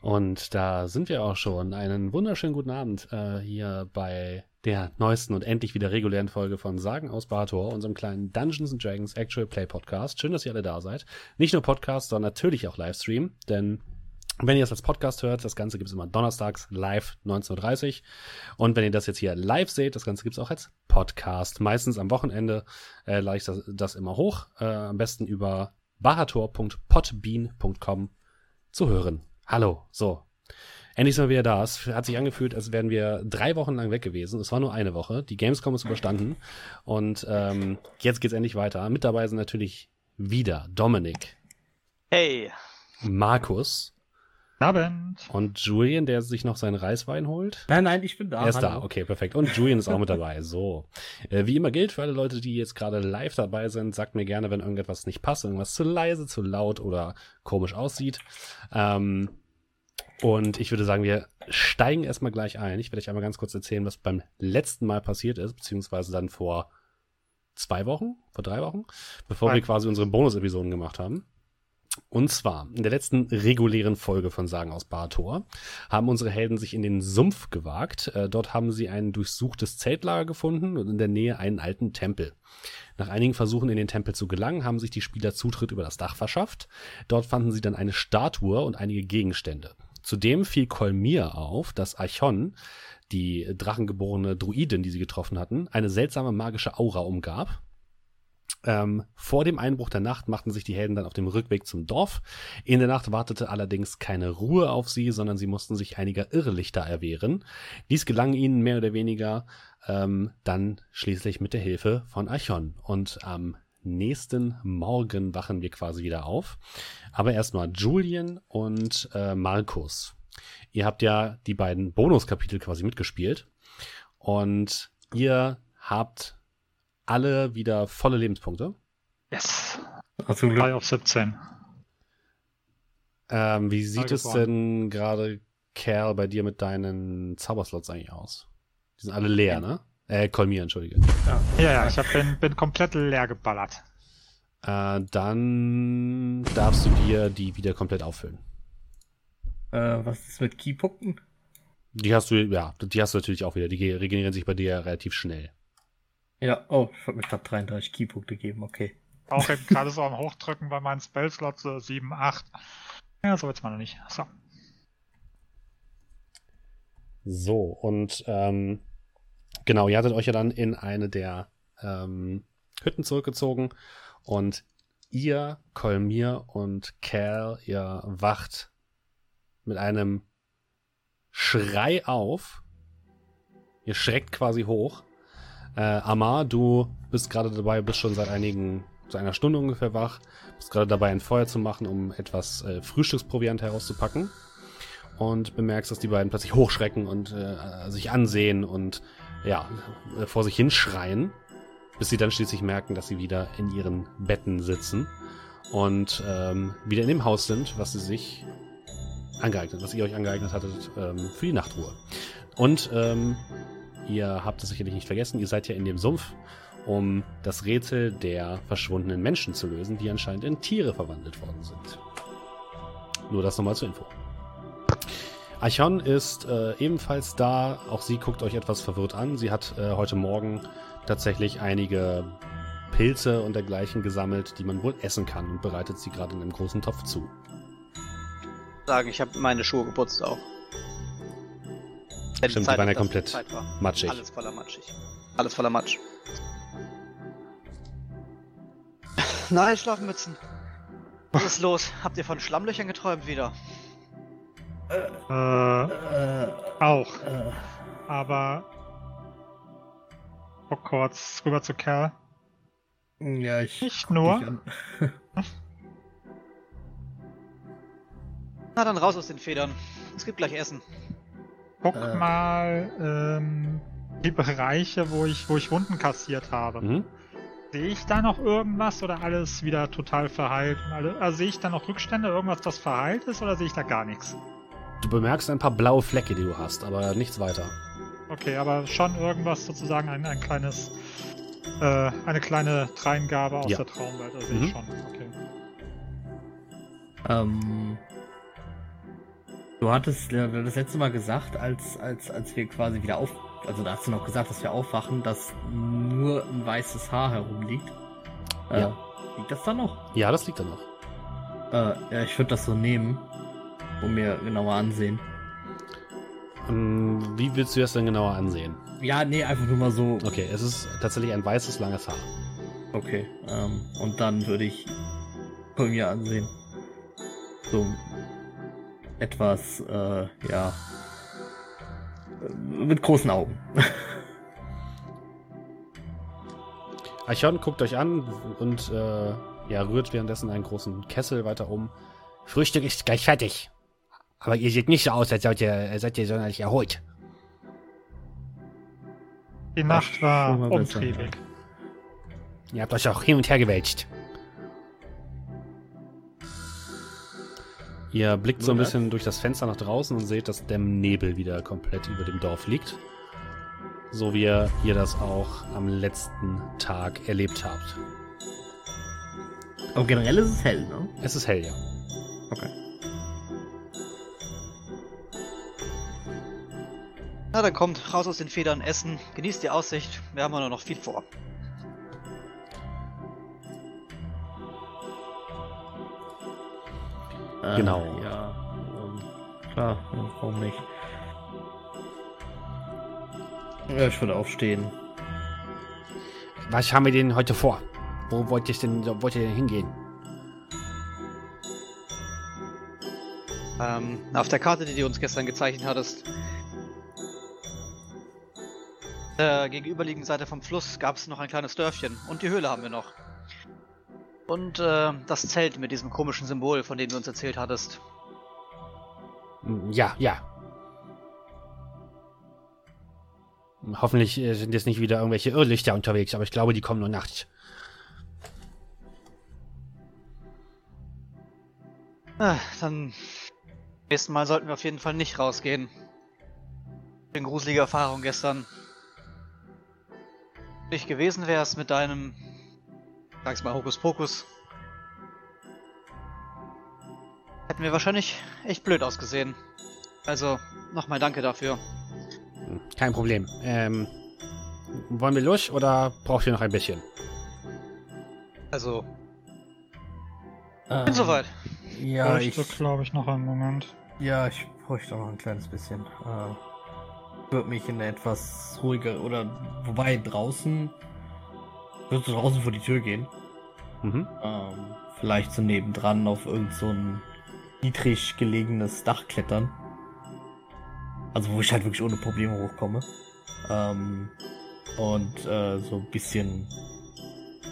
Und da sind wir auch schon. Einen wunderschönen guten Abend hier bei der neuesten und endlich wieder regulären Folge von Sagen aus Barathor, unserem kleinen Dungeons & Dragons Actual Play Podcast. Schön, dass ihr alle da seid. Nicht nur Podcast, sondern natürlich auch Livestream, denn wenn ihr das als Podcast hört, das Ganze gibt es immer donnerstags live 19.30 Uhr. Und wenn ihr das jetzt hier live seht, das Ganze gibt es auch als Podcast. Meistens am Wochenende lade ich das immer hoch. Am besten über Barathor.podbean.com zu hören. Hallo, so. Endlich sind wir wieder da. Es hat sich angefühlt, als wären wir 3 Wochen lang weg gewesen. Es war nur eine Woche. Die Gamescom ist überstanden. Und jetzt geht's endlich weiter. Mit dabei sind natürlich wieder Dominik. Hey. Markus. Abend. Und Julian, der sich noch seinen Reiswein holt. Nein, ich bin da. Er ist da, okay, perfekt. Und Julian ist auch mit dabei, so. Wie immer gilt für alle Leute, die jetzt gerade live dabei sind, sagt mir gerne, wenn irgendetwas nicht passt, irgendwas zu leise, zu laut oder komisch aussieht. Und ich würde sagen, wir steigen erstmal gleich ein. Ich werde euch einmal ganz kurz erzählen, was beim letzten Mal passiert ist, beziehungsweise dann vor 2 Wochen, vor 3 Wochen, bevor wir quasi unsere Bonus-Episoden gemacht haben. Und zwar, in der letzten regulären Folge von Sagen aus Barathor haben unsere Helden sich in den Sumpf gewagt. Dort haben sie ein durchsuchtes Zeltlager gefunden und in der Nähe einen alten Tempel. Nach einigen Versuchen, in den Tempel zu gelangen, haben sich die Spieler Zutritt über das Dach verschafft. Dort fanden sie dann eine Statue und einige Gegenstände. Zudem fiel Kolmier auf, dass Archon, die drachengeborene Druidin, die sie getroffen hatten, eine seltsame magische Aura umgab. Vor dem Einbruch der Nacht machten sich die Helden dann auf dem Rückweg zum Dorf. In der Nacht wartete allerdings keine Ruhe auf sie, sondern sie mussten sich einiger Irrlichter erwehren. Dies gelang ihnen mehr oder weniger dann schließlich mit der Hilfe von Archon. Und am nächsten Morgen wachen wir quasi wieder auf. Aber erstmal Julian und Markus. Ihr habt ja die beiden Bonuskapitel quasi mitgespielt. Und ihr habt alle wieder volle Lebenspunkte. Yes. Also 3 auf 17. Wie sieht es denn gerade, Cal, bei dir mit deinen Zauberslots eigentlich aus? Die sind alle leer, ne? Kolmier, entschuldige. Ja, ich bin komplett leer geballert. Dann darfst du dir die wieder komplett auffüllen. Was ist mit Keypunkten? Die hast du natürlich auch wieder. Die regenerieren sich bei dir relativ schnell. Ja, oh, ich wollte mir gerade 33 Keypunkte geben, okay. Auch eben gerade so am Hochdrücken bei meinen Spellslots 7, 8. Ja, so wird's mal noch nicht. So, und genau, ihr hattet euch ja dann in eine der Hütten zurückgezogen und ihr, Kolmier und Cal, ihr wacht mit einem Schrei auf. Ihr schreckt quasi hoch. Amar, du bist gerade dabei, bist schon seit einer Stunde ungefähr wach, bist gerade dabei, ein Feuer zu machen, um etwas Frühstücksproviant herauszupacken und bemerkst, dass die beiden plötzlich hochschrecken und sich ansehen und ja, vor sich hinschreien, bis sie dann schließlich merken, dass sie wieder in ihren Betten sitzen und wieder in dem Haus sind, was ihr euch angeeignet hattet für die Nachtruhe. Und ihr habt es sicherlich nicht vergessen, ihr seid ja in dem Sumpf, um das Rätsel der verschwundenen Menschen zu lösen, die anscheinend in Tiere verwandelt worden sind. Nur das nochmal zur Info. Archon ist ebenfalls da, auch sie guckt euch etwas verwirrt an. Sie hat heute Morgen tatsächlich einige Pilze und dergleichen gesammelt, die man wohl essen kann und bereitet sie gerade in einem großen Topf zu. Ich habe meine Schuhe geputzt auch. Stimmt, die waren ja komplett matschig. Alles voller Matsch. Nein, Schlafmützen. Was ist los? Habt ihr von Schlammlöchern geträumt wieder? Auch. Aber oh, kurz rüber zu Kerl. Ja, ich... Nicht nur. Na dann raus aus den Federn. Es gibt gleich Essen. Guck mal die Bereiche, wo ich Wunden kassiert habe. Mhm. Sehe ich da noch irgendwas oder alles wieder total verheilt? Also sehe ich da noch Rückstände, irgendwas, das verheilt ist, oder sehe ich da gar nichts? Du bemerkst ein paar blaue Flecke, die du hast, aber nichts weiter. Okay, aber schon irgendwas, sozusagen eine kleine Dreingabe aus der Traumwelt, also sehe ich schon. Okay. Du hattest das letzte Mal gesagt, als wir quasi wieder auf... Also da hast du noch gesagt, dass wir aufwachen, dass nur ein weißes Haar herumliegt. Ja. Liegt das da noch? Ja, das liegt da noch. Ja, ich würde das so nehmen und mir genauer ansehen. Wie willst du das denn genauer ansehen? Ja, nee, einfach nur mal so. Okay, es ist tatsächlich ein weißes, langes Haar. Okay, und dann würde ich Kolmier ansehen. So etwas, ja, mit großen Augen. Archon guckt euch an und ja, rührt währenddessen einen großen Kessel weiter um. Frühstück ist gleich fertig. Aber ihr seht nicht so aus, als seid ihr sonderlich erholt. Die Nacht war umtriebig. Ihr habt euch auch hin und her gewälzt. Ihr blickt so ein bisschen durch das Fenster nach draußen und seht, dass der Nebel wieder komplett über dem Dorf liegt. So wie ihr das auch am letzten Tag erlebt habt. Aber generell ist es hell, ne? Es ist hell, ja. Okay. Na, dann kommt raus aus den Federn, essen, genießt die Aussicht, wir haben ja noch viel vor. Genau. Ja, klar, warum nicht? Ja, ich würde aufstehen. Was haben wir denn heute vor? Wo wollt ihr denn hingehen? Auf der Karte, die du uns gestern gezeichnet hattest, der gegenüberliegenden Seite vom Fluss gab es noch ein kleines Dörfchen und die Höhle haben wir noch. Und das Zelt mit diesem komischen Symbol, von dem du uns erzählt hattest. Ja, ja. Hoffentlich sind jetzt nicht wieder irgendwelche Irrlichter unterwegs, aber ich glaube, die kommen nur nachts. Dann beim nächsten Mal sollten wir auf jeden Fall nicht rausgehen. Eine gruselige Erfahrung gestern. Nicht gewesen wär's mit deinem, sag's mal, Hokuspokus, hätten wir wahrscheinlich echt blöd ausgesehen. Also nochmal danke dafür. Kein Problem. Wollen wir los oder braucht ihr noch ein bisschen? Also bin soweit. Ja, ich glaube ich noch einen Moment. Ja, ich bräuchte auch noch ein kleines bisschen. Würde mich in etwas ruhiger oder wobei draußen würdest du draußen vor die Tür gehen. Mhm. Vielleicht so nebendran auf irgend so ein niedrig gelegenes Dach klettern. Also wo ich halt wirklich ohne Probleme hochkomme. Und so ein bisschen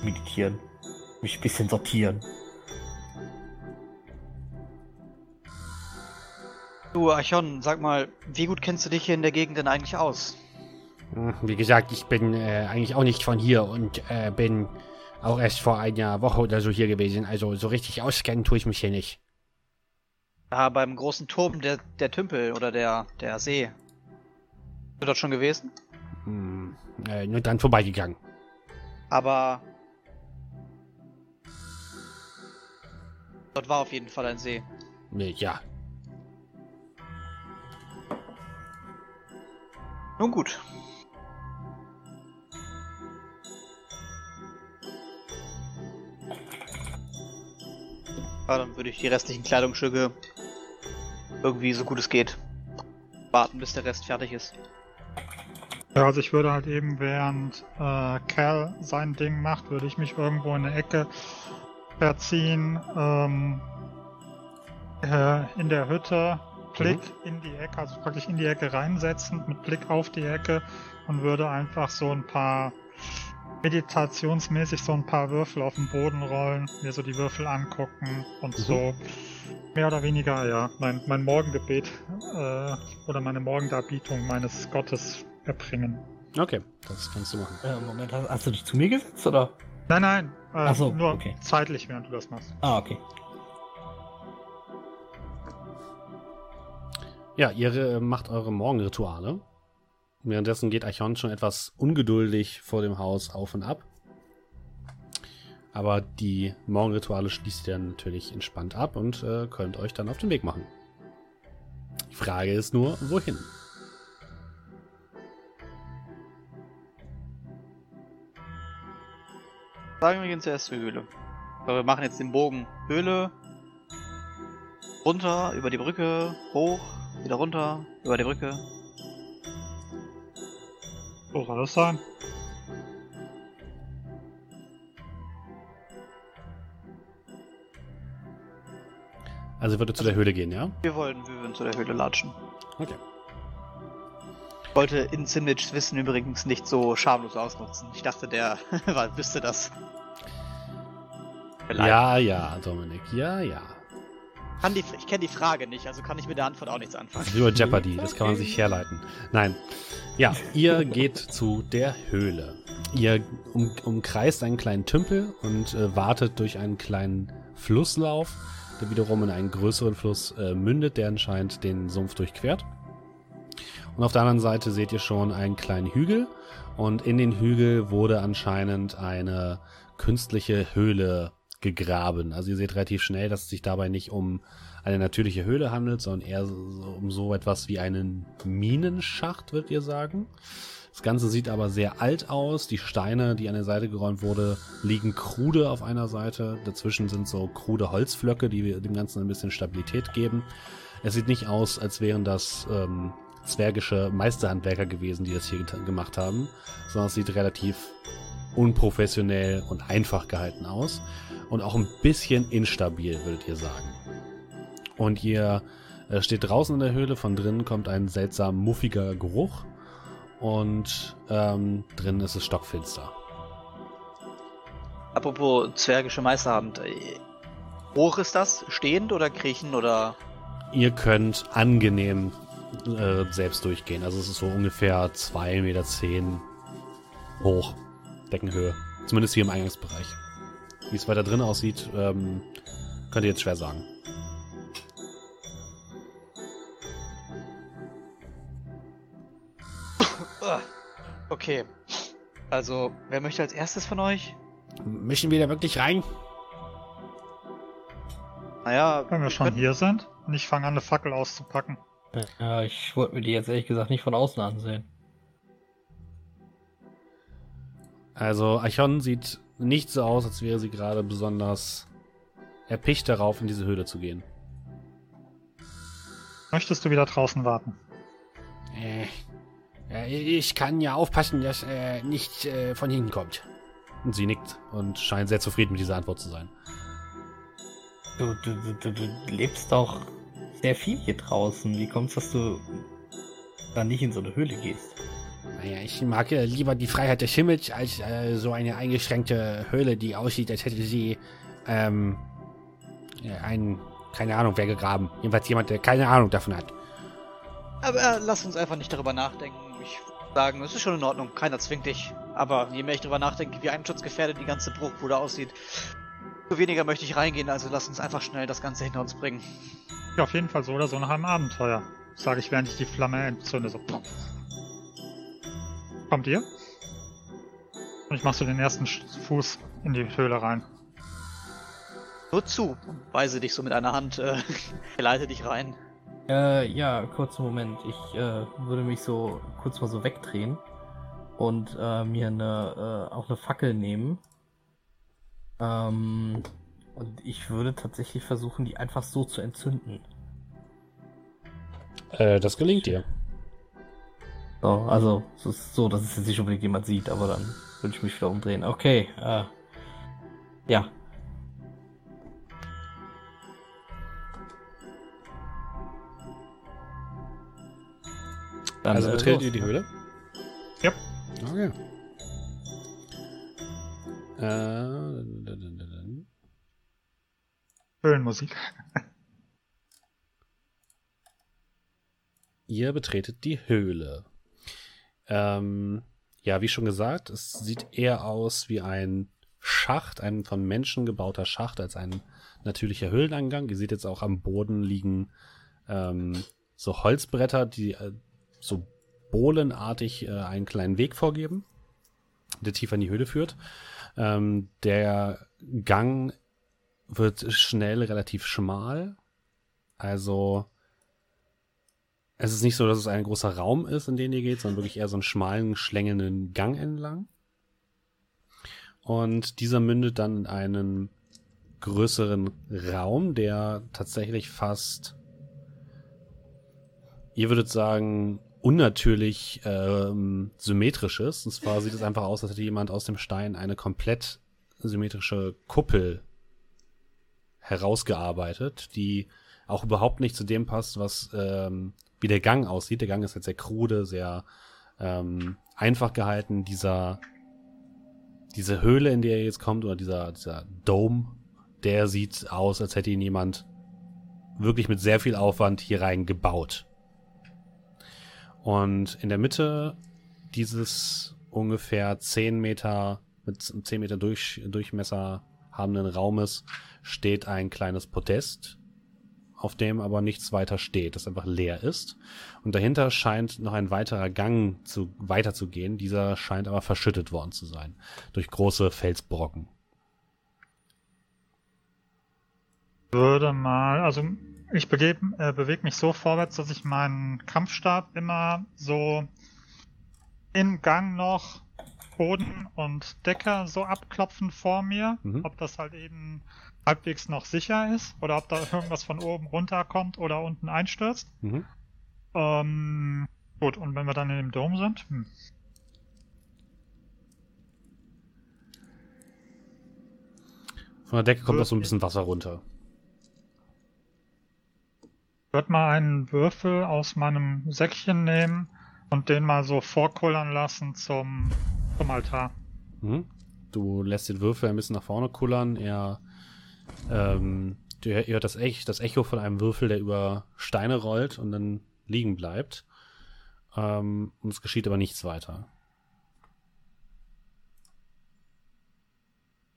meditieren. Mich ein bisschen sortieren. Du, Archon, sag mal, wie gut kennst du dich hier in der Gegend denn eigentlich aus? Wie gesagt, ich bin eigentlich auch nicht von hier und bin auch erst vor einer Woche oder so hier gewesen. Also so richtig auskennen tue ich mich hier nicht. Ja, beim großen Turm der Tümpel oder der See. Bist du dort schon gewesen? Nur dann vorbeigegangen. Aber dort war auf jeden Fall ein See. Ja. Nun gut. Ja, dann würde ich die restlichen Kleidungsstücke irgendwie so gut es geht warten, bis der Rest fertig ist. Ja, also ich würde halt eben, während Cal sein Ding macht, würde ich mich irgendwo in eine Ecke verziehen, in der Hütte. Blick in die Ecke, also praktisch in die Ecke reinsetzen, mit Blick auf die Ecke und würde einfach so ein paar meditationsmäßig so ein paar Würfel auf den Boden rollen, mir so die Würfel angucken und so. Mehr oder weniger, ja, mein Morgengebet oder meine Morgendarbietung meines Gottes erbringen. Okay, das kannst du machen. Moment, hast du dich zu mir gesetzt, oder? Nein, ach so, nur okay. Zeitlich, während du das machst. Ah, okay. Ja, ihr macht eure Morgenrituale. Währenddessen geht Archon schon etwas ungeduldig vor dem Haus auf und ab. Aber die Morgenrituale schließt ihr natürlich entspannt ab und könnt euch dann auf den Weg machen. Die Frage ist nur, wohin? Sagen wir, gehen zuerst zur Höhle. Aber wir machen jetzt den Bogen. Höhle, runter, über die Brücke, hoch, wieder runter, über die Brücke. Wo soll das sein? Also ich würde zu der Höhle gehen, ja? Wir würden zu der Höhle latschen. Okay. Ich wollte Incimids Wissen übrigens nicht so schamlos ausnutzen. Ich dachte, der wüsste das. Vielleicht. Ja, ja, Dominik, ja, ja. Ich kenne die Frage nicht, also kann ich mit der Antwort auch nichts anfangen. Das ist über Jeopardy, das kann man sich herleiten. Nein. Ja, ihr geht zu der Höhle. Ihr umkreist einen kleinen Tümpel und wartet durch einen kleinen Flusslauf, der wiederum in einen größeren Fluss mündet, der anscheinend den Sumpf durchquert. Und auf der anderen Seite seht ihr schon einen kleinen Hügel. Und in den Hügel wurde anscheinend eine künstliche Höhle gegraben. Also ihr seht relativ schnell, dass es sich dabei nicht um eine natürliche Höhle handelt, sondern eher um so etwas wie einen Minenschacht, würdet ihr sagen. Das Ganze sieht aber sehr alt aus. Die Steine, die an der Seite geräumt wurde, liegen krude auf einer Seite. Dazwischen sind so krude Holzflöcke, die dem Ganzen ein bisschen Stabilität geben. Es sieht nicht aus, als wären das zwergische Meisterhandwerker gewesen, die das hier gemacht haben, sondern es sieht relativ unprofessionell und einfach gehalten aus und auch ein bisschen instabil, würdet ihr sagen. Und ihr steht draußen in der Höhle, von drinnen kommt ein seltsam muffiger Geruch. Und drin ist es stockfinster. Apropos zwergische Meisterhand. Hoch ist das? Stehend oder kriechen oder? Ihr könnt angenehm selbst durchgehen. Also es ist so ungefähr 2,10 Meter hoch. Deckenhöhe. Zumindest hier im Eingangsbereich. Wie es weiter drin aussieht, könnt ihr jetzt schwer sagen. Okay, also, wer möchte als erstes von euch? Mischen wir da wirklich rein? Naja, wenn wir schon hier sind und ich fange an, eine Fackel auszupacken. Ja, ich wollte mir die jetzt ehrlich gesagt nicht von außen ansehen. Also, Archon sieht nicht so aus, als wäre sie gerade besonders erpicht darauf, in diese Höhle zu gehen. Möchtest du wieder draußen warten? Ich kann ja aufpassen, dass er nicht von hinten kommt. Und sie nickt und scheint sehr zufrieden mit dieser Antwort zu sein. Du lebst doch sehr viel hier draußen. Wie kommt's, dass du dann nicht in so eine Höhle gehst? Naja, ich mag lieber die Freiheit des Himmels als so eine eingeschränkte Höhle, die aussieht, als hätte sie keine Ahnung, wer gegraben. Jedenfalls jemand, der keine Ahnung davon hat. Aber lass uns einfach nicht darüber nachdenken. Ich würde sagen, es ist schon in Ordnung, keiner zwingt dich. Aber je mehr ich darüber nachdenke, wie einsturzgefährdet die ganze Bruchbude aussieht, umso weniger möchte ich reingehen, also lass uns einfach schnell das Ganze hinter uns bringen. Ja, auf jeden Fall so oder so nach einem Abenteuer, sage ich, während ich die Flamme entzünde. So. Kommt ihr? Und ich mache so den ersten Fuß in die Höhle rein. Nur zu, weise dich so mit einer Hand, leite dich rein. Ja, kurzen Moment. Ich würde mich so kurz mal so wegdrehen und mir auch eine Fackel nehmen. Und ich würde tatsächlich versuchen, die einfach so zu entzünden. Das gelingt dir. So, also, es ist so, dass es jetzt nicht unbedingt jemand sieht, aber dann würde ich mich wieder umdrehen. Okay, ja. Dann also betretet ihr die Höhle? Ja. Okay. Höhlenmusik. Ihr betretet die Höhle. Ja, wie schon gesagt, es sieht eher aus wie ein Schacht, ein von Menschen gebauter Schacht, als ein natürlicher Höhleneingang. Ihr seht jetzt auch am Boden liegen so Holzbretter, die so bohlenartig einen kleinen Weg vorgeben, der tiefer in die Höhle führt. Der Gang wird schnell relativ schmal. Also Es ist nicht so, dass es ein großer Raum ist, in den ihr geht, sondern wirklich eher so einen schmalen, schlängelnden Gang entlang. Und dieser mündet dann in einen größeren Raum, der tatsächlich fast, ihr würdet sagen, unnatürlich symmetrisch ist. Und zwar sieht es einfach aus, als hätte jemand aus dem Stein eine komplett symmetrische Kuppel herausgearbeitet, die auch überhaupt nicht zu dem passt, was wie der Gang aussieht. Der Gang ist jetzt sehr krude, sehr einfach gehalten. Diese Höhle, in die er jetzt kommt, oder dieser Dome, der sieht aus, als hätte ihn jemand wirklich mit sehr viel Aufwand hier rein gebaut. Und in der Mitte dieses ungefähr 10 Meter, mit 10 Meter Durchmesser habenden Raumes steht ein kleines Podest, auf dem aber nichts weiter steht, das einfach leer ist. Und dahinter scheint noch ein weiterer Gang weiterzugehen. Dieser scheint aber verschüttet worden zu sein durch große Felsbrocken. Ich bewege mich so vorwärts, dass ich meinen Kampfstab immer so im Gang noch Boden und Decke so abklopfen vor mir, ob das halt eben halbwegs noch sicher ist oder ob da irgendwas von oben runterkommt oder unten einstürzt. Gut, und wenn wir dann in dem Dom sind? Von der Decke kommt noch so ein bisschen Wasser runter. Ich würde mal einen Würfel aus meinem Säckchen nehmen und den mal so vorkullern lassen zum Altar. Du lässt den Würfel ein bisschen nach vorne kullern. Ihr hört das Echo von einem Würfel, der über Steine rollt und dann liegen bleibt. Und es geschieht aber nichts weiter.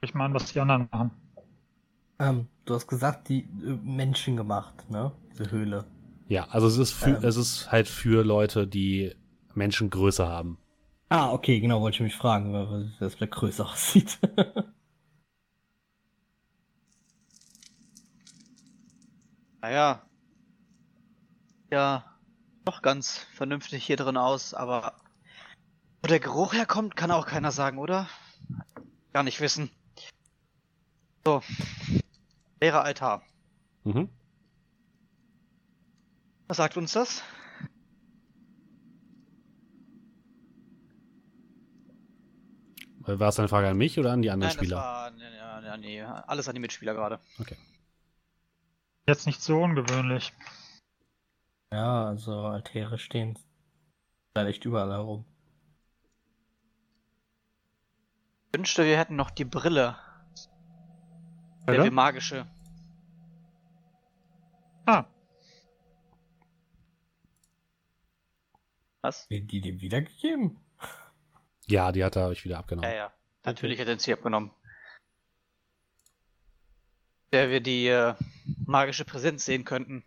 Ich meine, was die anderen machen. Du hast gesagt, die Menschen gemacht, ne? Diese Höhle. Ja, also es ist halt für Leute, die Menschengröße haben. Ah, okay, genau, wollte ich mich fragen, weil das vielleicht größer aussieht. Naja, ja, doch ganz vernünftig hier drin aus, aber wo der Geruch herkommt, kann auch keiner sagen, oder? Gar nicht wissen. So, leerer Altar. Was sagt uns das? War es eine Frage an mich oder an die anderen Spieler? Alles an die Mitspieler gerade. Okay. Jetzt nicht so ungewöhnlich. Ja, also Altäre stehen da nicht überall herum. Ich wünschte, wir hätten noch die Brille. Oder? Die magische. Was? Die dem wiedergegeben? Ja, die hat er euch wieder abgenommen. Ja. Natürlich hat er sie abgenommen. Der wir die magische Präsenz sehen könnten.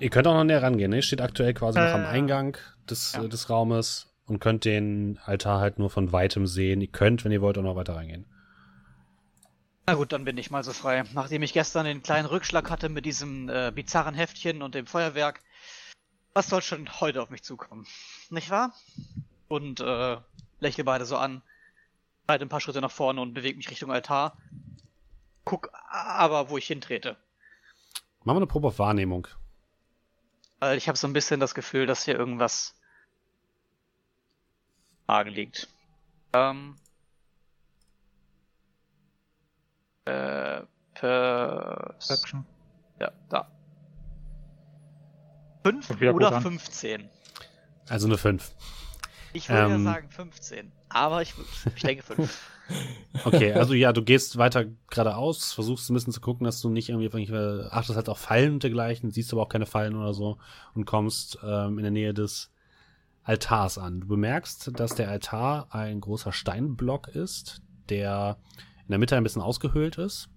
Ihr könnt auch noch näher rangehen, ne? Steht aktuell quasi noch am Eingang des Raumes und könnt den Altar halt nur von Weitem sehen. Ihr könnt, wenn ihr wollt, auch noch weiter reingehen. Na gut, dann bin ich mal so frei. Nachdem ich gestern den kleinen Rückschlag hatte mit diesem bizarren Heftchen und dem Feuerwerk, was soll schon heute auf mich zukommen? Nicht wahr? Und lächle beide so an, halt ein paar Schritte nach vorne und bewege mich Richtung Altar. Guck aber, wo ich hintrete. Machen wir eine Probe auf Wahrnehmung. Weil ich habe so ein bisschen das Gefühl, dass hier irgendwas im Argen liegt. Perception. Ja, da. 5 oder 15? Also eine 5. Ich würde ja sagen 15, aber ich denke 5. Okay, also ja, du gehst weiter geradeaus, versuchst ein bisschen zu gucken, dass du nicht irgendwie achtest halt auf Fallen und dergleichen, siehst aber auch keine Fallen oder so und kommst in der Nähe des Altars an. Du bemerkst, dass der Altar ein großer Steinblock ist, der in der Mitte ein bisschen ausgehöhlt ist.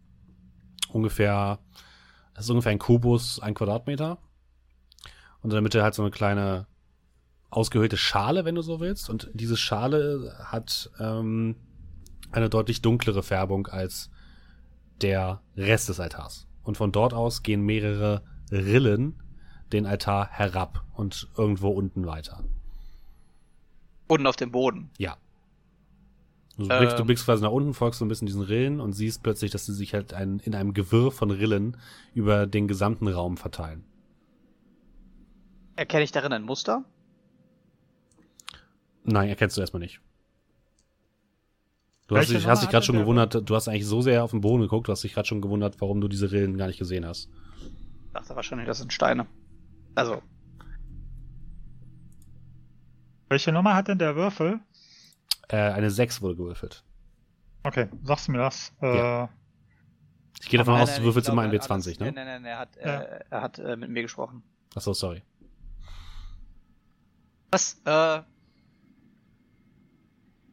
Das ist ungefähr ein Kubus, ein Quadratmeter. Und in der Mitte halt so eine kleine ausgehöhlte Schale, wenn du so willst. Und diese Schale hat eine deutlich dunklere Färbung als der Rest des Altars. Und von dort aus gehen mehrere Rillen den Altar herab und irgendwo unten weiter. Unten auf dem Boden? Ja. Du blickst quasi nach unten, folgst so ein bisschen diesen Rillen und siehst plötzlich, dass sie sich halt in einem Gewirr von Rillen über den gesamten Raum verteilen. Erkenne ich darin ein Muster? Nein, erkennst du erstmal nicht. Du hast dich gerade schon gewundert, du hast eigentlich so sehr auf den Boden geguckt, du hast dich gerade schon gewundert, warum du diese Rillen gar nicht gesehen hast. Ich dachte wahrscheinlich, das sind Steine. Also. Welche Nummer hat denn der Würfel? Eine 6 wurde gewürfelt. Okay, sagst du mir das? Ja. Ich gehe davon aus, du würfelst immer ein W20, ne? Nein, er hat mit mir gesprochen. Achso, sorry. Was?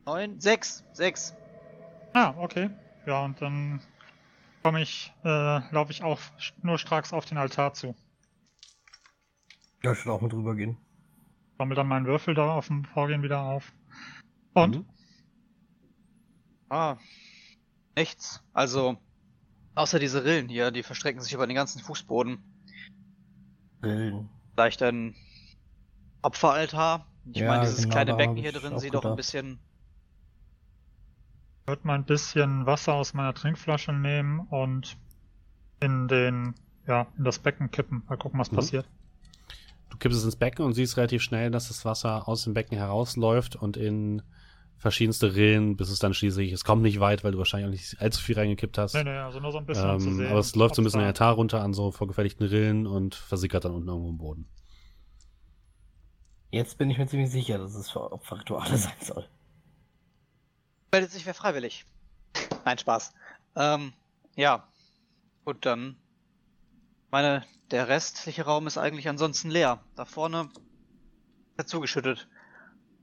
9, 6, 6. Ah, okay. Ja, und dann laufe ich auch schnurstracks auf den Altar zu. Ja, ich will auch mit drüber gehen. Sammle dann meinen Würfel da auf dem Vorgehen wieder auf. Und? Mhm. Nichts. Also, außer diese Rillen hier, die verstrecken sich über den ganzen Fußboden. Rillen. Vielleicht ein Opferaltar. Ich meine, dieses kleine Becken hier drin sieht doch ein bisschen... Ich würde mal ein bisschen Wasser aus meiner Trinkflasche nehmen und in das Becken kippen. Mal gucken, was passiert. Du kippst es ins Becken und siehst relativ schnell, dass das Wasser aus dem Becken herausläuft und in verschiedenste Rillen, bis es dann schließlich, es kommt nicht weit, weil du wahrscheinlich auch nicht allzu viel reingekippt hast. Nee, also nur so ein bisschen zu sehen. Aber es läuft so ein bisschen den Altar runter an so vorgefertigten Rillen und versickert dann unten irgendwo im Boden. Jetzt bin ich mir ziemlich sicher, dass es für Opferrituale sein soll. Meldet sich wer freiwillig. Nein, Spaß. Gut, dann. Der restliche Raum ist eigentlich ansonsten leer. Da vorne dazugeschüttet.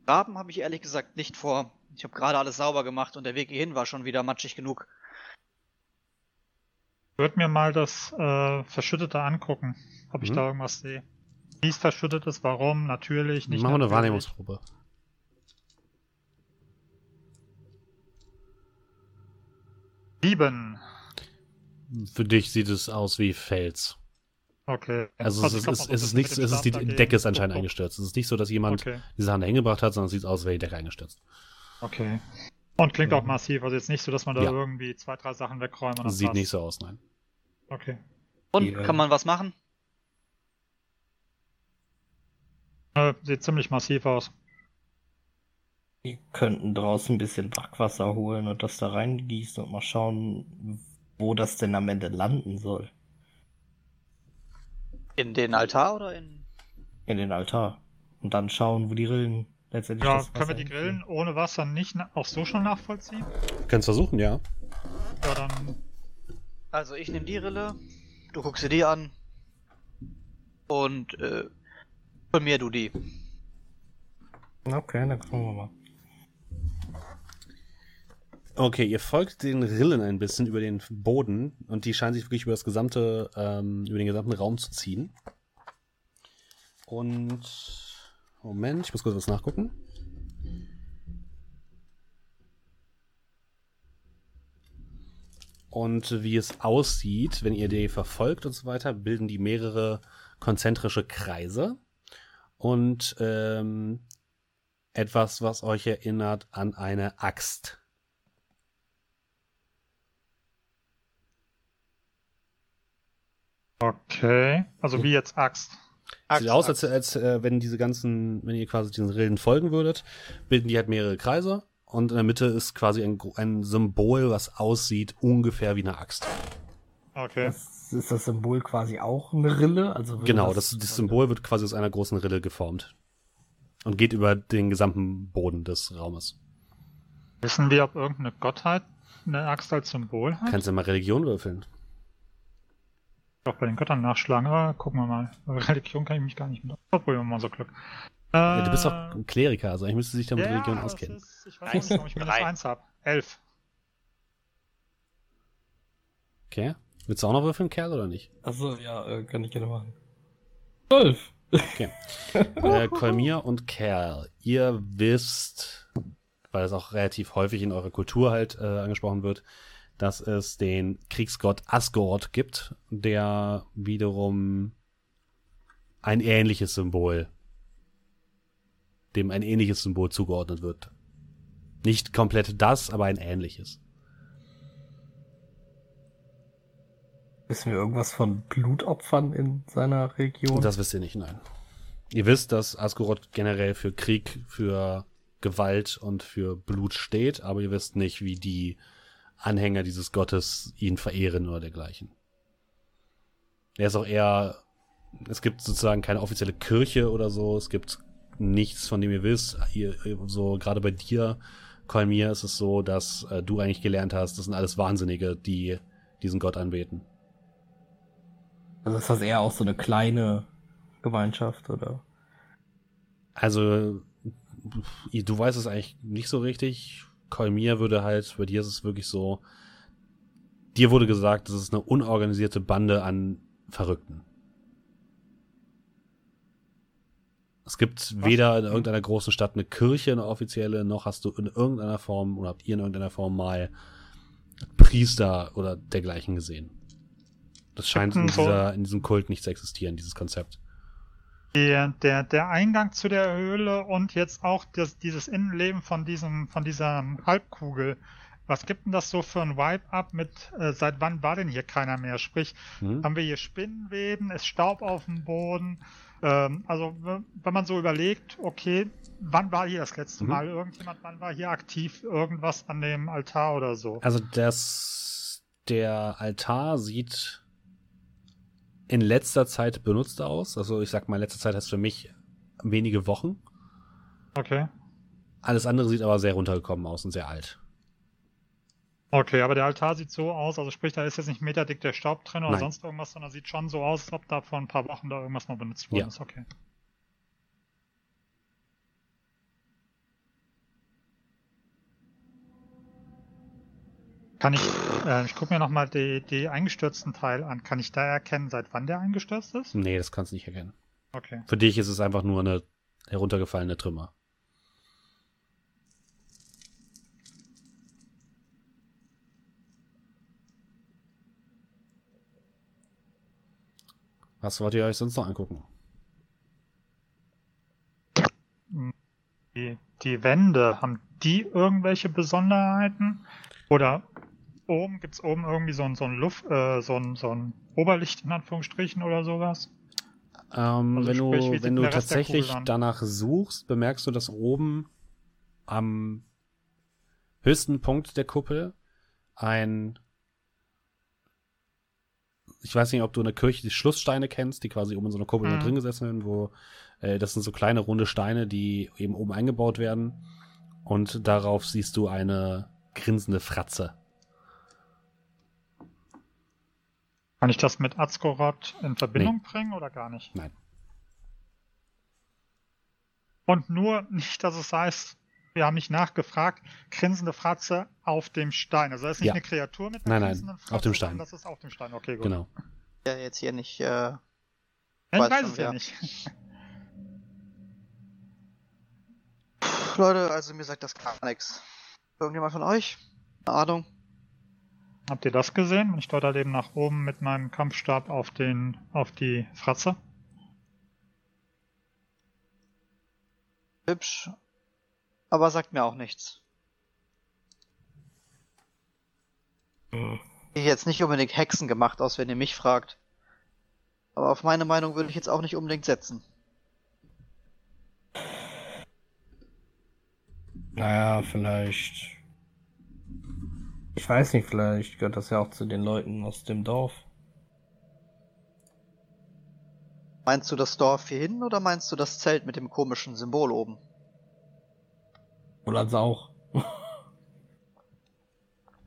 Graben habe ich ehrlich gesagt nicht vor. Ich habe gerade alles sauber gemacht und der Weg hierhin war schon wieder matschig genug. Ich würde mir mal das Verschüttete angucken, ob ich da irgendwas sehe. Wie es verschüttet ist, warum, natürlich, nicht. Machen wir eine Wahrnehmungsprobe. Für dich sieht es aus wie Fels. Okay. Also die Decke ist anscheinend eingestürzt. Es ist nicht so, dass jemand diese Hand hingebracht hat, sondern es sieht aus, als wäre die Decke eingestürzt. Okay. Und klingt auch massiv. Also jetzt nicht so, dass man da irgendwie 2, 3 Sachen wegräumen und das sieht nicht so aus, nein. Okay. Und, kann man was machen? Sieht ziemlich massiv aus. Wir könnten draußen ein bisschen Brackwasser holen und das da reingießen und mal schauen, wo das denn am Ende landen soll. In den Altar oder in... In den Altar. Und dann schauen, wo die Rillen letztendlich... Ja, können wir die Rillen ohne Wasser nicht auch so schon nachvollziehen? Du kannst versuchen, ja. Ja, dann... Also ich nehme die Rille, du guckst dir die an und von mir du die. Okay, dann gucken wir mal. Okay, ihr folgt den Rillen ein bisschen über den Boden und die scheinen sich wirklich über den gesamten Raum zu ziehen. Und Moment, ich muss kurz was nachgucken. Und wie es aussieht, wenn ihr die verfolgt und so weiter, bilden die mehrere konzentrische Kreise und etwas, was euch erinnert an eine Axt. Okay, also wie jetzt Axt. Sieht aus, als wenn wenn ihr quasi diesen Rillen folgen würdet, bilden die halt mehrere Kreise und in der Mitte ist quasi ein Symbol, was aussieht ungefähr wie eine Axt. Okay. Ist das Symbol quasi auch eine Rille? Also genau, das Symbol wird quasi aus einer großen Rille geformt und geht über den gesamten Boden des Raumes. Wissen wir, ob irgendeine Gottheit eine Axt als Symbol hat? Kannst du mal Religion würfeln. Doch bei den Göttern nachschlagen, aber gucken wir mal. Religion kann ich mich gar nicht mit. Obwohl wir mal so Glück. Du bist doch ein Kleriker, also ich müsste sich da mit Religion auskennen. Ich weiß nicht, ob ich minus 1 habe. 11. Okay. Willst du auch noch würfeln, Kerl, oder nicht? Achso, ja, kann ich gerne machen. 12. Okay. Kolmier und Kerl, ihr wisst, weil das auch relativ häufig in eurer Kultur halt angesprochen wird, dass es den Kriegsgott Asgord gibt, der wiederum dem ein ähnliches Symbol zugeordnet wird. Nicht komplett das, aber ein ähnliches. Wissen wir irgendwas von Blutopfern in seiner Region? Das wisst ihr nicht, nein. Ihr wisst, dass Asgorod generell für Krieg, für Gewalt und für Blut steht, aber ihr wisst nicht, wie die Anhänger dieses Gottes ihn verehren oder dergleichen. Er ist auch eher, es gibt sozusagen keine offizielle Kirche oder so, es gibt nichts, von dem ihr wisst. So gerade bei dir, Kolmier, ist es so, dass du eigentlich gelernt hast, das sind alles Wahnsinnige, die diesen Gott anbeten. Also ist das eher auch so eine kleine Gemeinschaft, oder? Also, du weißt es eigentlich nicht so richtig. Kolmier würde halt, bei dir ist es wirklich so, dir wurde gesagt, das ist eine unorganisierte Bande an Verrückten. Es gibt weder in irgendeiner großen Stadt eine Kirche, eine offizielle, noch hast du in irgendeiner Form, oder habt ihr in irgendeiner Form mal Priester oder dergleichen gesehen. Das scheint in diesem Kult nicht zu existieren, dieses Konzept. Der Eingang zu der Höhle und jetzt auch dieses Innenleben von dieser Halbkugel. Was gibt denn das so für ein Wipe-Up mit, seit wann war denn hier keiner mehr? Sprich, haben wir hier Spinnenweben, ist Staub auf dem Boden. Also, wenn man so überlegt, okay, wann war hier das letzte Mal irgendjemand, wann war hier aktiv irgendwas an dem Altar oder so? Also, der Altar sieht in letzter Zeit benutzt aus. Also ich sag mal, letzter Zeit heißt für mich wenige Wochen. Okay. Alles andere sieht aber sehr runtergekommen aus und sehr alt. Okay, aber der Altar sieht so aus, also sprich, da ist jetzt nicht meterdick der Staub drin oder sonst irgendwas, sondern sieht schon so aus, als ob da vor ein paar Wochen da irgendwas mal benutzt worden ist. Okay. Kann ich, ich gucke mir nochmal die eingestürzten Teil an. Kann ich da erkennen, seit wann der eingestürzt ist? Nee, das kannst du nicht erkennen. Okay. Für dich ist es einfach nur eine heruntergefallene Trümmer. Was wollt ihr euch sonst noch angucken? Die Wände, haben die irgendwelche Besonderheiten? Oder oben, gibt es oben irgendwie so ein Oberlicht in Anführungsstrichen oder sowas? Also wenn du tatsächlich danach suchst, bemerkst du, dass oben am höchsten Punkt der Kuppel ich weiß nicht, ob du in der Kirche die Schlusssteine kennst, die quasi oben in so einer Kuppel drin gesetzt werden, wo das sind so kleine runde Steine, die eben oben eingebaut werden, und darauf siehst du eine grinsende Fratze. Kann ich das mit Asgorod in Verbindung bringen oder gar nicht? Nein. Und nur nicht, dass es heißt, wir haben nicht nachgefragt, grinsende Fratze auf dem Stein. Also da ist nicht eine Kreatur mit einer grinsenden Fratze, auf dem Stein. Das ist auf dem Stein, okay, gut. Genau. Ja, jetzt hier nicht... ich weiß es ja nicht. Leute, also mir sagt das gar nichts. Irgendjemand von euch? Eine Ahnung. Habt ihr das gesehen? Bin ich dort halt eben nach oben mit meinem Kampfstab auf die Fratze? Hübsch, aber sagt mir auch nichts. Ich jetzt nicht unbedingt Hexen gemacht aus, wenn ihr mich fragt. Aber auf meine Meinung würde ich jetzt auch nicht unbedingt setzen. Naja, vielleicht... Ich weiß nicht, vielleicht gehört das ja auch zu den Leuten aus dem Dorf. Meinst du das Dorf hier hinten oder meinst du das Zelt mit dem komischen Symbol oben? Oder das auch.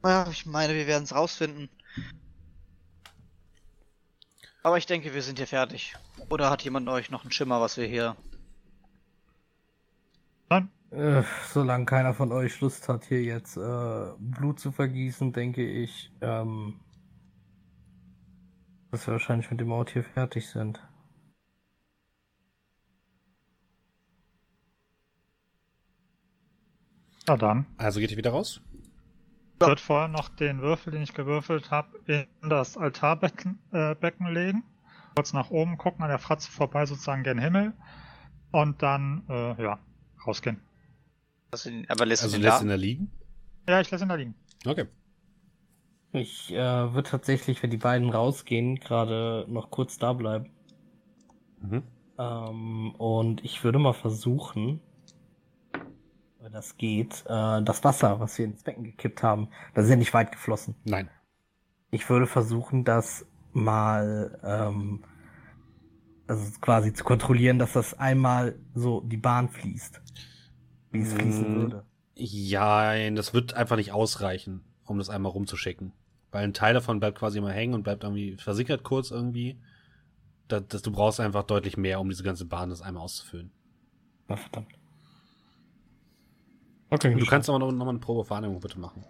Naja, ich meine, wir werden es rausfinden. Aber ich denke, wir sind hier fertig. Oder hat jemand euch noch einen Schimmer, was wir hier... Nein. Solange keiner von euch Lust hat, hier jetzt Blut zu vergießen, denke ich, dass wir wahrscheinlich mit dem Ort hier fertig sind. Na dann. Also geht ihr wieder raus? Ich würde vorher noch den Würfel, den ich gewürfelt habe, in das Altarbecken legen. Kurz nach oben gucken, an der Fratze vorbei, sozusagen gen Himmel. Und dann, ja, rausgehen. Aber lässt also lässt ihn da liegen? Ja, ich lasse ihn da liegen. Okay. Ich würde tatsächlich, wenn die beiden rausgehen, gerade noch kurz da bleiben. Mhm. Und ich würde mal versuchen, wenn das geht, das Wasser, was wir ins Becken gekippt haben, das ist ja nicht weit geflossen. Nein. Ich würde versuchen, das mal also quasi zu kontrollieren, dass das einmal so die Bahn fließt, wie es fließen würde. Ja, das wird einfach nicht ausreichen, um das einmal rumzuschicken. Weil ein Teil davon bleibt quasi immer hängen und bleibt irgendwie versickert kurz irgendwie. Du brauchst einfach deutlich mehr, um diese ganze Bahn das einmal auszufüllen. Na verdammt. Okay, du kannst aber noch mal eine Probe auf Wahrnehmung bitte machen.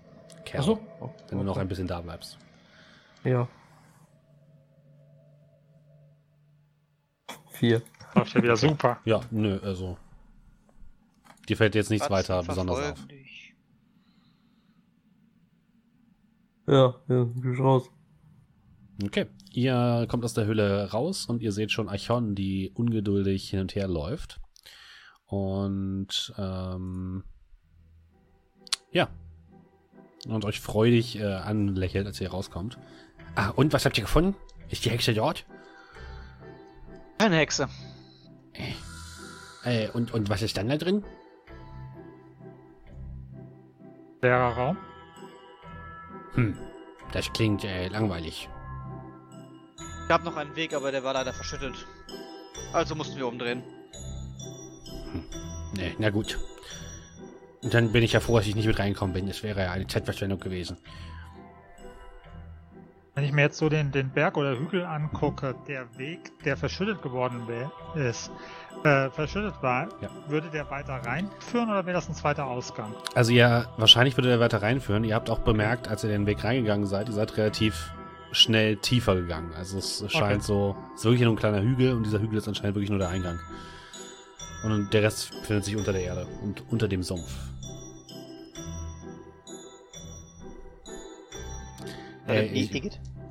Ach so. Okay. Wenn du noch ein bisschen da bleibst. Ja. 4. Läuft ja wieder super. Ja, nö, also. Dir fällt jetzt nichts weiter besonders auf. Ja, ich raus. Okay. Ihr kommt aus der Höhle raus und ihr seht schon Archon, die ungeduldig hin und her läuft. Und ja. Und euch freudig anlächelt, als ihr rauskommt. Ah, und was habt ihr gefunden? Ist die Hexe dort? Keine Hexe. Und was ist dann da drin? Leerer Raum. Das klingt langweilig. Es gab noch einen Weg, aber der war leider verschüttet. Also mussten wir umdrehen. Na gut. Und dann bin ich ja froh, dass ich nicht mit reingekommen bin. Das wäre ja eine Zeitverschwendung gewesen. Wenn ich mir jetzt so den Berg oder Hügel angucke, der Weg, der verschüttet geworden ist, würde der weiter reinführen oder wäre das ein zweiter Ausgang? Also ja, wahrscheinlich würde der weiter reinführen. Ihr habt auch bemerkt, als ihr den Weg reingegangen seid, ihr seid relativ schnell tiefer gegangen. Also es scheint so, es ist wirklich nur ein kleiner Hügel und dieser Hügel ist anscheinend wirklich nur der Eingang. Und der Rest findet sich unter der Erde und unter dem Sumpf.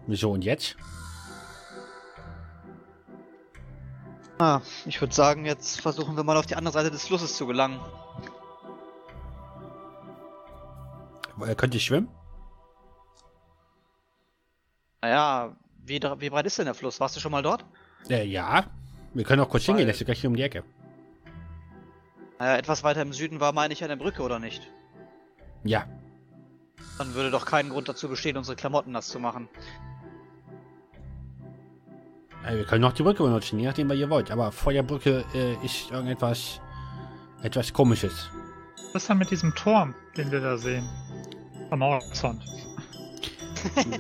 Wieso und jetzt? Ich würde sagen, jetzt versuchen wir mal auf die andere Seite des Flusses zu gelangen. Könnt ihr schwimmen? Naja, wie breit ist denn der Fluss? Warst du schon mal dort? Ja, wir können auch kurz hingehen, das ist gleich hier um die Ecke. Naja, etwas weiter im Süden war, meine ich, eine Brücke, oder nicht? Ja. Dann würde doch kein Grund dazu bestehen, unsere Klamotten nass zu machen. Ja, wir können noch die Brücke benutzen, je nachdem, was ihr wollt. Aber vor der Brücke ist etwas Komisches. Was ist denn mit diesem Turm, den wir da sehen? Am Horizont.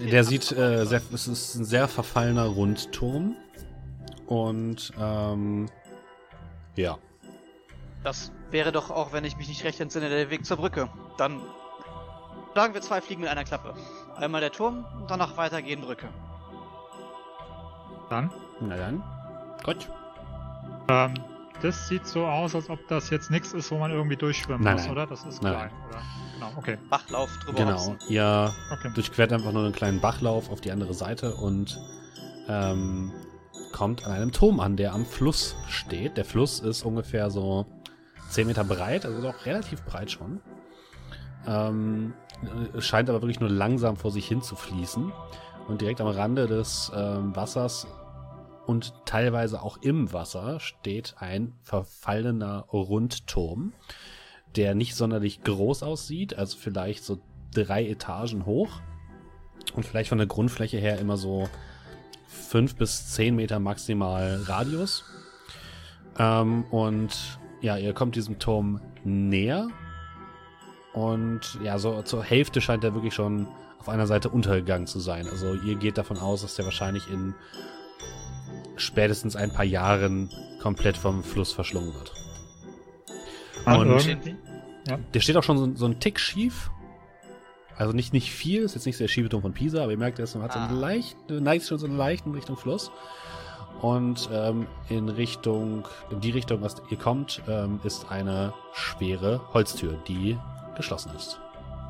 Der sieht, es ist ein sehr verfallener Rundturm. Und, ja. Das wäre doch auch, wenn ich mich nicht recht entsinne, der Weg zur Brücke. Dann schlagen wir 2 Fliegen mit einer Klappe. Einmal der Turm und danach weitergehen Brücke. Na dann. Gut. Das sieht so aus, als ob das jetzt nichts ist, wo man irgendwie durchschwimmen muss, oder? Das ist klar. Genau, okay. Bachlauf drüber. Genau, ja. Okay. Durchquert einfach nur einen kleinen Bachlauf auf die andere Seite und kommt an einem Turm an, der am Fluss steht. Der Fluss ist ungefähr so 10 Meter breit, also doch relativ breit schon. Scheint aber wirklich nur langsam vor sich hin zu fließen. Und direkt am Rande des Wassers und teilweise auch im Wasser steht ein verfallener Rundturm, der nicht sonderlich groß aussieht, also vielleicht so 3 Etagen hoch und vielleicht von der Grundfläche her immer so 5 bis 10 Meter maximal Radius. Und ja, ihr kommt diesem Turm näher und ja, so zur Hälfte scheint er wirklich schon auf einer Seite untergegangen zu sein. Also ihr geht davon aus, dass der wahrscheinlich in spätestens ein paar Jahren komplett vom Fluss verschlungen wird. Und der steht auch schon so ein Tick schief. Also nicht viel, ist jetzt nicht der schiefe Turm von Pisa, aber ihr merkt, er hat so einen neigt schon so leicht in Richtung Fluss. Und in die Richtung, aus der ihr kommt, ist eine schwere Holztür, die geschlossen ist.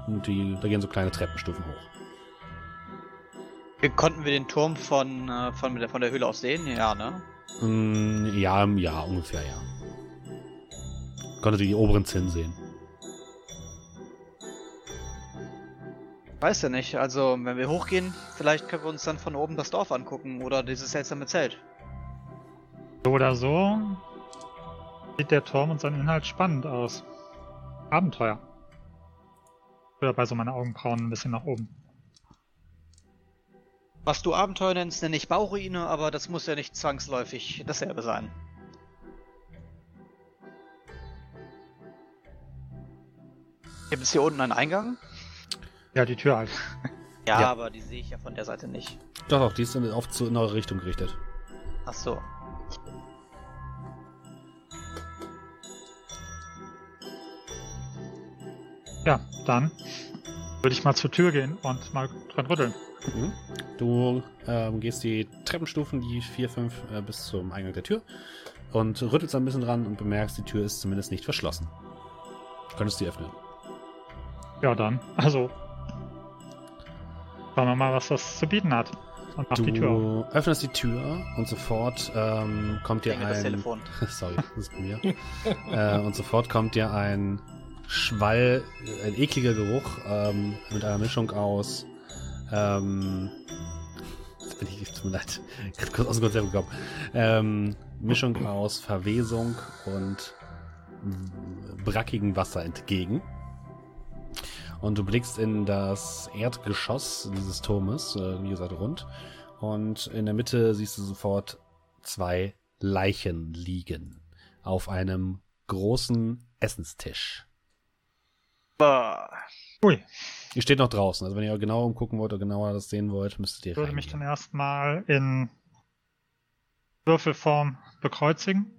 Und da gehen so kleine Treppenstufen hoch. Konnten wir den Turm von der Höhle aus sehen? Ja, ne? Ja, ungefähr, ja. Konnte die oberen 10 sehen. Weiß ja nicht. Also, wenn wir hochgehen, vielleicht können wir uns dann von oben das Dorf angucken oder dieses seltsame Zelt. So oder so sieht der Turm und sein Inhalt spannend aus. Abenteuer. Ich höre bei so meine Augenbrauen ein bisschen nach oben. Was du Abenteuer nennst, nenne ich Bauruine, aber das muss ja nicht zwangsläufig dasselbe sein. Gibt es hier unten einen Eingang? Ja, die Tür halt. Ja, aber die sehe ich ja von der Seite nicht. Doch, die ist oft in eure Richtung gerichtet. Ach so. Ja, dann würde ich mal zur Tür gehen und mal dran rütteln. Mhm. Du gehst die Treppenstufen, die 4, 5 bis zum Eingang der Tür und rüttelst ein bisschen dran und bemerkst, die Tür ist zumindest nicht verschlossen. Du könntest die öffnen. Ja, dann. Also, schauen wir mal, was das zu bieten hat. Und mach die Tür auf. Du öffnest die Tür und sofort kommt dir ein... Telefon. Sorry, das ist bei mir. Und sofort kommt dir ein... Schwall, ein ekliger Geruch mit einer Mischung aus tut mir leid, ganz kurz aus dem Konzept gekommen. Mischung aus Verwesung und brackigem Wasser entgegen. Und du blickst in das Erdgeschoss dieses Turmes, wie gesagt rund, und in der Mitte siehst du sofort 2 Leichen liegen auf einem großen Essenstisch. Bah. Ui. Ihr steht noch draußen, also wenn ihr genau umgucken wollt oder genauer das sehen wollt, müsstet ihr Ich würde reingehen. Mich dann erstmal in Würfelform bekreuzigen.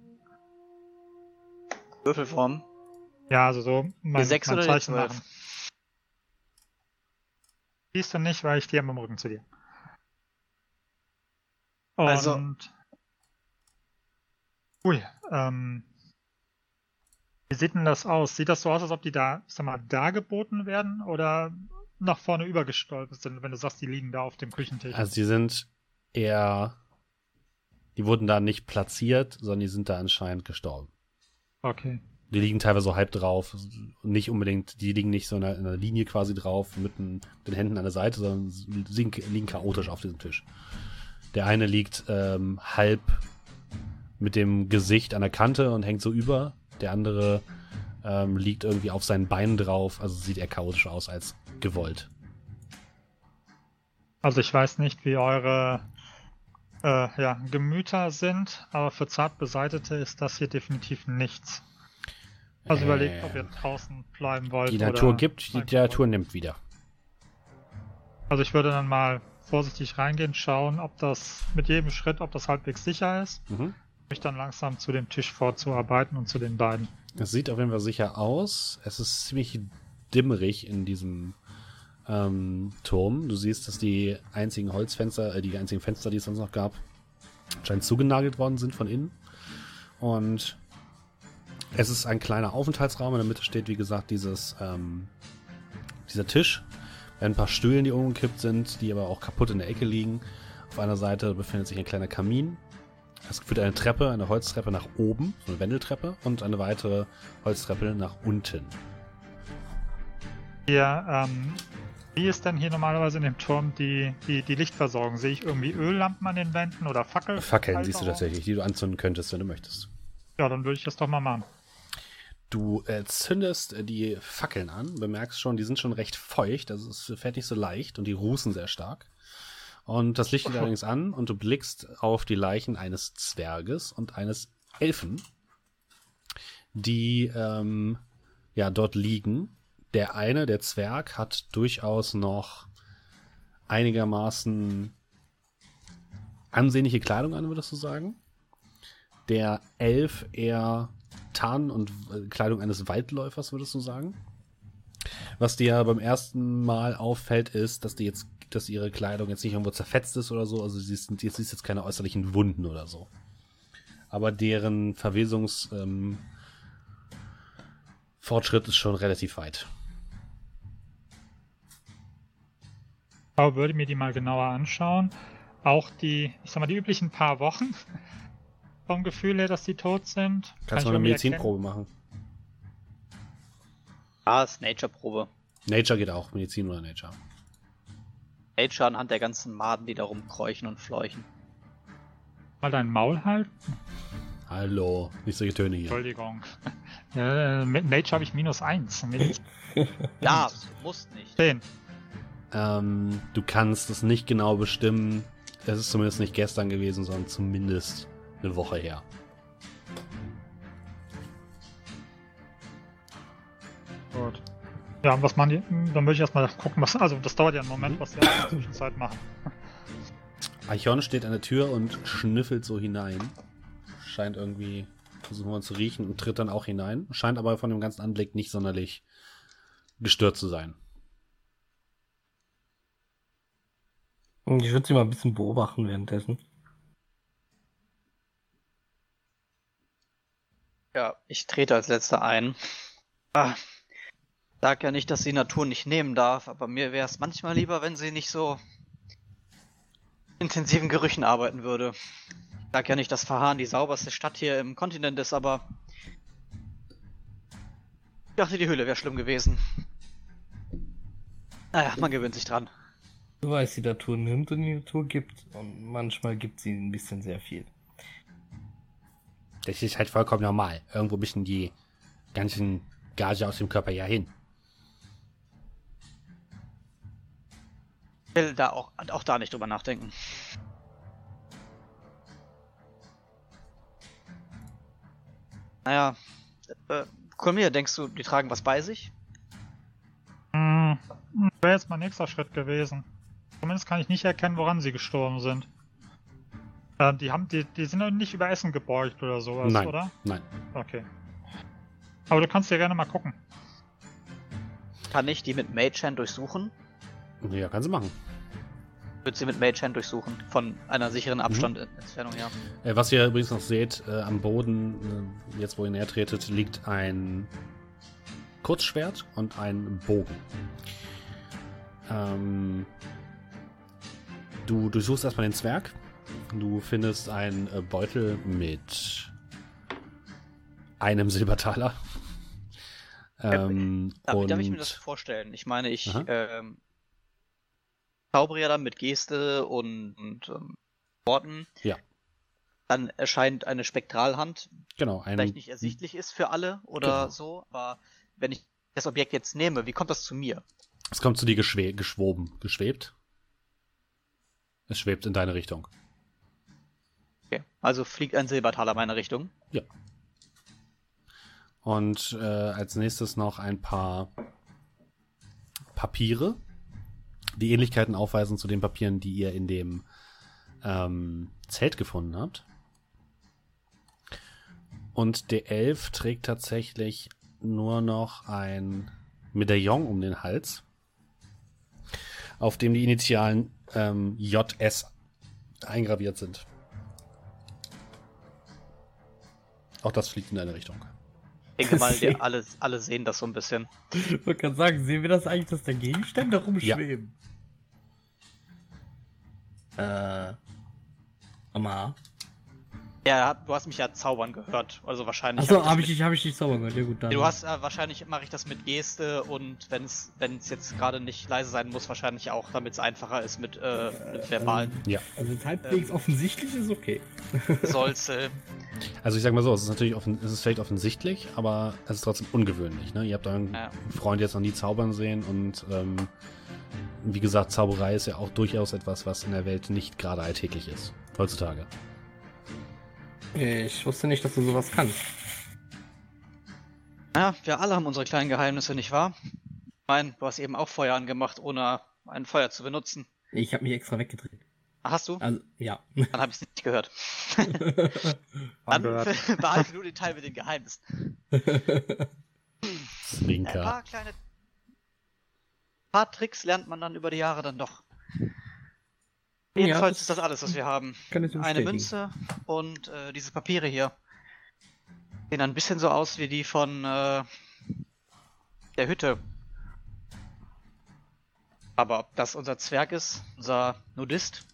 Würfelform? Ja, also so mein Zeichen machen. Siehst du nicht, weil ich die habe im Rücken zu dir. Und also. Ui, Wie sieht denn das aus? Sieht das so aus, als ob die da, ich sag mal, dargeboten werden oder nach vorne übergestolpert sind, wenn du sagst, die liegen da auf dem Küchentisch? Also die wurden da nicht platziert, sondern die sind da anscheinend gestorben. Okay. Die liegen teilweise so halb drauf, nicht unbedingt, die liegen nicht so in einer Linie quasi drauf, mit den Händen an der Seite, sondern liegen chaotisch auf diesem Tisch. Der eine liegt halb mit dem Gesicht an der Kante und hängt so über. Der andere liegt irgendwie auf seinen Beinen drauf, also sieht eher chaotisch aus als gewollt. Also ich weiß nicht, wie eure Gemüter sind, aber für zart Beseitete ist das hier definitiv nichts. Also überlegt, ob ihr draußen bleiben wollt. Die Natur oder gibt, die Natur nimmt wieder. Also ich würde dann mal vorsichtig reingehen, schauen, ob das mit jedem Schritt, ob das halbwegs sicher ist. Mhm. Mich dann langsam zu dem Tisch vorzuarbeiten und zu den beiden. Das sieht auf jeden Fall sicher aus. Es ist ziemlich dimmerig in diesem Turm. Du siehst, dass die einzigen Fenster, die es sonst noch gab, anscheinend zugenagelt worden sind von innen. Und es ist ein kleiner Aufenthaltsraum. In der Mitte steht, wie gesagt, dieser Tisch. Ein paar Stühlen, die umgekippt sind, die aber auch kaputt in der Ecke liegen. Auf einer Seite befindet sich ein kleiner Kamin. Es führt eine Treppe, eine Holztreppe nach oben, so eine Wendeltreppe, und eine weitere Holztreppe nach unten. Ja, wie ist denn hier normalerweise in dem Turm die Lichtversorgung? Sehe ich irgendwie Öllampen an den Wänden oder Fackeln? Fackeln siehst du tatsächlich, die du anzünden könntest, wenn du möchtest. Ja, dann würde ich das doch mal machen. Du zündest die Fackeln an, bemerkst schon, die sind schon recht feucht, also es fährt nicht so leicht und die rußen sehr stark. Und das Licht geht allerdings an und du blickst auf die Leichen eines Zwerges und eines Elfen, die dort liegen. Der Zwerg, hat durchaus noch einigermaßen ansehnliche Kleidung an, würdest du sagen. Der Elf eher Tarn und Kleidung eines Waldläufers, würdest du sagen. Was dir beim ersten Mal auffällt, ist, dass ihre Kleidung jetzt nicht irgendwo zerfetzt ist oder so. Also sie ist jetzt keine äußerlichen Wunden oder so. Aber deren Verwesungsfortschritt ist schon relativ weit. aber würde mir die mal genauer anschauen. Auch die, ich sag mal, die üblichen paar Wochen vom Gefühl her, dass die tot sind. Kannst du eine Medizinprobe machen? Ah, ist Nature-Probe. Nature geht auch, Medizin oder Nature. Nature anhand der ganzen Maden, die da rumkräuchen und fleuchen. Mal dein Maul halten? Hallo, nicht solche Töne hier. Entschuldigung. Mit Nature habe ich -1. Darfst, musst nicht. 10. Du kannst es nicht genau bestimmen. Es ist zumindest nicht gestern gewesen, sondern zumindest eine Woche her. Gut. Ja, was machen die? Dann würde ich erstmal gucken, was. Also, das dauert ja einen Moment, was die in der Zwischenzeit machen. Archon steht an der Tür und schnüffelt so hinein. Scheint irgendwie, versuchen wir zu riechen, und tritt dann auch hinein. Scheint aber von dem ganzen Anblick nicht sonderlich gestört zu sein. Ich würde sie mal ein bisschen beobachten währenddessen. Ja, ich trete als Letzter ein. Sag ja nicht, dass sie Natur nicht nehmen darf, aber mir wäre es manchmal lieber, wenn sie nicht so intensiven Gerüchen arbeiten würde. Sag ja nicht, dass Fahan die sauberste Stadt hier im Kontinent ist, aber ich dachte, die Höhle wäre schlimm gewesen. Naja, man gewöhnt sich dran. Du weißt, die Natur nimmt und die Natur gibt. Und manchmal gibt sie ein bisschen sehr viel. Das ist halt vollkommen normal. Irgendwo müssen die ganzen Gase aus dem Körper ja hin. Ich will da auch da nicht drüber nachdenken. Naja, Kolmier, denkst du, die tragen was bei sich? Wäre jetzt mein nächster Schritt gewesen. Zumindest kann ich nicht erkennen, woran sie gestorben sind. Die sind noch nicht über Essen gebeugt oder sowas, nein, oder? Nein. Okay. Aber du kannst ja gerne mal gucken. Kann ich die mit Magehand durchsuchen? Ja, kann sie machen. Würde sie mit Magehand durchsuchen, von einer sicheren Abstand Entfernung, ja. Was ihr übrigens noch seht, am Boden, jetzt wo ihr näher tretet, liegt ein Kurzschwert und ein Bogen. Du durchsuchst erstmal den Zwerg. Du findest einen Beutel mit einem Silbertaler. Darf ich mir das vorstellen? Ich meine, ich zaubere ja dann mit Geste und Worten. Ja. Dann erscheint eine Spektralhand, genau, die vielleicht nicht ersichtlich ist für alle oder genau. So. Aber wenn ich das Objekt jetzt nehme, wie kommt das zu mir? Es kommt zu dir geschwebt. Es schwebt in deine Richtung. Okay, also fliegt ein Silbertaler in meine Richtung. Ja. Und als nächstes noch ein paar Papiere, die Ähnlichkeiten aufweisen zu den Papieren, die ihr in dem Zelt gefunden habt. Und der Elf trägt tatsächlich nur noch ein Medaillon um den Hals, auf dem die Initialen JS eingraviert sind. Auch das fliegt in deine Richtung. Ich denke mal, alle sehen das so ein bisschen. Man kann sagen, sehen wir das eigentlich, dass der Gegenstände rumschweben? Ja. Amar? Ja, du hast mich ja zaubern gehört, also wahrscheinlich... Achso, hab ich dich zaubern gehört, ja gut, dann... Du hast, wahrscheinlich mache ich das mit Geste und wenn es jetzt gerade nicht leise sein muss, wahrscheinlich auch, damit es einfacher ist mit Verbalen. Ja. Also wenn es halbwegs offensichtlich ist, okay. Also ich sag mal so, es ist vielleicht offensichtlich, aber es ist trotzdem ungewöhnlich, ne? Ihr habt euren Freund jetzt noch nie zaubern sehen und, wie gesagt, Zauberei ist ja auch durchaus etwas, was in der Welt nicht gerade alltäglich ist, heutzutage. Ich wusste nicht, dass du sowas kannst. Ja, wir alle haben unsere kleinen Geheimnisse, nicht wahr? Ich meine, du hast eben auch Feuer angemacht, ohne ein Feuer zu benutzen. Ich habe mich extra weggedreht. Ach, hast du? Also, ja. Dann habe ich es nicht gehört. Dann behalte nur den Teil mit den Geheimnissen. Zwinker. Ein paar Tricks lernt man dann über die Jahre dann doch. Jedenfalls ist das alles, was wir haben. Eine Münze und diese Papiere hier. Sehen ein bisschen so aus wie die von der Hütte. Aber ob das unser Zwerg ist, unser Nudist?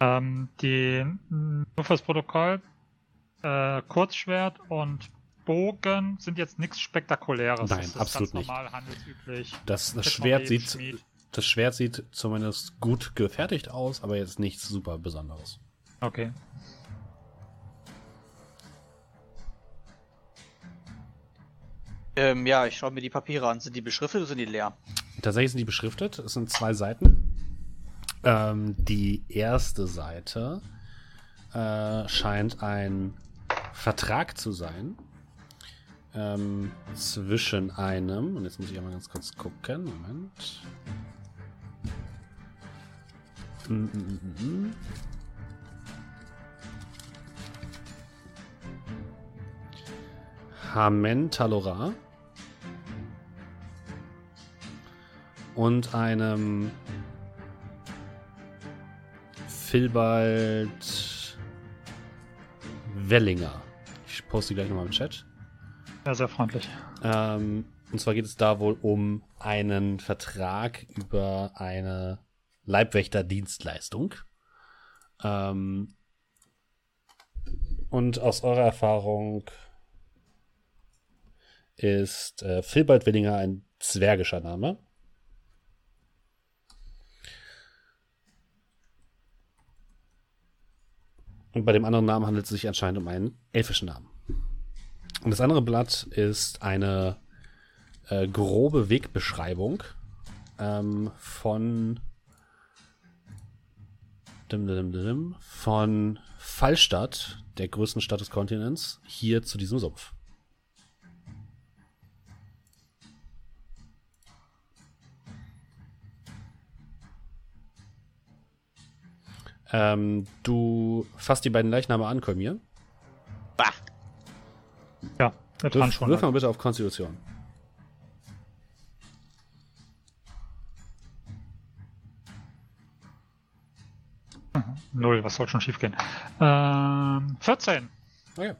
Nur fürs Protokoll, Kurzschwert und Bogen sind jetzt nichts Spektakuläres. Nein, das absolut ist ganz normal, nicht. Handelsüblich. Das Schwert sieht zumindest gut gefertigt aus, aber jetzt nichts super Besonderes. Okay. Ja, ich schaue mir die Papiere an. Sind die beschriftet oder sind die leer? Tatsächlich sind die beschriftet. Es sind 2 Seiten. Die erste Seite scheint ein Vertrag zu sein zwischen einem, und jetzt muss ich einmal ganz kurz gucken, Moment. Hamentalora und einem Philbald Wellinger. Ich poste die gleich nochmal im Chat. Ja, sehr freundlich. Und zwar geht es da wohl um einen Vertrag über eine Leibwächterdienstleistung. Und aus eurer Erfahrung ist Philbald Wellinger ein zwergischer Name. Und bei dem anderen Namen handelt es sich anscheinend um einen elfischen Namen. Und das andere Blatt ist eine grobe Wegbeschreibung von Fallstadt, der größten Stadt des Kontinents, hier zu diesem Sumpf. Du fasst die beiden Leichname an, Kolmier. Bah! Ja, das kann schon. Wirf mal bitte auf Konstitution. Null, was soll schon schief gehen? 14. Okay.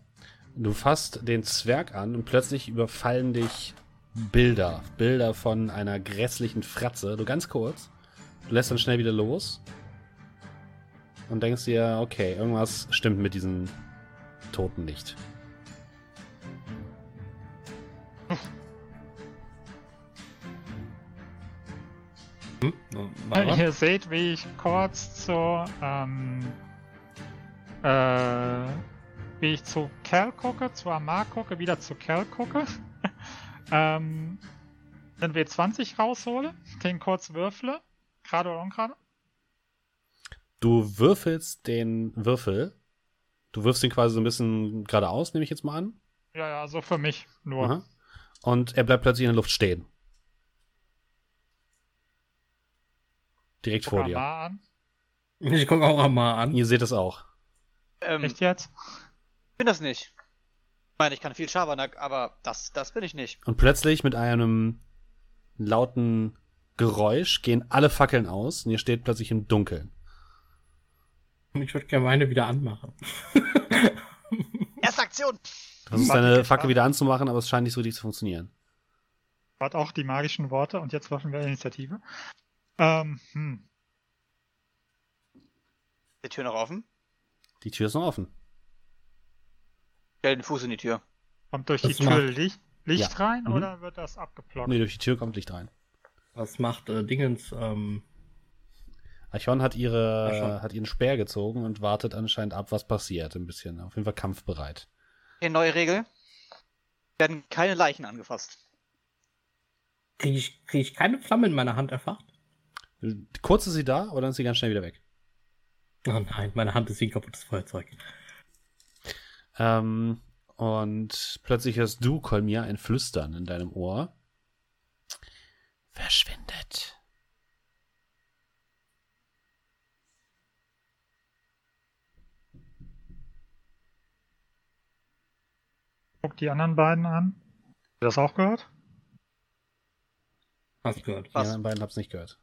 Du fasst den Zwerg an und plötzlich überfallen dich Bilder. Bilder von einer grässlichen Fratze. Du ganz kurz. Du lässt dann schnell wieder los. Und denkst dir, okay, irgendwas stimmt mit diesen Toten nicht. Ihr seht, wie ich kurz zu wie ich zu Cal gucke, zu Amar gucke, wieder zu Cal gucke. Den W20 raushole, den kurz würfle, gerade oder ungerade. Du würfelst den Würfel. Du wirfst ihn quasi so ein bisschen geradeaus, nehme ich jetzt mal an. Ja, so für mich nur. Aha. Und er bleibt plötzlich in der Luft stehen. Direkt vor dir. Amar an. Ich gucke auch Amar an. Ihr seht das auch. Echt jetzt? Ich bin das nicht. Ich meine, ich kann viel Schabernack, aber das bin ich nicht. Und plötzlich mit einem lauten Geräusch gehen alle Fackeln aus und ihr steht plötzlich im Dunkeln. Ich würde gerne meine wieder anmachen. Erste Aktion! Das ist deine Fackel wieder anzumachen, aber es scheint nicht so richtig zu funktionieren. Wart auch die magischen Worte und jetzt werfen wir Initiative. Die Tür noch offen? Die Tür ist noch offen. Stell den Fuß in die Tür. Kommt durch die Tür Licht rein oder wird das abgeplockt? Nee, durch die Tür kommt Licht rein. Was macht Archon hat ihren Speer gezogen und wartet anscheinend ab, was passiert. Ein bisschen, auf jeden Fall kampfbereit. Die neue Regel, werden keine Leichen angefasst. Krieg ich keine Flamme in meiner Hand erfacht? Kurz ist sie da, aber dann ist sie ganz schnell wieder weg. Oh nein, meine Hand ist wie ein kaputtes Feuerzeug. Und plötzlich hörst du, Kolmier, ein Flüstern in deinem Ohr. Verschwindet. Guck die anderen beiden an. Habt ihr das auch gehört? Hast gehört. Die anderen beiden hab's nicht gehört.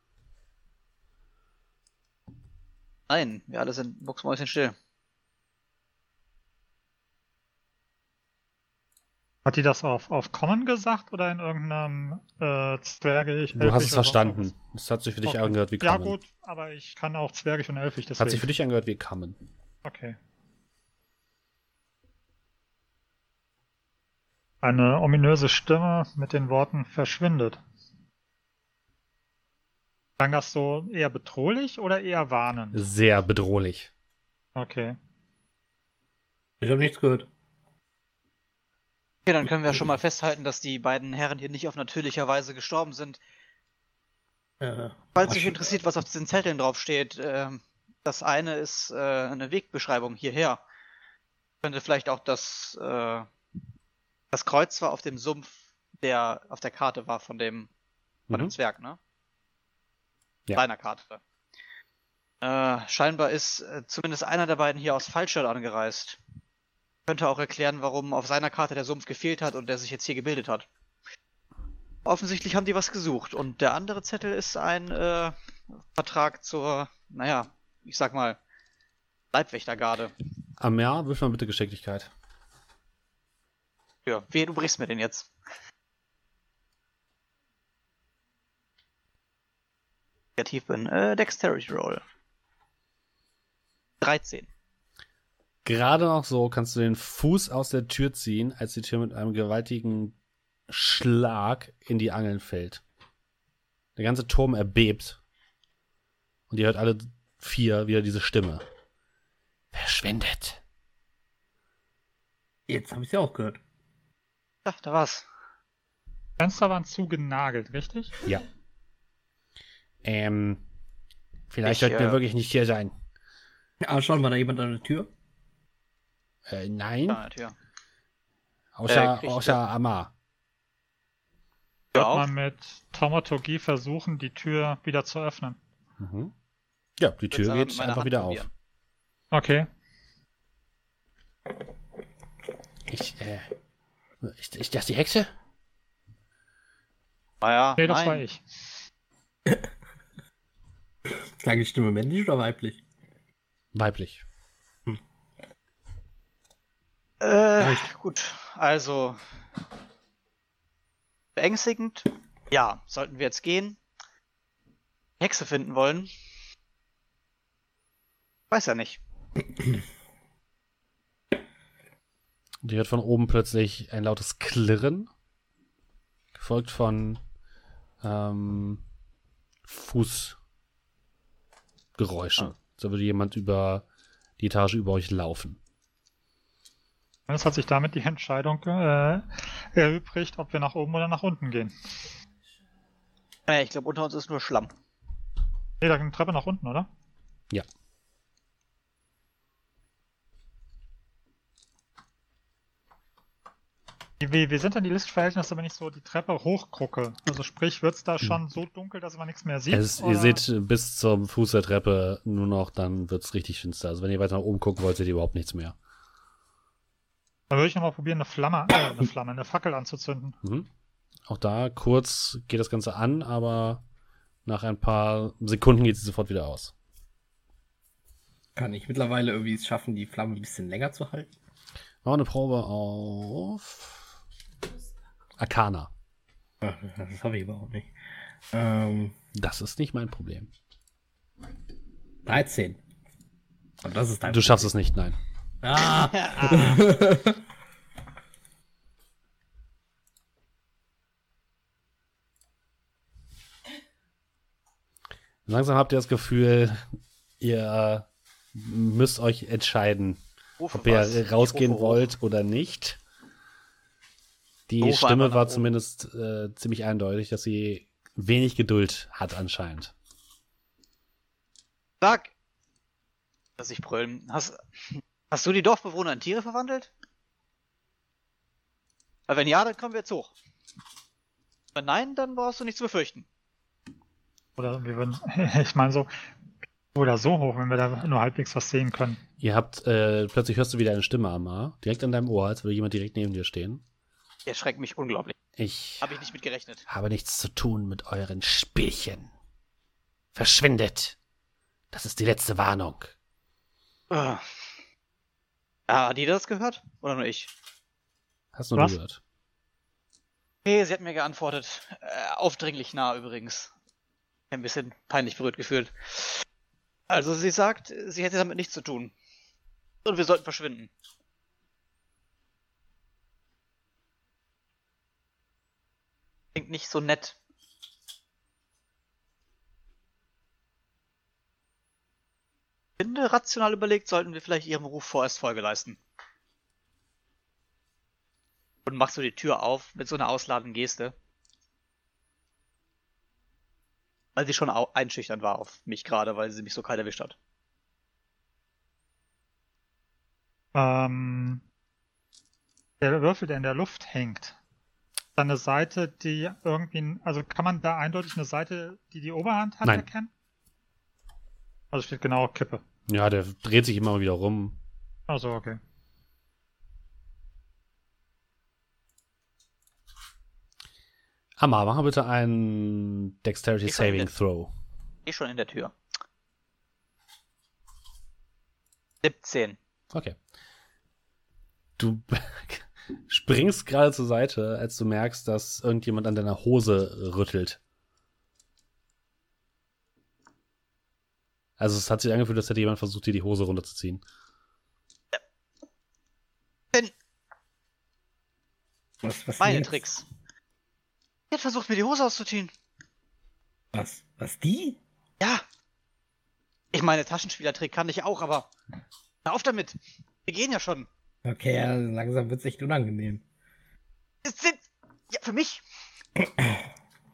Nein, wir alle sind buchsmäuschenstill. Hat die das auf Common gesagt oder in irgendeinem Zwergisch? Du hast es verstanden. Es hat sich für dich angehört wie Common. Ja gut, aber ich kann auch Zwergisch und Elfisch. Deswegen. Hat sich für dich angehört wie Common. Okay. Eine ominöse Stimme mit den Worten verschwindet. Klang das so eher bedrohlich oder eher warnend? Sehr bedrohlich. Okay. Ich habe nichts gehört. Okay, dann können wir schon mal festhalten, dass die beiden Herren hier nicht auf natürlicher Weise gestorben sind. Falls euch interessiert, was auf diesen Zetteln draufsteht, das eine ist eine Wegbeschreibung hierher. Könnte vielleicht auch das Kreuz war auf dem Sumpf, der auf der Karte war von dem Zwerg, ne? Ja. Seiner Karte. Scheinbar ist zumindest einer der beiden hier aus Fallstadt angereist. Könnte auch erklären, warum auf seiner Karte der Sumpf gefehlt hat und der sich jetzt hier gebildet hat. Offensichtlich haben die was gesucht. Und der andere Zettel ist ein Vertrag zur, ich sag mal, Leibwächtergarde. Amar, wirf mal bitte Geschicklichkeit. Ja, du brichst mir den jetzt. Kreativ bin. Dexterity Roll. 13. Gerade noch so kannst du den Fuß aus der Tür ziehen, als die Tür mit einem gewaltigen Schlag in die Angeln fällt. Der ganze Turm erbebt. Und ihr hört alle vier wieder diese Stimme. Verschwindet. Jetzt habe ich sie auch gehört. Ach, da war's. Die Fenster waren zugenagelt, richtig? Ja. Vielleicht sollten wir wirklich nicht hier sein. Ah, schon, war da jemand an der Tür? Nein. Außer Amar. Wird man mit Taumaturgie versuchen, die Tür wieder zu öffnen? Mhm. Ja, die Tür geht einfach wieder auf. Okay. Ist das die Hexe? Nee, das war ich. Sage die Stimme männlich oder weiblich? Weiblich. Gut, also beängstigend. Ja, sollten wir jetzt gehen? Hexe finden wollen? Weiß ja nicht. Die hört von oben plötzlich ein lautes Klirren, gefolgt von Fußgeräuschen. So würde jemand über die Etage über euch laufen. Es hat sich damit die Entscheidung erübrigt, ob wir nach oben oder nach unten gehen. Naja, ich glaube, unter uns ist nur Schlamm. Nee, da geht eine Treppe nach unten, oder? Ja. Wie sind denn die Lichtverhältnisse, wenn ich so die Treppe hochgucke? Also sprich, wird es da schon so dunkel, dass man nichts mehr sieht? Ihr seht bis zum Fuß der Treppe nur noch, dann wird es richtig finster. Also wenn ihr weiter nach oben gucken wollt, seht ihr überhaupt nichts mehr. Dann würde ich nochmal probieren, eine Fackel anzuzünden. Mhm. Auch da kurz geht das Ganze an, aber nach ein paar Sekunden geht sie sofort wieder aus. Kann ich mittlerweile irgendwie es schaffen, die Flamme ein bisschen länger zu halten? Machen wir eine Probe auf Arcana. Das habe ich überhaupt nicht. Das ist nicht mein Problem. 13. Aber das ist dein Problem. Du schaffst es nicht, nein. Langsam habt ihr das Gefühl, ihr müsst euch entscheiden, ob ihr rausgehen wollt oder nicht. Die Stimme war zumindest ziemlich eindeutig, dass sie wenig Geduld hat anscheinend. Sag, dass ich brüllen. Hast du die Dorfbewohner in Tiere verwandelt? Weil wenn ja, dann kommen wir jetzt hoch. Wenn nein, dann brauchst du nichts zu befürchten. Oder wir würden, ich meine so, oder so hoch, wenn wir da nur halbwegs was sehen können. Ihr habt, plötzlich hörst du wieder eine Stimme, Amar, direkt an deinem Ohr, als würde jemand direkt neben dir stehen. Ihr schreckt mich unglaublich. Habe ich nicht mit gerechnet. Habe nichts zu tun mit euren Spielchen. Verschwindet. Das ist die letzte Warnung. Hat die das gehört? Oder nur ich? Hast du nur gehört. Nee, sie hat mir geantwortet. Aufdringlich nah übrigens. Ein bisschen peinlich berührt gefühlt. Also sie sagt, sie hätte damit nichts zu tun. Und wir sollten verschwinden. Klingt nicht so nett. Ich finde, rational überlegt, sollten wir vielleicht ihrem Ruf vorerst Folge leisten. Und machst du die Tür auf mit so einer ausladenden Geste. Weil sie schon einschüchtern war auf mich gerade, weil sie mich so kalt erwischt hat. Der Würfel, der in der Luft hängt, ist da eine Seite, die irgendwie... Also kann man da eindeutig eine Seite, die die Oberhand hat, Nein. erkennen? Also steht genau auf Kippe. Ja, der dreht sich immer wieder rum. Ach so, okay. Amar, mach mal bitte einen Dexterity Saving Throw. Ich schon in der Tür. 17. Okay. Du springst gerade zur Seite, als du merkst, dass irgendjemand an deiner Hose rüttelt. Also es hat sich angefühlt, als hätte jemand versucht, dir die Hose runterzuziehen. Was meine jetzt? Tricks. Die hat versucht, mir die Hose auszuziehen. Was die? Ja. Ich meine, Taschenspielertrick kann ich auch, aber hör auf damit. Wir gehen ja schon. Okay, ja, langsam wird's echt unangenehm. Ja, für mich.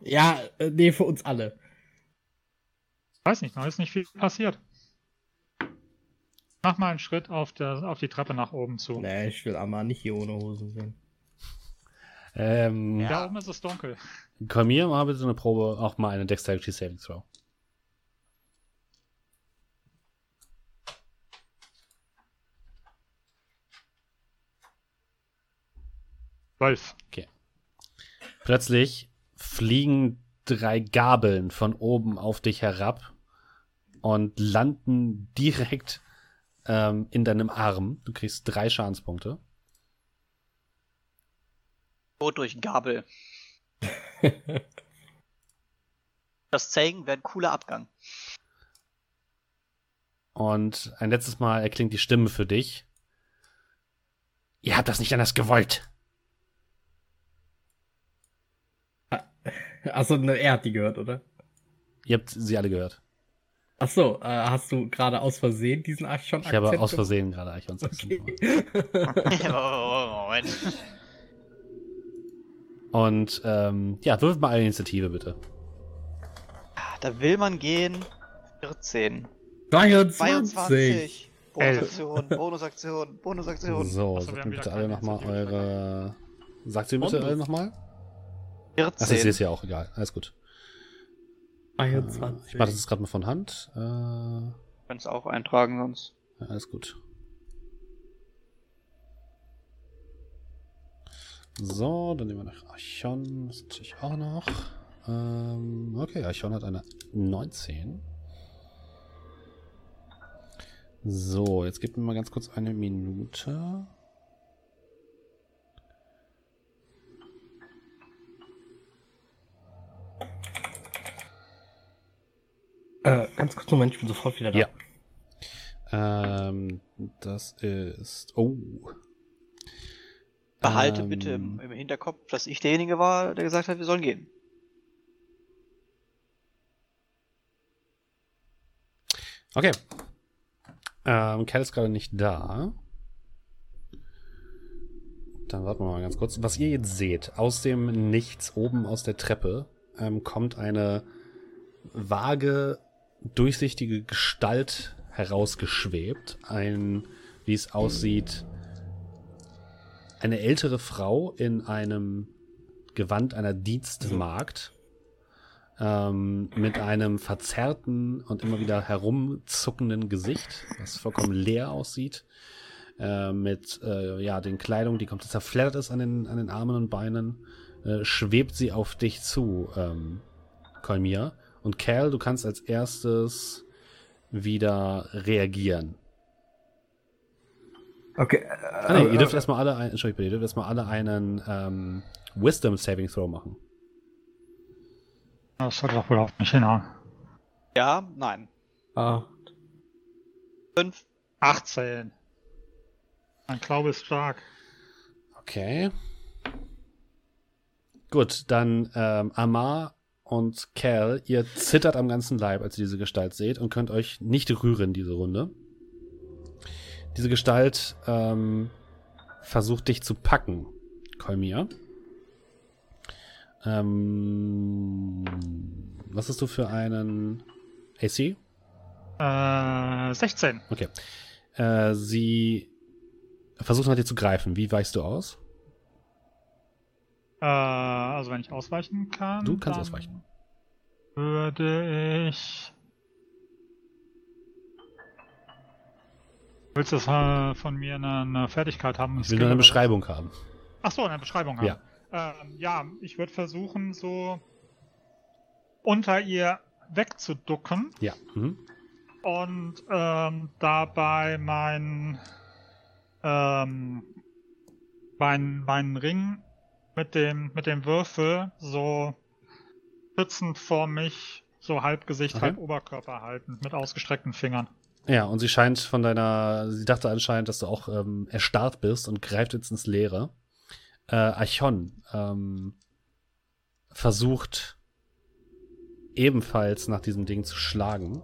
Ja, nee, für uns alle. Weiß nicht, da ist nicht viel passiert. Mach mal einen Schritt auf die Treppe nach oben zu. Nee, ich will Amar nicht hier ohne Hose sehen. Da oben ist es dunkel. Komm hier, mach bitte eine Probe, auch mal eine Dexterity Saving Throw. 12. Okay. Plötzlich fliegen 3 Gabeln von oben auf dich herab und landen direkt in deinem Arm. Du kriegst 3 Schadenspunkte. Tod durch Gabel. Das Zeigen wäre ein cooler Abgang. Und ein letztes Mal erklingt die Stimme für dich. Ihr habt das nicht anders gewollt. Achso, er hat die gehört, oder? Ihr habt sie alle gehört. Achso, hast du gerade aus Versehen diesen Archon-Akzent? Ich habe aus Versehen gerade Archon-Akzent. Okay. Moment. Und, wirft mal eine Initiative, bitte. Da will man gehen. 14. 22. Bonusaktion. So, sagt mir bitte alle nochmal eure... Sagt sie bitte alle nochmal? 14. Ach, ich sehe es ja auch, egal. Alles gut. 21. Ich mache das jetzt gerade mal von Hand. Kannst es auch eintragen sonst. Ja, alles gut. So, dann nehmen wir noch Archon. Das ist natürlich auch noch. Okay, Archon hat eine 19. So, jetzt gebt mir mal ganz kurz eine Minute. Ganz kurz, Moment, ich bin sofort wieder da. Ja. Das ist... Oh... Behalte bitte im Hinterkopf, dass ich derjenige war, der gesagt hat, wir sollen gehen. Okay. Cal ist gerade nicht da. Dann warten wir mal ganz kurz. Was ihr jetzt seht, aus dem Nichts, oben aus der Treppe, kommt eine vage, durchsichtige Gestalt herausgeschwebt. Wie es aussieht... Eine ältere Frau in einem Gewand einer Dienstmagd mit einem verzerrten und immer wieder herumzuckenden Gesicht, was vollkommen leer aussieht, mit den Kleidung, die komplett zerfleddert ist an den Armen und Beinen, schwebt sie auf dich zu, Kolmier. Und Cal, du kannst als erstes wieder reagieren. Okay. Nee, ihr dürft erstmal alle, einen Wisdom Saving Throw machen. Das sollte doch wohl auf mich hinhauen. Ja, nein. 5. 18. Mein Glaube ist stark. Okay. Gut, dann Amar und Cal, ihr zittert am ganzen Leib, als ihr diese Gestalt seht und könnt euch nicht rühren diese Runde. Diese Gestalt versucht dich zu packen, Kolmier. Was hast du für einen AC? 16. Okay. Sie versucht nach dir zu greifen. Wie weichst du aus? Also wenn ich ausweichen kann. Du kannst ausweichen. Würde ich... Willst du das von mir eine Fertigkeit haben? Ich will nur eine Beschreibung haben. Ach so, eine Beschreibung haben. Ja, ich würde versuchen, so unter ihr wegzuducken. Ja. Mhm. Und dabei meinen Ring mit dem Würfel so schützend vor mich, so halb Gesicht, halb Oberkörper halten, mit ausgestreckten Fingern. Ja, und sie scheint sie dachte anscheinend, dass du auch erstarrt bist und greift jetzt ins Leere. Archon versucht ebenfalls nach diesem Ding zu schlagen.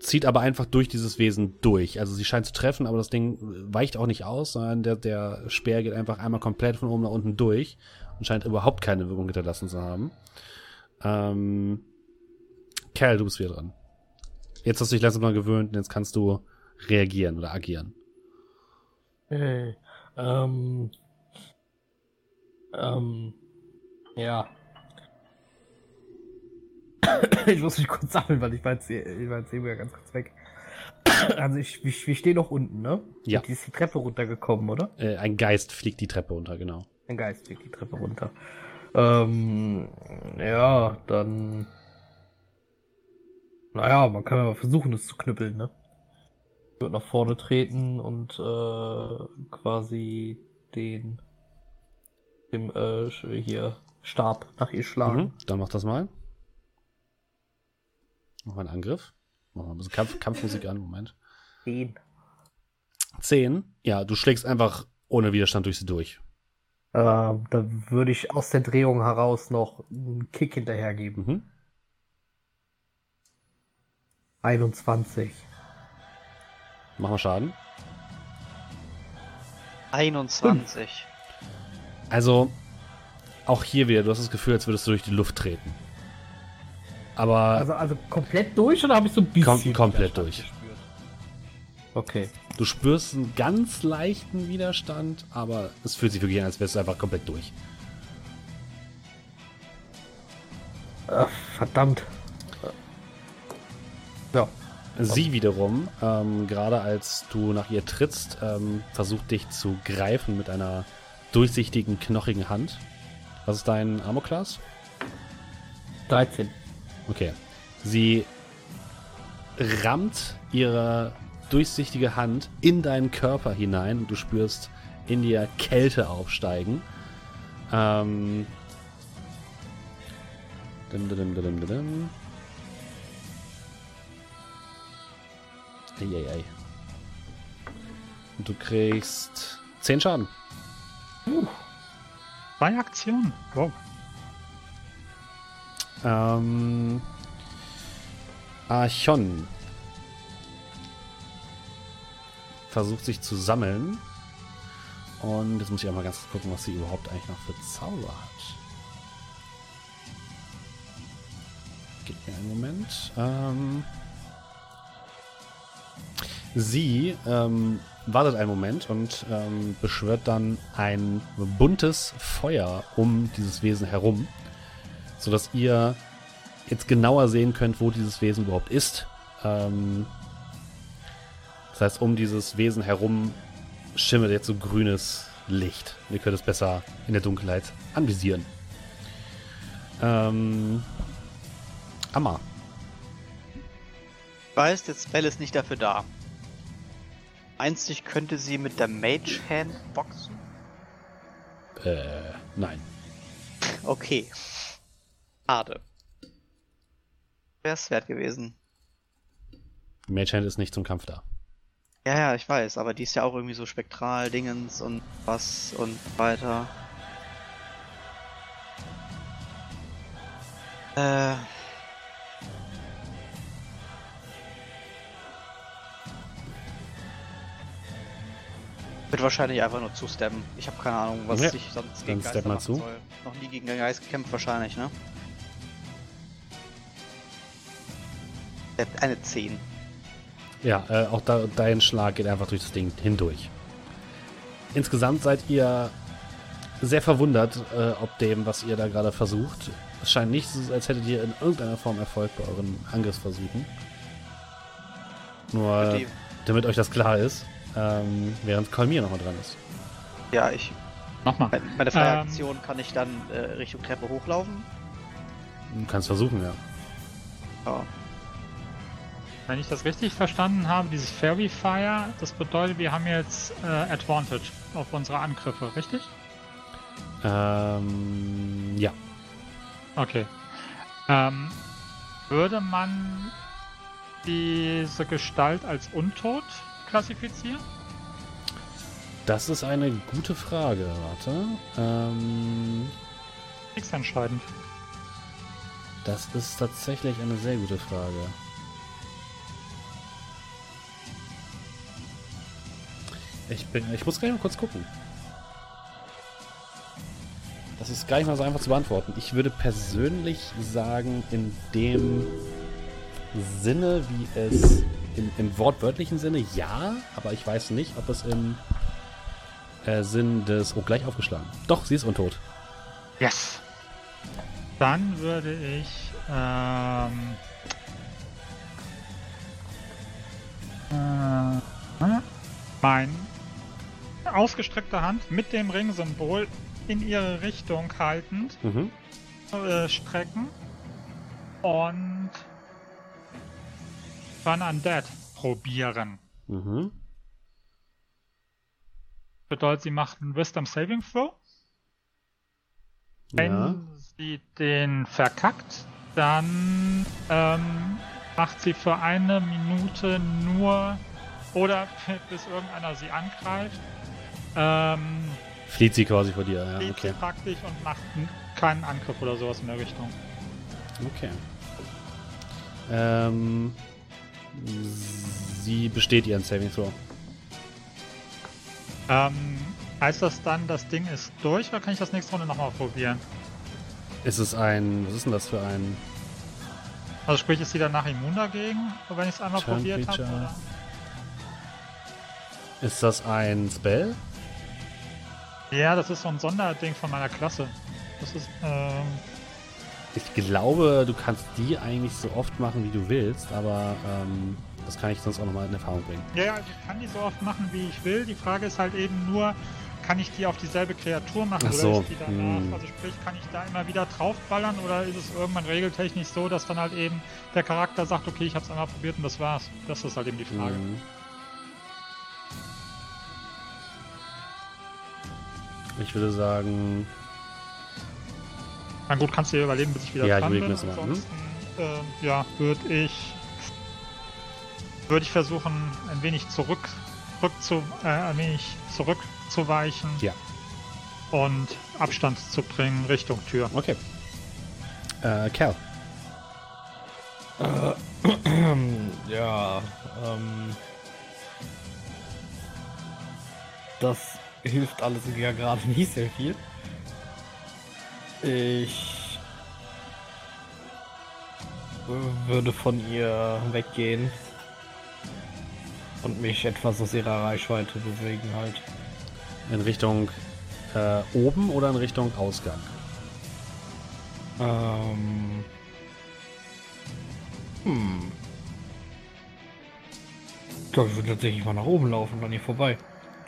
Zieht aber einfach durch dieses Wesen durch. Also sie scheint zu treffen, aber das Ding weicht auch nicht aus, sondern der Speer geht einfach einmal komplett von oben nach unten durch und scheint überhaupt keine Wirkung hinterlassen zu haben. Kerl, du bist wieder dran. Jetzt hast du dich langsam mal gewöhnt und jetzt kannst du reagieren oder agieren. Hey, ja. Ich muss mich kurz sammeln, weil ich war jetzt eben ja ganz kurz weg. Also wir stehen noch unten, ne? Ja. Die ist die Treppe runtergekommen, oder? Ein Geist fliegt die Treppe runter, genau. Ein Geist fliegt die Treppe runter. Ja, dann... Naja, man kann ja mal versuchen, es zu knüppeln, ne? Ich würde nach vorne treten und quasi dem Stab nach ihr schlagen. Mhm, dann mach das mal. Mach mal einen Angriff. Mach mal ein bisschen Kampfmusik an, Moment. 10? Ja, du schlägst einfach ohne Widerstand durch sie durch. Dann würde ich aus der Drehung heraus noch einen Kick hinterhergeben. Mhm. 21. Machen wir Schaden. 21. Also, auch hier wieder, du hast das Gefühl, als würdest du durch die Luft treten. Aber... Also komplett durch oder habe ich so ein bisschen... Komplett durch. Okay. Du spürst einen ganz leichten Widerstand, aber es fühlt sich wirklich an, als wärst du einfach komplett durch. Ach, verdammt. Ja. Sie wiederum, gerade als du nach ihr trittst, versucht dich zu greifen mit einer durchsichtigen, knochigen Hand. Was ist dein Armor-Class? 13. Okay. Sie rammt ihre durchsichtige Hand in deinen Körper hinein und du spürst in dir Kälte aufsteigen. Eieiei. Und du kriegst 10 Schaden. 2 Aktionen. Wow. Archon versucht sich zu sammeln. Und jetzt muss ich einmal ganz kurz gucken, was sie überhaupt eigentlich noch für Zauber hat. Gib mir einen Moment. Sie wartet einen Moment und beschwört dann ein buntes Feuer um dieses Wesen herum, sodass ihr jetzt genauer sehen könnt, wo dieses Wesen überhaupt ist. Das heißt, um dieses Wesen herum schimmert jetzt so grünes Licht. Ihr könnt es besser in der Dunkelheit anvisieren. Amar. Ich weiß, der Spell ist nicht dafür da. Meinst du, ich könnte sie mit der Mage Hand boxen? Nein. Okay. Schade. Wäre es wert gewesen. Die Mage Hand ist nicht zum Kampf da. Ja, ich weiß, aber die ist ja auch irgendwie so Spektral-Dingens und was und weiter. Wird wahrscheinlich einfach nur zustemmen. Ich habe keine Ahnung, was ich sonst gegen Geister machen soll. Noch nie gegen den Geist gekämpft wahrscheinlich, ne? Eine 10. Ja, auch dein Schlag geht einfach durch das Ding hindurch. Insgesamt seid ihr sehr verwundert, ob dem, was ihr da gerade versucht. Es scheint nicht, als hättet ihr in irgendeiner Form Erfolg bei euren Angriffsversuchen. Nur, damit euch das klar ist, während Kolmier nochmal dran ist. Ja, ich... Nochmal. Meine freie Aktion kann ich dann Richtung Treppe hochlaufen? Du kannst versuchen, ja. Ja. Wenn ich das richtig verstanden habe, dieses Fairy Fire, das bedeutet, wir haben jetzt Advantage auf unsere Angriffe, richtig? Ja. Okay. Würde man diese Gestalt als untot klassifizieren? Das ist eine gute Frage, warte. Nichts entscheidend. Das ist tatsächlich eine sehr gute Frage. Ich muss gleich mal kurz gucken. Das ist gar nicht mal so einfach zu beantworten. Ich würde persönlich sagen, in dem Sinne, wie es im wortwörtlichen Sinne, ja, aber ich weiß nicht, ob es im Sinn des... Oh, gleich aufgeschlagen. Doch, sie ist untot. Yes! Dann würde ich... mein ausgestreckte Hand mit dem Ringsymbol in ihre Richtung haltend strecken und dann Undead probieren. Bedeutet, sie macht einen Wisdom Saving Throw. Wenn sie den verkackt, dann macht sie für eine Minute nur oder bis irgendeiner sie angreift. Flieht sie quasi vor dir, ja. Flieht sie praktisch und macht keinen Angriff oder sowas in der Richtung. Okay. Sie besteht ihren Saving Throw. Heißt das dann, das Ding ist durch oder kann ich das nächste Runde nochmal probieren? Ist es ein... Was ist denn das für ein... Also sprich, ist sie danach immun dagegen, wenn ich es einmal probiert habe? Ist das ein Spell? Ja, das ist so ein Sonderding von meiner Klasse. Das ist, ich glaube, du kannst die eigentlich so oft machen, wie du willst, aber das kann ich sonst auch nochmal in Erfahrung bringen. Ja, ich kann die so oft machen, wie ich will. Die Frage ist halt eben nur, kann ich die auf dieselbe Kreatur machen oder ist die danach? Also sprich, kann ich da immer wieder draufballern oder ist es irgendwann regeltechnisch so, dass dann halt eben der Charakter sagt, okay, ich hab's einmal probiert und das war's. Das ist halt eben die Frage. Ich würde sagen... Na gut, kannst du dir überlegen, bis ich wieder dran bin. Ansonsten, würde ich versuchen, ein wenig zurückzuweichen und Abstand zu bringen Richtung Tür. Okay. Cal. Das hilft alles ja gerade nicht sehr viel. Ich würde von ihr weggehen und mich etwas aus ihrer Reichweite bewegen halt. In Richtung oben oder in Richtung Ausgang? Ich glaube, ich würde tatsächlich mal nach oben laufen, dann hier vorbei.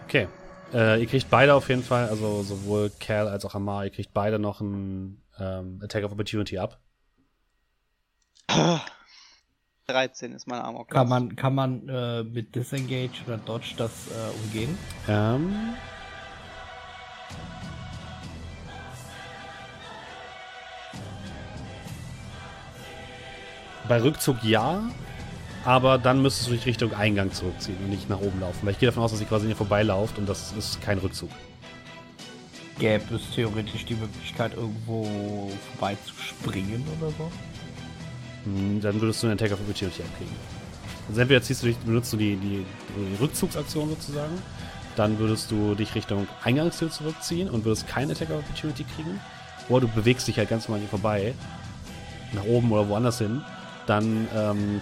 Okay. Ihr kriegt beide auf jeden Fall, also sowohl Cal als auch Amar, ihr kriegt beide noch einen Attack of Opportunity ab. 13 ist mein Armor. Kann man mit Disengage oder Dodge das umgehen? Bei Rückzug ja, aber dann müsstest du dich Richtung Eingang zurückziehen und nicht nach oben laufen. Weil ich gehe davon aus, dass ihr quasi hier vorbeilauft und das ist kein Rückzug. Gäbe es theoretisch die Möglichkeit, irgendwo vorbeizuspringen oder so? Dann würdest du einen Attack of Opportunity abkriegen. Also entweder benutzt du die Rückzugsaktion sozusagen, dann würdest du dich Richtung Eingangstür zurückziehen und würdest keinen Attack of Opportunity kriegen, oder du bewegst dich halt ganz normal hier vorbei, nach oben oder woanders hin, dann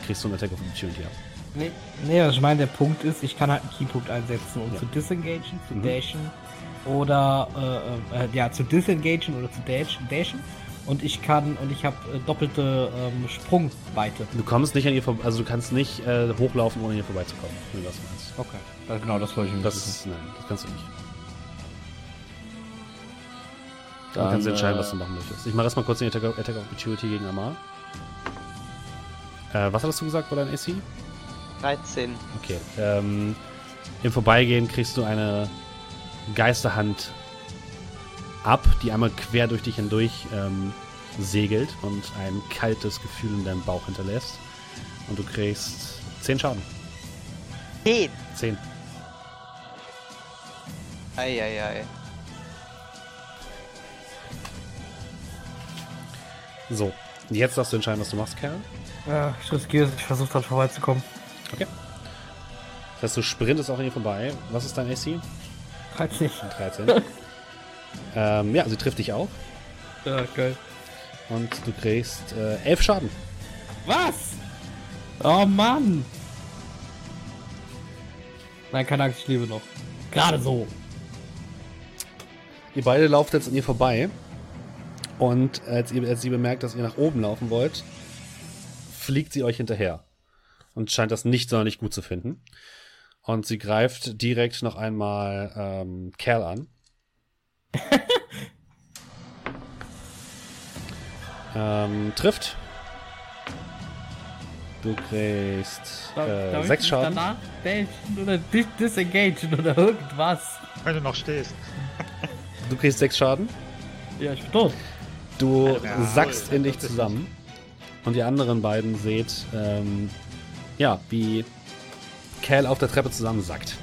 kriegst du einen Attack of Opportunity ab. Nee, was ich meine, der Punkt ist, ich kann halt einen Keypunkt einsetzen, um zu disengagen, zu dashen, oder zu disengagen oder zu dashen. Und ich habe doppelte Sprungweite. Du kommst nicht an ihr vorbei, also du kannst nicht hochlaufen, ohne hier vorbeizukommen, wenn du das meinst. Okay, genau, das wollte ich nicht. Nein, das kannst du nicht. Dann kannst du entscheiden, was du machen möchtest. Ich mache erstmal kurz den Attack of Opportunity gegen Amar. Was hattest du gesagt bei deinem AC? 13. Okay, im Vorbeigehen kriegst du eine Geisterhand ab, die einmal quer durch dich hindurch segelt und ein kaltes Gefühl in deinem Bauch hinterlässt. Und du kriegst 10 Schaden. 10? 10. Eieiei. So, jetzt darfst du entscheiden, was du machst, Kerl. Ja, ich riskiere es. Ich versuche dran vorbeizukommen. Okay. Das heißt, du sprintest auch an ihr vorbei. Was ist dein AC? 13. 13. Sie trifft dich auch. Ja, geil. Und du kriegst 11 Schaden. Was? Oh Mann! Nein, keine Angst, ich lebe noch. Gerade so. Ihr beide lauft jetzt an ihr vorbei. Und als sie bemerkt, dass ihr nach oben laufen wollt, fliegt sie euch hinterher. Und scheint das nicht sonderlich gut zu finden. Und sie greift direkt noch einmal Cal an. Trifft. Du kriegst 6 Schaden. Danach dashen oder disengagen oder irgendwas. Wenn du noch stehst. Du kriegst 6 Schaden. Ja, ich bin tot. Du sackst in dich zusammen. Und die anderen beiden seht, wie Cal auf der Treppe zusammensackt.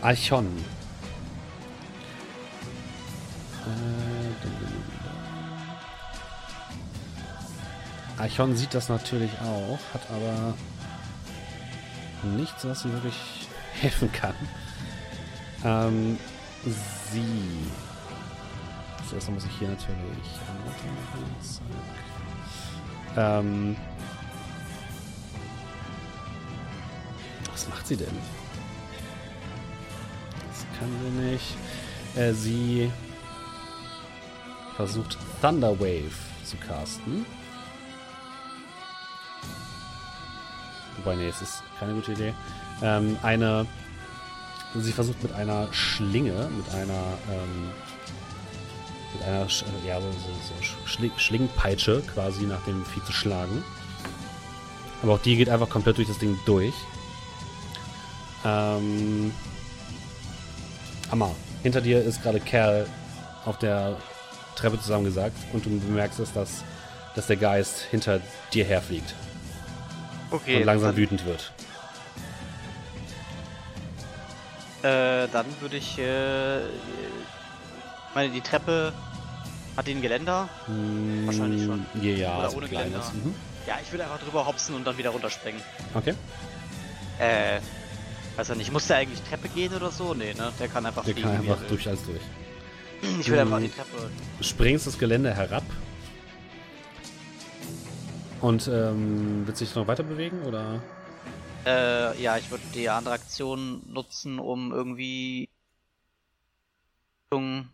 Archon. Archon sieht das natürlich auch, hat aber nichts, was ihm wirklich helfen kann. Zuerst muss ich hier natürlich was macht sie denn? Das kann sie nicht. Sie versucht Thunderwave zu casten. Wobei, nee, es ist keine gute Idee. Sie versucht mit einer Schlinge, mit einer Schlingenpeitsche quasi nach dem Vieh zu schlagen. Aber auch die geht einfach komplett durch das Ding durch. Amar, hinter dir ist gerade Cal auf der Treppe zusammengesackt und du bemerkst es, dass der Geist hinter dir herfliegt. Okay. Und langsam wütend wird. Dann würde ich die Treppe hat die ein Geländer? Wahrscheinlich schon. Ja, oder so ohne Geländer. Ja, ich würde einfach drüber hopsen und dann wieder runterspringen. Okay. Weiß ja nicht, muss der eigentlich Treppe gehen oder so? Nee, ne? Der kann einfach fliegen. Der kann einfach durch alles durch. Ich will einfach die Treppe. Du springst das Geländer herab. Und willst du dich noch weiter bewegen oder? Ich würde die andere Aktion nutzen, um irgendwie Richtung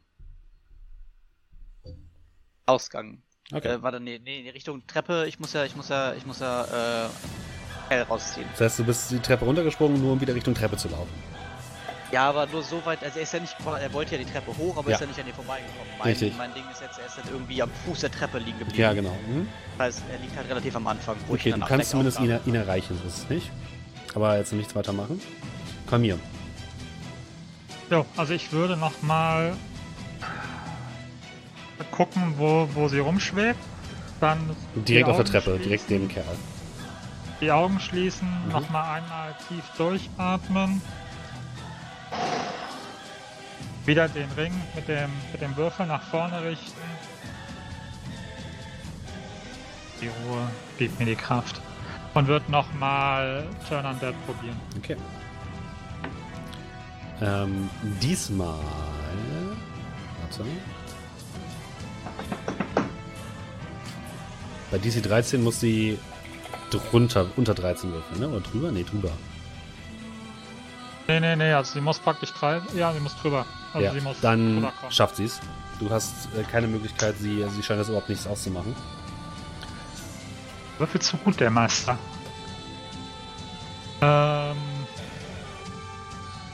Ausgang. Okay. In Richtung Treppe. Ich muss ja rausziehen. Das heißt, du bist die Treppe runtergesprungen, nur um wieder Richtung Treppe zu laufen. Ja, aber nur so weit, also er ist ja nicht, er wollte ja die Treppe hoch, aber ja, ist ja nicht an ihr vorbeigekommen. Mein Ding ist jetzt, er ist halt irgendwie am Fuß der Treppe liegen geblieben. Ja, genau. Mhm. Das heißt, er liegt halt relativ am Anfang, wo ich dann abdecke. Okay, du kannst zumindest ihn erreichen, so ist es nicht. Aber jetzt nichts weiter machen. Kolmier. So, also ich würde nochmal gucken, wo sie rumschwebt. Dann direkt auf der Treppe, direkt neben Kerl. Die Augen schließen, nochmal einmal tief durchatmen. Wieder den Ring mit dem Würfel nach vorne richten. Die Ruhe gibt mir die Kraft. Und wird nochmal Turn Undead probieren. Okay. Diesmal... Warte. Bei DC 13 muss sie unter 13 würfeln, ne? Oder drüber? Ne, drüber. Nee, also sie muss praktisch sie muss drüber. Also ja, sie muss dann schafft sie es. Du hast keine Möglichkeit, sie scheint das überhaupt nichts auszumachen. Würfel zu gut, der Meister.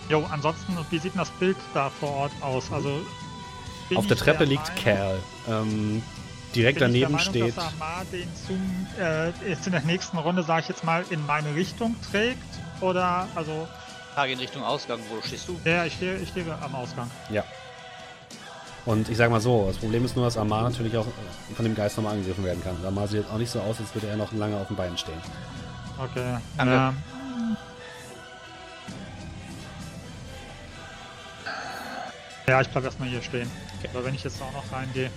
Jo, ansonsten, wie sieht denn das Bild da vor Ort aus? Also auf der Treppe liegt Cal. Direkt daneben steht... Dass Amar den Zoom jetzt in der nächsten Runde, sage ich jetzt mal, in meine Richtung trägt? Oder, also... In Richtung Ausgang, wo stehst du? Ja, ich stehe am Ausgang. Ja. Und ich sag mal so, das Problem ist nur, dass Amar natürlich auch von dem Geist nochmal angegriffen werden kann. Amar sieht jetzt auch nicht so aus, als würde er noch lange auf den Beinen stehen. Okay. Ja, ich bleib erstmal hier stehen. Okay. Aber wenn ich jetzt auch noch reingehe...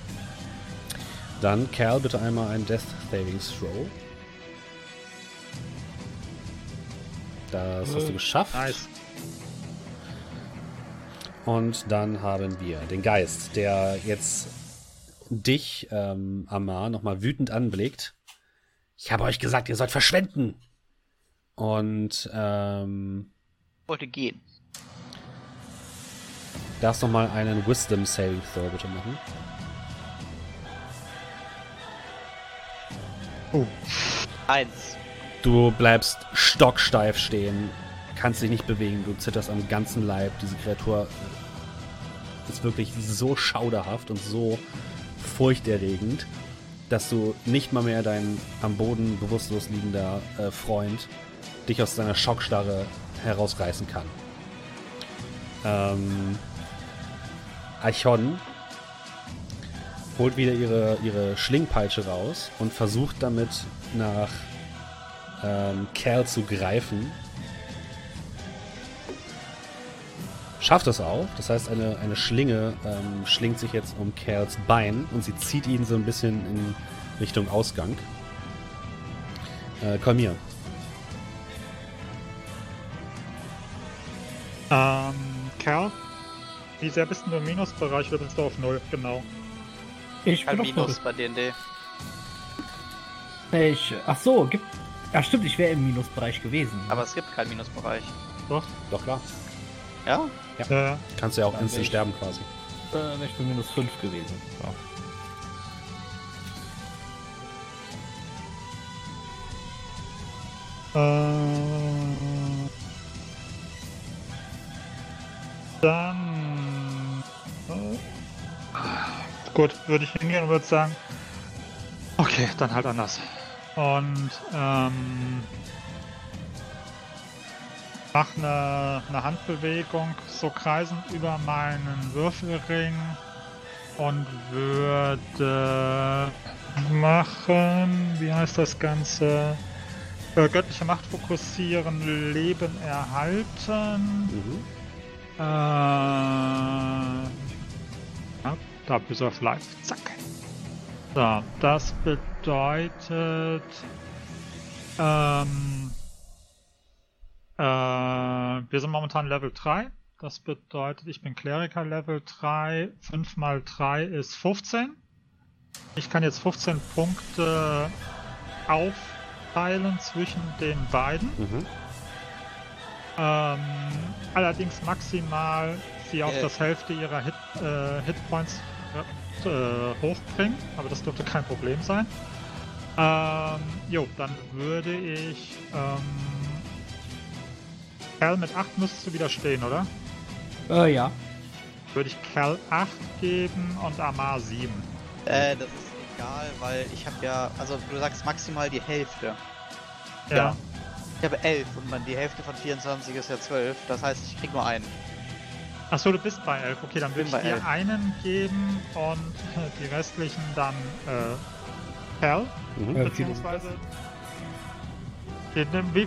Dann, Cal, bitte einmal einen Death Savings Throw. Das hast du geschafft. Nice. Und dann haben wir den Geist, der jetzt dich, Amar, nochmal wütend anblickt. Ich habe euch gesagt, ihr sollt verschwenden. Und ich wollte gehen. Darfst nochmal einen Wisdom Saving Throw bitte machen. Oh. 1. Du bleibst stocksteif stehen, kannst dich nicht bewegen, du zitterst am ganzen Leib. Diese Kreatur ist wirklich so schauderhaft und so furchterregend, dass du nicht mal mehr dein am Boden bewusstlos liegender Freund dich aus seiner Schockstarre herausreißen kann. Archon holt wieder ihre Schlingpeitsche raus und versucht damit nach Cal zu greifen. Schafft das auch. Das heißt, eine Schlinge schlingt sich jetzt um Cals Bein und sie zieht ihn so ein bisschen in Richtung Ausgang. Komm hier. Cal? Wie sehr bist du im Minusbereich oder bist du auf 0? Genau. Ich bin Minus bei D&D. Ja, stimmt, ich wäre im Minusbereich gewesen. Aber es gibt keinen Minusbereich. Doch, klar. Ja? Ja. Kannst du ja auch instant sterben quasi. Ich bin minus 5 gewesen. Ja. Gut, würde ich hingehen und würde sagen, okay, dann halt anders. Und mach eine Handbewegung so kreisend über meinen Würfelring und würde machen, wie heißt das Ganze? Göttliche Macht fokussieren, Leben erhalten. Da bist du auf Life. Zack. So, das bedeutet wir sind momentan Level 3. Das bedeutet, ich bin Kleriker Level 3. 5 mal 3 ist 15. Ich kann jetzt 15 Punkte aufteilen zwischen den beiden. Allerdings maximal sie auf das Hälfte ihrer Hitpoints hochbringen, aber das dürfte kein Problem sein. Jo, dann würde ich Cal, mit 8 müsstest du wieder stehen, oder? Ja. Würde ich Cal 8 geben und Amar 7. Das ist egal, weil ich habe ja, also du sagst maximal die Hälfte. Ja. Ich habe 11 und die Hälfte von 24 ist ja 12, das heißt ich krieg nur einen. Achso, du bist bei 11, okay, dann würde ich dir 11. einen geben und die restlichen dann Cal, beziehungsweise... Wie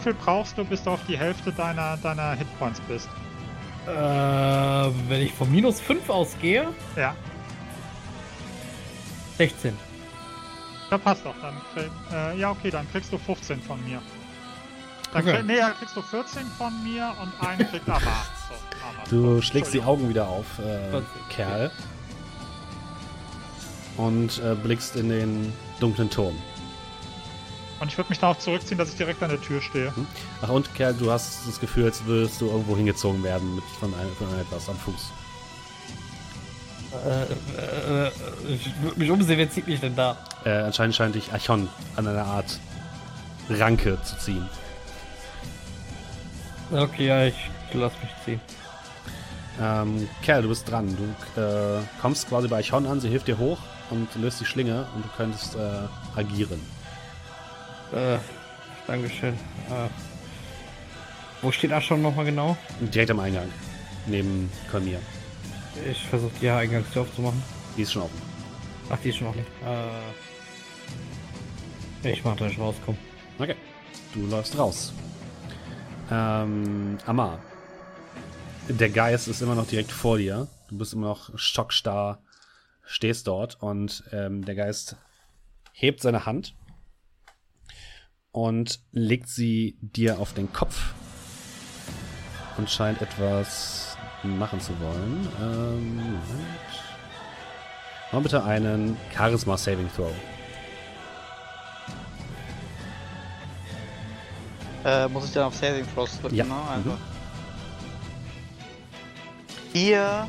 viel brauchst du, bis du auf die Hälfte deiner Hitpoints bist? Wenn ich von minus 5 ausgehe? Ja. 16. Ja, passt doch. Dann ja, okay, dann kriegst du 15 von mir. Dann okay. Dann kriegst du 14 von mir und einen kriegt Amar. So, du schlägst die Augen wieder auf, Kerl. Und blickst in den dunklen Turm. Und ich würde mich darauf zurückziehen, dass ich direkt an der Tür stehe. Ach und, Kerl, du hast das Gefühl, als würdest du irgendwo hingezogen werden mit von einem etwas am Fuß. Ich würde mich umsehen, wer zieht mich denn da? Anscheinend scheint dich Archon an einer Art Ranke zu ziehen. Okay, ja, ich lass mich ziehen. Kerl, du bist dran. Du kommst quasi bei Archon an, sie hilft dir hoch und löst die Schlinge und du könntest agieren. Dankeschön. Wo steht Archon nochmal genau? Direkt am Eingang. Neben Kolmier. Ich versuche die Eingangstür aufzumachen. Die ist schon offen. Ach, die ist schon offen. Ich mach da schon rauskommen. Okay. Du läufst raus. Amar. Der Geist ist immer noch direkt vor dir. Du bist immer noch stockstarr, stehst dort und der Geist hebt seine Hand und legt sie dir auf den Kopf und scheint etwas machen zu wollen. Mach bitte einen Charisma-Saving-Throw. Muss ich dann auf Saving-Throws drücken? Ja. Ne? Also. Hier,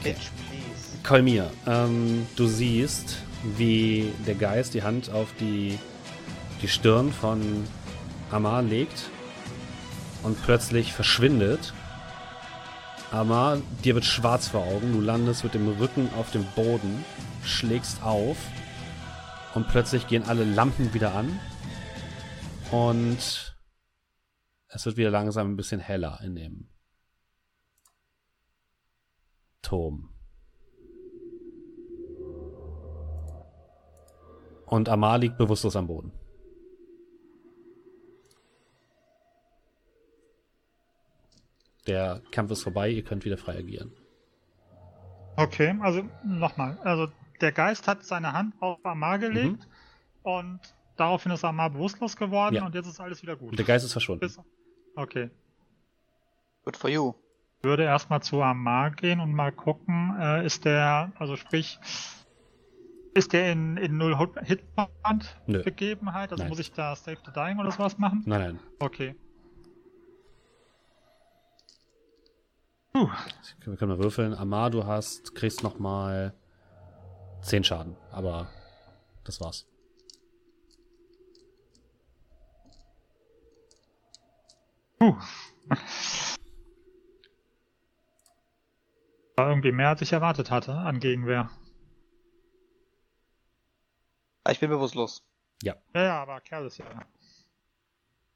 okay. Bitch, please. Kolmier, du siehst, wie der Geist die Hand auf die Stirn von Amar legt und plötzlich verschwindet. Amar, dir wird schwarz vor Augen, du landest mit dem Rücken auf dem Boden, schlägst auf und plötzlich gehen alle Lampen wieder an und es wird wieder langsam ein bisschen heller in dem Turm. Und Amar liegt bewusstlos am Boden. Der Kampf ist vorbei, ihr könnt wieder frei agieren. Okay, also nochmal. Also der Geist hat seine Hand auf Amar gelegt und daraufhin ist Amar bewusstlos geworden und jetzt ist alles wieder gut. Und der Geist ist verschwunden. Okay. Good for you. Ich würde erstmal zu Amar gehen und mal gucken, ist der in null Hitpoint Begebenheit? Also nein. Muss ich da Save the Dying oder sowas machen? Nein. Okay. Wir können mal würfeln. Amar, du kriegst nochmal 10 Schaden, aber das war's. War irgendwie mehr, als ich erwartet hatte an Gegenwehr. Ich bin bewusstlos. Ja. Ja, aber Kerl ist ja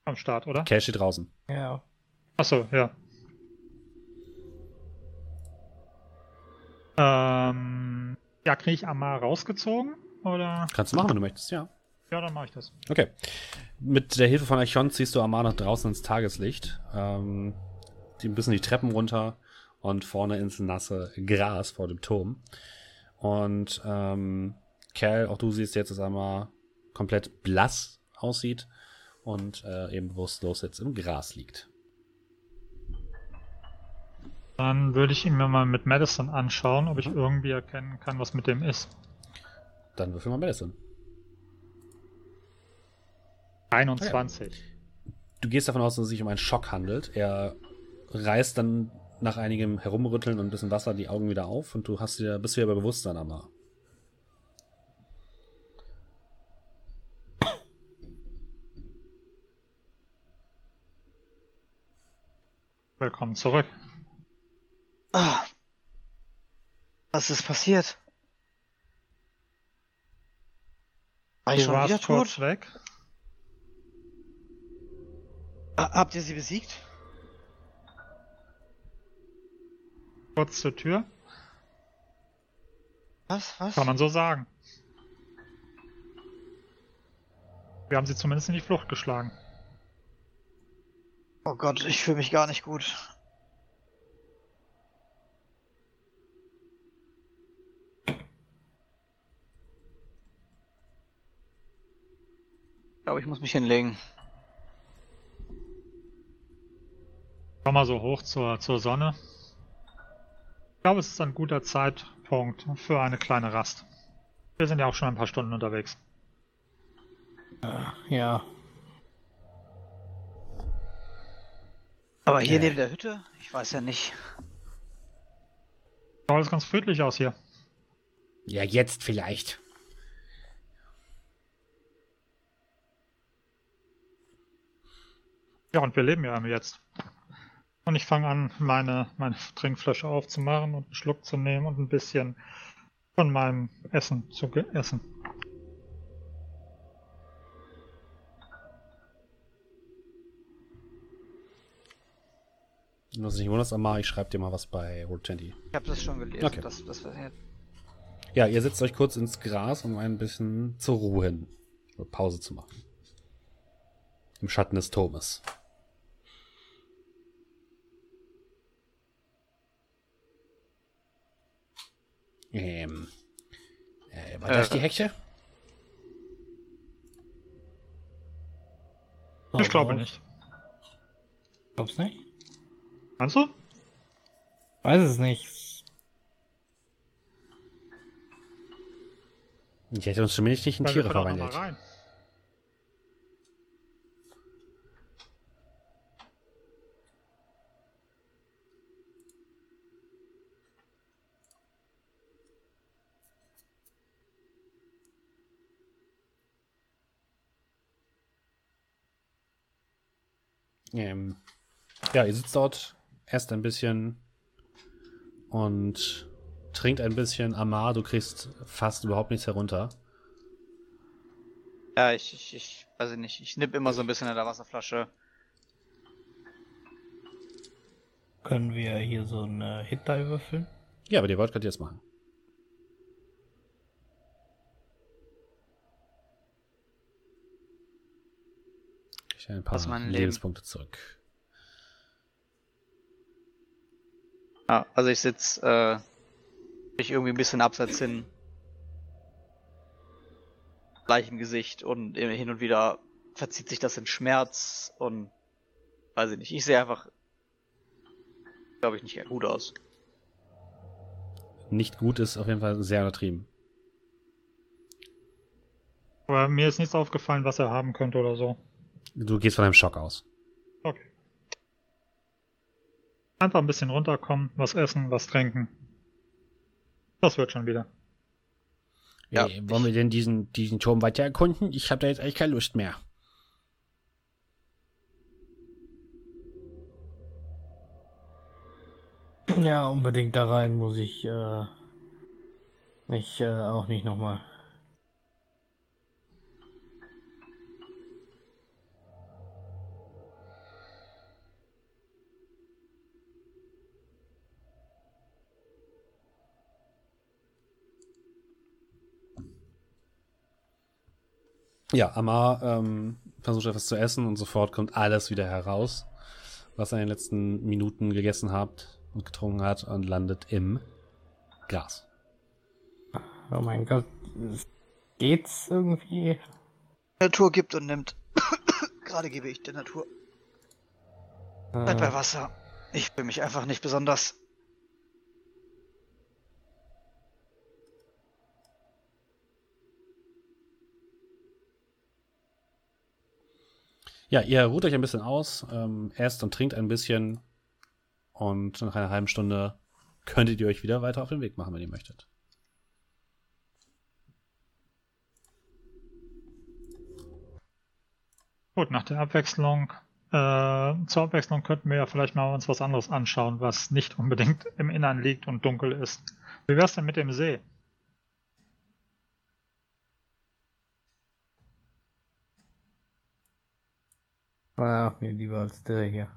am Start, oder? Kerl steht draußen. Ja. Achso, ja. Ja, kriege ich Amar rausgezogen? Oder? Kannst du machen, wenn du möchtest, ja. Ja, dann mache ich das. Okay. Mit der Hilfe von Archon ziehst du Amar nach draußen ins Tageslicht. Die ein bisschen die Treppen runter und vorne ins nasse Gras vor dem Turm. Und Cal, auch du siehst jetzt, dass Amar komplett blass aussieht und eben bewusstlos jetzt im Gras liegt. Dann würde ich ihn mir mal mit Madison anschauen, ob ich irgendwie erkennen kann, was mit dem ist. Dann würfel mal Madison. 21. Okay. Du gehst davon aus, dass es sich um einen Schock handelt. Er reißt dann nach einigem Herumrütteln und ein bisschen Wasser die Augen wieder auf und du bist wieder bei Bewusstsein, Amar. Willkommen zurück. Ah. Was ist passiert? War ich schon wieder tot? Weg. Habt ihr sie besiegt? Kurz zur Tür. Was? Kann man so sagen. Wir haben sie zumindest in die Flucht geschlagen. Oh Gott, ich fühle mich gar nicht gut. Ich glaube, ich muss mich hinlegen. Komm mal so hoch zur Sonne. Ich glaube, es ist ein guter Zeitpunkt für eine kleine Rast. Wir sind ja auch schon ein paar Stunden unterwegs. Ja. Aber hier neben der Hütte? Ich weiß ja nicht. Sieht alles ganz friedlich aus hier. Ja, jetzt vielleicht. Ja, und wir leben ja jetzt. Und ich fange an, meine Trinkflasche aufzumachen und einen Schluck zu nehmen und ein bisschen von meinem Essen zu essen. Du hast nicht wundern, Amar, ich schreibe dir mal was bei Roll20. Ich habe das schon gelesen. Okay. Das war jetzt. Ja, ihr setzt euch kurz ins Gras, um ein bisschen zu ruhen. Pause zu machen. Im Schatten des Turmes. War das die Hexe? Ich glaube nicht. Glaubst du nicht? Kannst du? Weiß es nicht. Ich hätte uns zumindest nicht in Tiere verwandelt. Ja, ihr sitzt dort, esst ein bisschen und trinkt ein bisschen. Amar, du kriegst fast überhaupt nichts herunter. Ja, ich weiß nicht, ich nipp immer so ein bisschen in der Wasserflasche. Können wir hier so einen Hit-Die würfeln? Ja, aber die wollt ihr jetzt machen. Ich ein paar Lebenspunkte zurück. Ah, also ich sitze mich irgendwie ein bisschen abseits hin. Bleich im Gesicht und hin und wieder verzieht sich das in Schmerz und weiß ich nicht. Ich sehe einfach, glaube ich, nicht gut aus. Nicht gut ist auf jeden Fall sehr übertrieben. Aber mir ist nichts aufgefallen, was er haben könnte oder so. Du gehst von einem Schock aus. Okay. Einfach ein bisschen runterkommen, was essen, was trinken. Das wird schon wieder. Ja, wollen wir denn diesen Turm weiter erkunden? Ich habe da jetzt eigentlich keine Lust mehr. Ja, unbedingt da rein muss ich auch nicht nochmal. Ja, Amar versucht etwas zu essen und sofort kommt alles wieder heraus, was er in den letzten Minuten gegessen hat und getrunken hat und landet im Gras. Oh mein Gott, geht's irgendwie? Natur gibt und nimmt. Gerade gebe ich der Natur. Bleib bei Wasser. Ich bin mich einfach nicht besonders... Ja, ihr ruht euch ein bisschen aus, esst und trinkt ein bisschen und nach einer halben Stunde könntet ihr euch wieder weiter auf den Weg machen, wenn ihr möchtet. Gut, nach der Abwechslung zur Abwechslung könnten wir ja vielleicht mal uns was anderes anschauen, was nicht unbedingt im Innern liegt und dunkel ist. Wie wär's denn mit dem See? War auch mir lieber als der hier.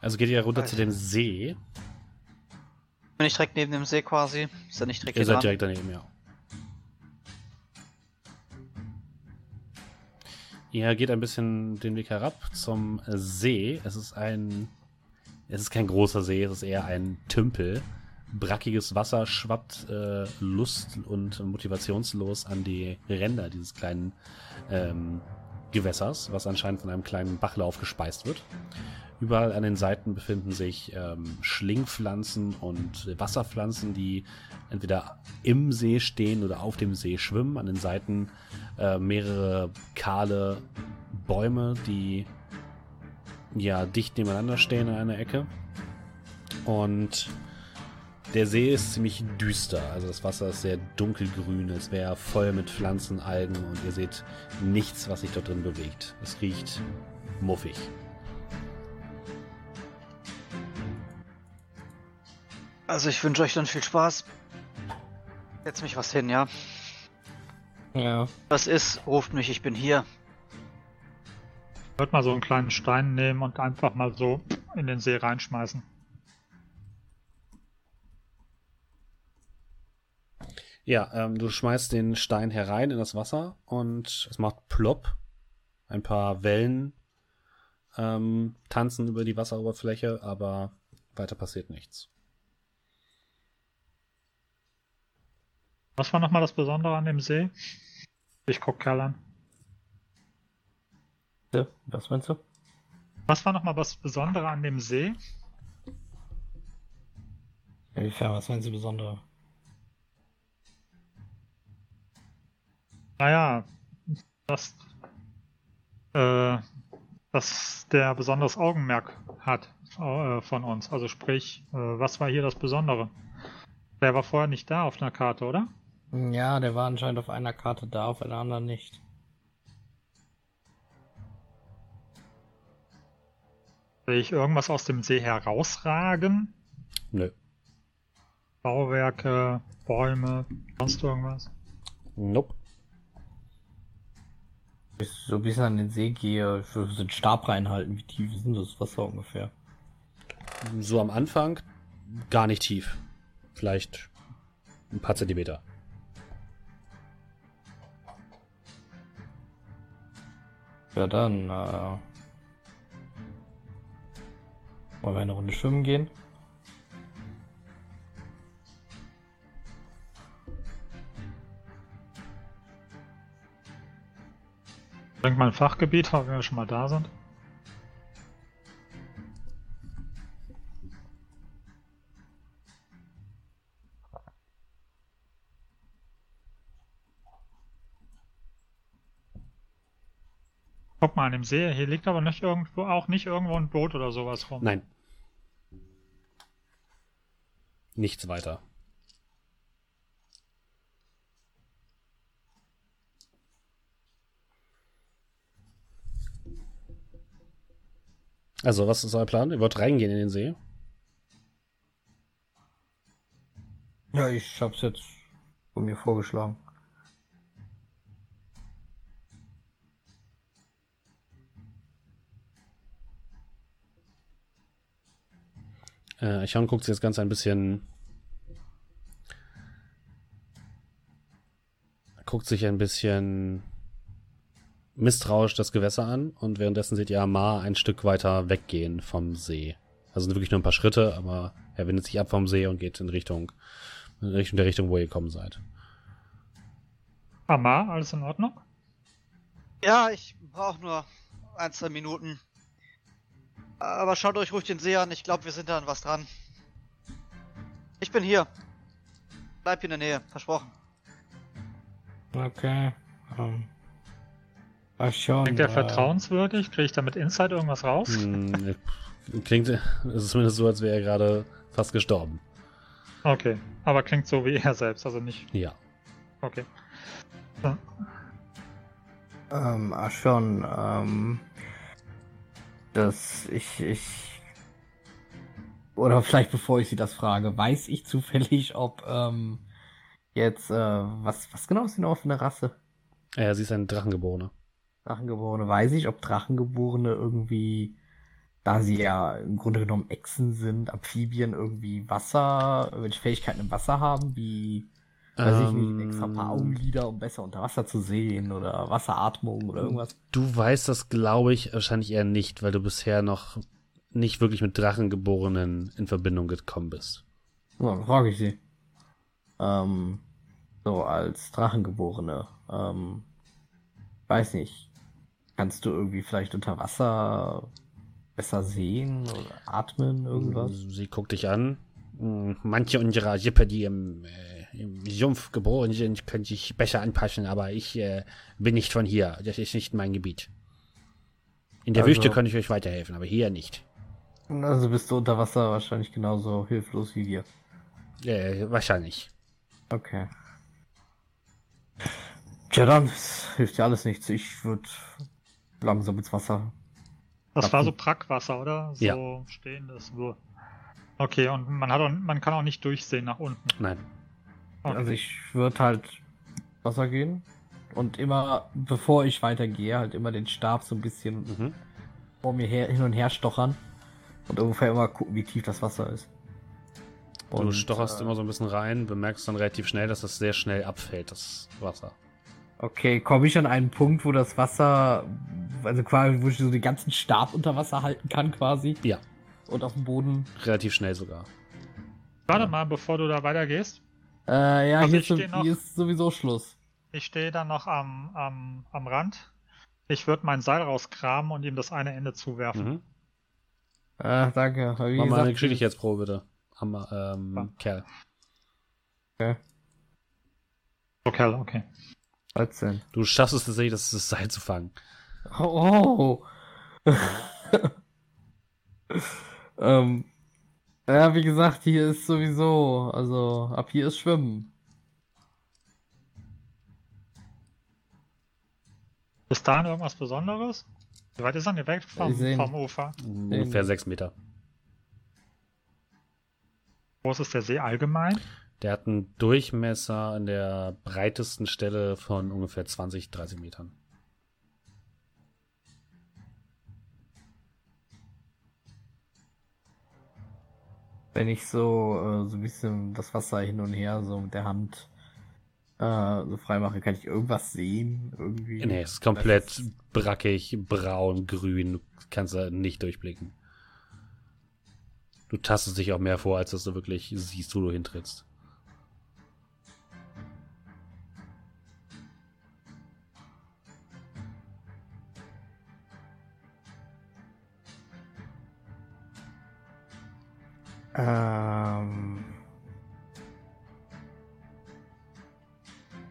Also geht ihr runter zu dem See. Bin ich direkt neben dem See quasi? Ist er nicht direkt daneben? Ihr seid direkt daneben, ja. Ihr geht ein bisschen den Weg herab zum See. Es ist kein großer See, es ist eher ein Tümpel. Brackiges Wasser schwappt lust- und motivationslos an die Ränder dieses kleinen Gewässers, was anscheinend von einem kleinen Bachlauf gespeist wird. Überall an den Seiten befinden sich Schlingpflanzen und Wasserpflanzen, die entweder im See stehen oder auf dem See schwimmen. An den Seiten mehrere kahle Bäume, die ja dicht nebeneinander stehen in einer Ecke. Und der See ist ziemlich düster, also das Wasser ist sehr dunkelgrün, es wäre voll mit Pflanzen, Algen und ihr seht nichts, was sich dort drin bewegt. Es riecht muffig. Also ich wünsche euch dann viel Spaß. Setz mich was hin, ja? Ja. Was ist? Ruft mich, ich bin hier. Ich würde mal so einen kleinen Stein nehmen und einfach mal so in den See reinschmeißen. Ja, du schmeißt den Stein herein in das Wasser und es macht plopp. Ein paar Wellen tanzen über die Wasseroberfläche, aber weiter passiert nichts. Was war nochmal das Besondere an dem See? Ich guck Kerl an. Ja, was meinst du? Was war nochmal das Besondere an dem See? Inwiefern, was meinst du Besondere? Naja, dass der besonderes Augenmerk hat von uns. Also sprich, was war hier das Besondere? Der war vorher nicht da auf einer Karte, oder? Ja, der war anscheinend auf einer Karte da, auf einer anderen nicht. Sehe ich irgendwas aus dem See herausragen? Nö. Bauwerke, Bäume, sonst irgendwas? Nope. So bis an den See gehe, ich würde so einen Stab reinhalten. Wie tief ist denn das Wasser ungefähr? So am Anfang gar nicht tief. Vielleicht ein paar Zentimeter. Ja, dann wollen wir eine Runde schwimmen gehen? Bringt mal ein Fachgebiet, wenn wir schon mal da sind. Guck mal an dem See, hier liegt aber nicht irgendwo, auch nicht irgendwo ein Boot oder sowas rum. Nein. Nichts weiter. Also, was ist euer Plan? Ihr wollt reingehen in den See? Ja, ich hab's jetzt von mir vorgeschlagen. Archon guckt sich das Ganze ein bisschen. Guckt sich ein bisschen misstrauisch das Gewässer an und währenddessen seht ihr Amar ein Stück weiter weggehen vom See. Also wirklich nur ein paar Schritte, aber er windet sich ab vom See und geht in Richtung, wo ihr gekommen seid. Amar, alles in Ordnung? Ja, ich brauche nur 1-2 Minuten. Aber schaut euch ruhig den See an, ich glaube, wir sind da an was dran. Ich bin hier. Bleib hier in der Nähe, versprochen. Okay, Ach schon, klingt der vertrauenswürdig? Kriege ich damit Insight irgendwas raus? Klingt, es ist zumindest so, als wäre er gerade fast gestorben. Okay, aber klingt so wie er selbst, also nicht. Ja. Okay. Ja. Archon, dass ich oder vielleicht bevor ich Sie das frage, weiß ich zufällig, ob jetzt, was genau ist denn auch für eine Rasse? Ja, sie ist eine Drachengeborene. Drachengeborene, weiß ich, ob Drachengeborene irgendwie, da sie ja im Grunde genommen Echsen sind, Amphibien irgendwie Wasser, welche Fähigkeiten im Wasser haben, wie, weiß ich nicht, extra paar Augenlider, um besser unter Wasser zu sehen oder Wasseratmung oder irgendwas. Du weißt das, glaube ich, wahrscheinlich eher nicht, weil du bisher noch nicht wirklich mit Drachengeborenen in Verbindung gekommen bist. Ja, dann frage ich sie. So, als Drachengeborene, weiß nicht, kannst du irgendwie vielleicht unter Wasser besser sehen oder atmen, irgendwas? Sie guckt dich an. Manche unserer Sippe, die im Sumpf geboren sind, können sich besser anpassen, aber ich bin nicht von hier. Das ist nicht mein Gebiet. In der Wüste kann ich euch weiterhelfen, aber hier nicht. Also bist du unter Wasser wahrscheinlich genauso hilflos wie wir. Wahrscheinlich. Okay. Tja dann, das hilft ja alles nichts. Ich würde langsam ins Wasser. Das war so Brackwasser, oder? So ja. Stehendes. Okay, und man kann auch nicht durchsehen nach unten. Nein. Okay. Also ich würde halt Wasser gehen und immer, bevor ich weitergehe, halt immer den Stab so ein bisschen vor mir hin und her stochern und ungefähr immer gucken, wie tief das Wasser ist. Und du stocherst immer so ein bisschen rein, bemerkst dann relativ schnell, dass das sehr schnell abfällt, das Wasser. Okay, komme ich an einen Punkt, wo das Wasser, also quasi, wo ich so den ganzen Stab unter Wasser halten kann quasi? Ja. Und auf dem Boden? Relativ schnell sogar. Warte mal, bevor du da weitergehst. Ja, also hier ist sowieso Schluss. Ich stehe dann noch am Rand. Ich würde mein Seil rauskramen und ihm das eine Ende zuwerfen. Danke. Mach mal eine Geschicklichkeitsprobe bitte. Kerl. Okay. Oh, Kerl, okay. 13. Du schaffst es tatsächlich, das Seil zu fangen. Oh. Ja, wie gesagt, hier ist sowieso, also ab hier ist Schwimmen. Bis dahin irgendwas Besonderes? Wie weit ist er denn weg vom Ufer? Ungefähr 6 Meter. Groß ist der See allgemein? Der hat einen Durchmesser an der breitesten Stelle von ungefähr 20, 30 Metern. Wenn ich so ein bisschen das Wasser hin und her so mit der Hand so frei mache, kann ich irgendwas sehen? Irgendwie? Nee, es ist komplett brackig, braun, grün. Du kannst da nicht durchblicken. Du tastest dich auch mehr vor, als dass du wirklich siehst, wo du hintrittst.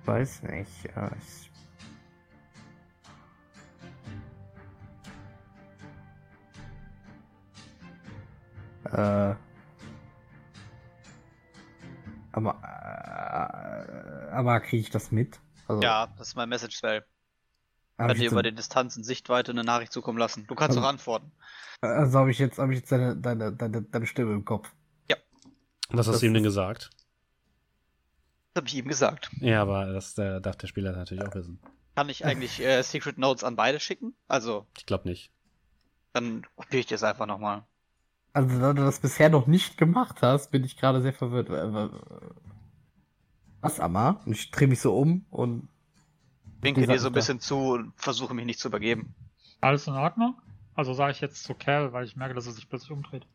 Weiß nicht. Aber kriege ich das mit? Also, ja, das ist mein Message-Cell. Ich kann dir über die Distanz in Sichtweite eine Nachricht zukommen lassen. Du kannst auch antworten. Also habe ich jetzt deine Stimme im Kopf. Ja. Was hast du ihm denn gesagt? Das habe ich ihm gesagt. Ja, aber das darf der Spieler natürlich auch wissen. Kann ich eigentlich Secret Notes an beide schicken? Also. Ich glaube nicht. Dann kopiere ich dir das einfach nochmal. Also, da du das bisher noch nicht gemacht hast, bin ich gerade sehr verwirrt. Was, Amar? Und ich drehe mich so um und winke dir so ein bisschen zu und versuche mich nicht zu übergeben. Alles in Ordnung? Also sage ich jetzt zu Cal, weil ich merke, dass er sich plötzlich umdreht.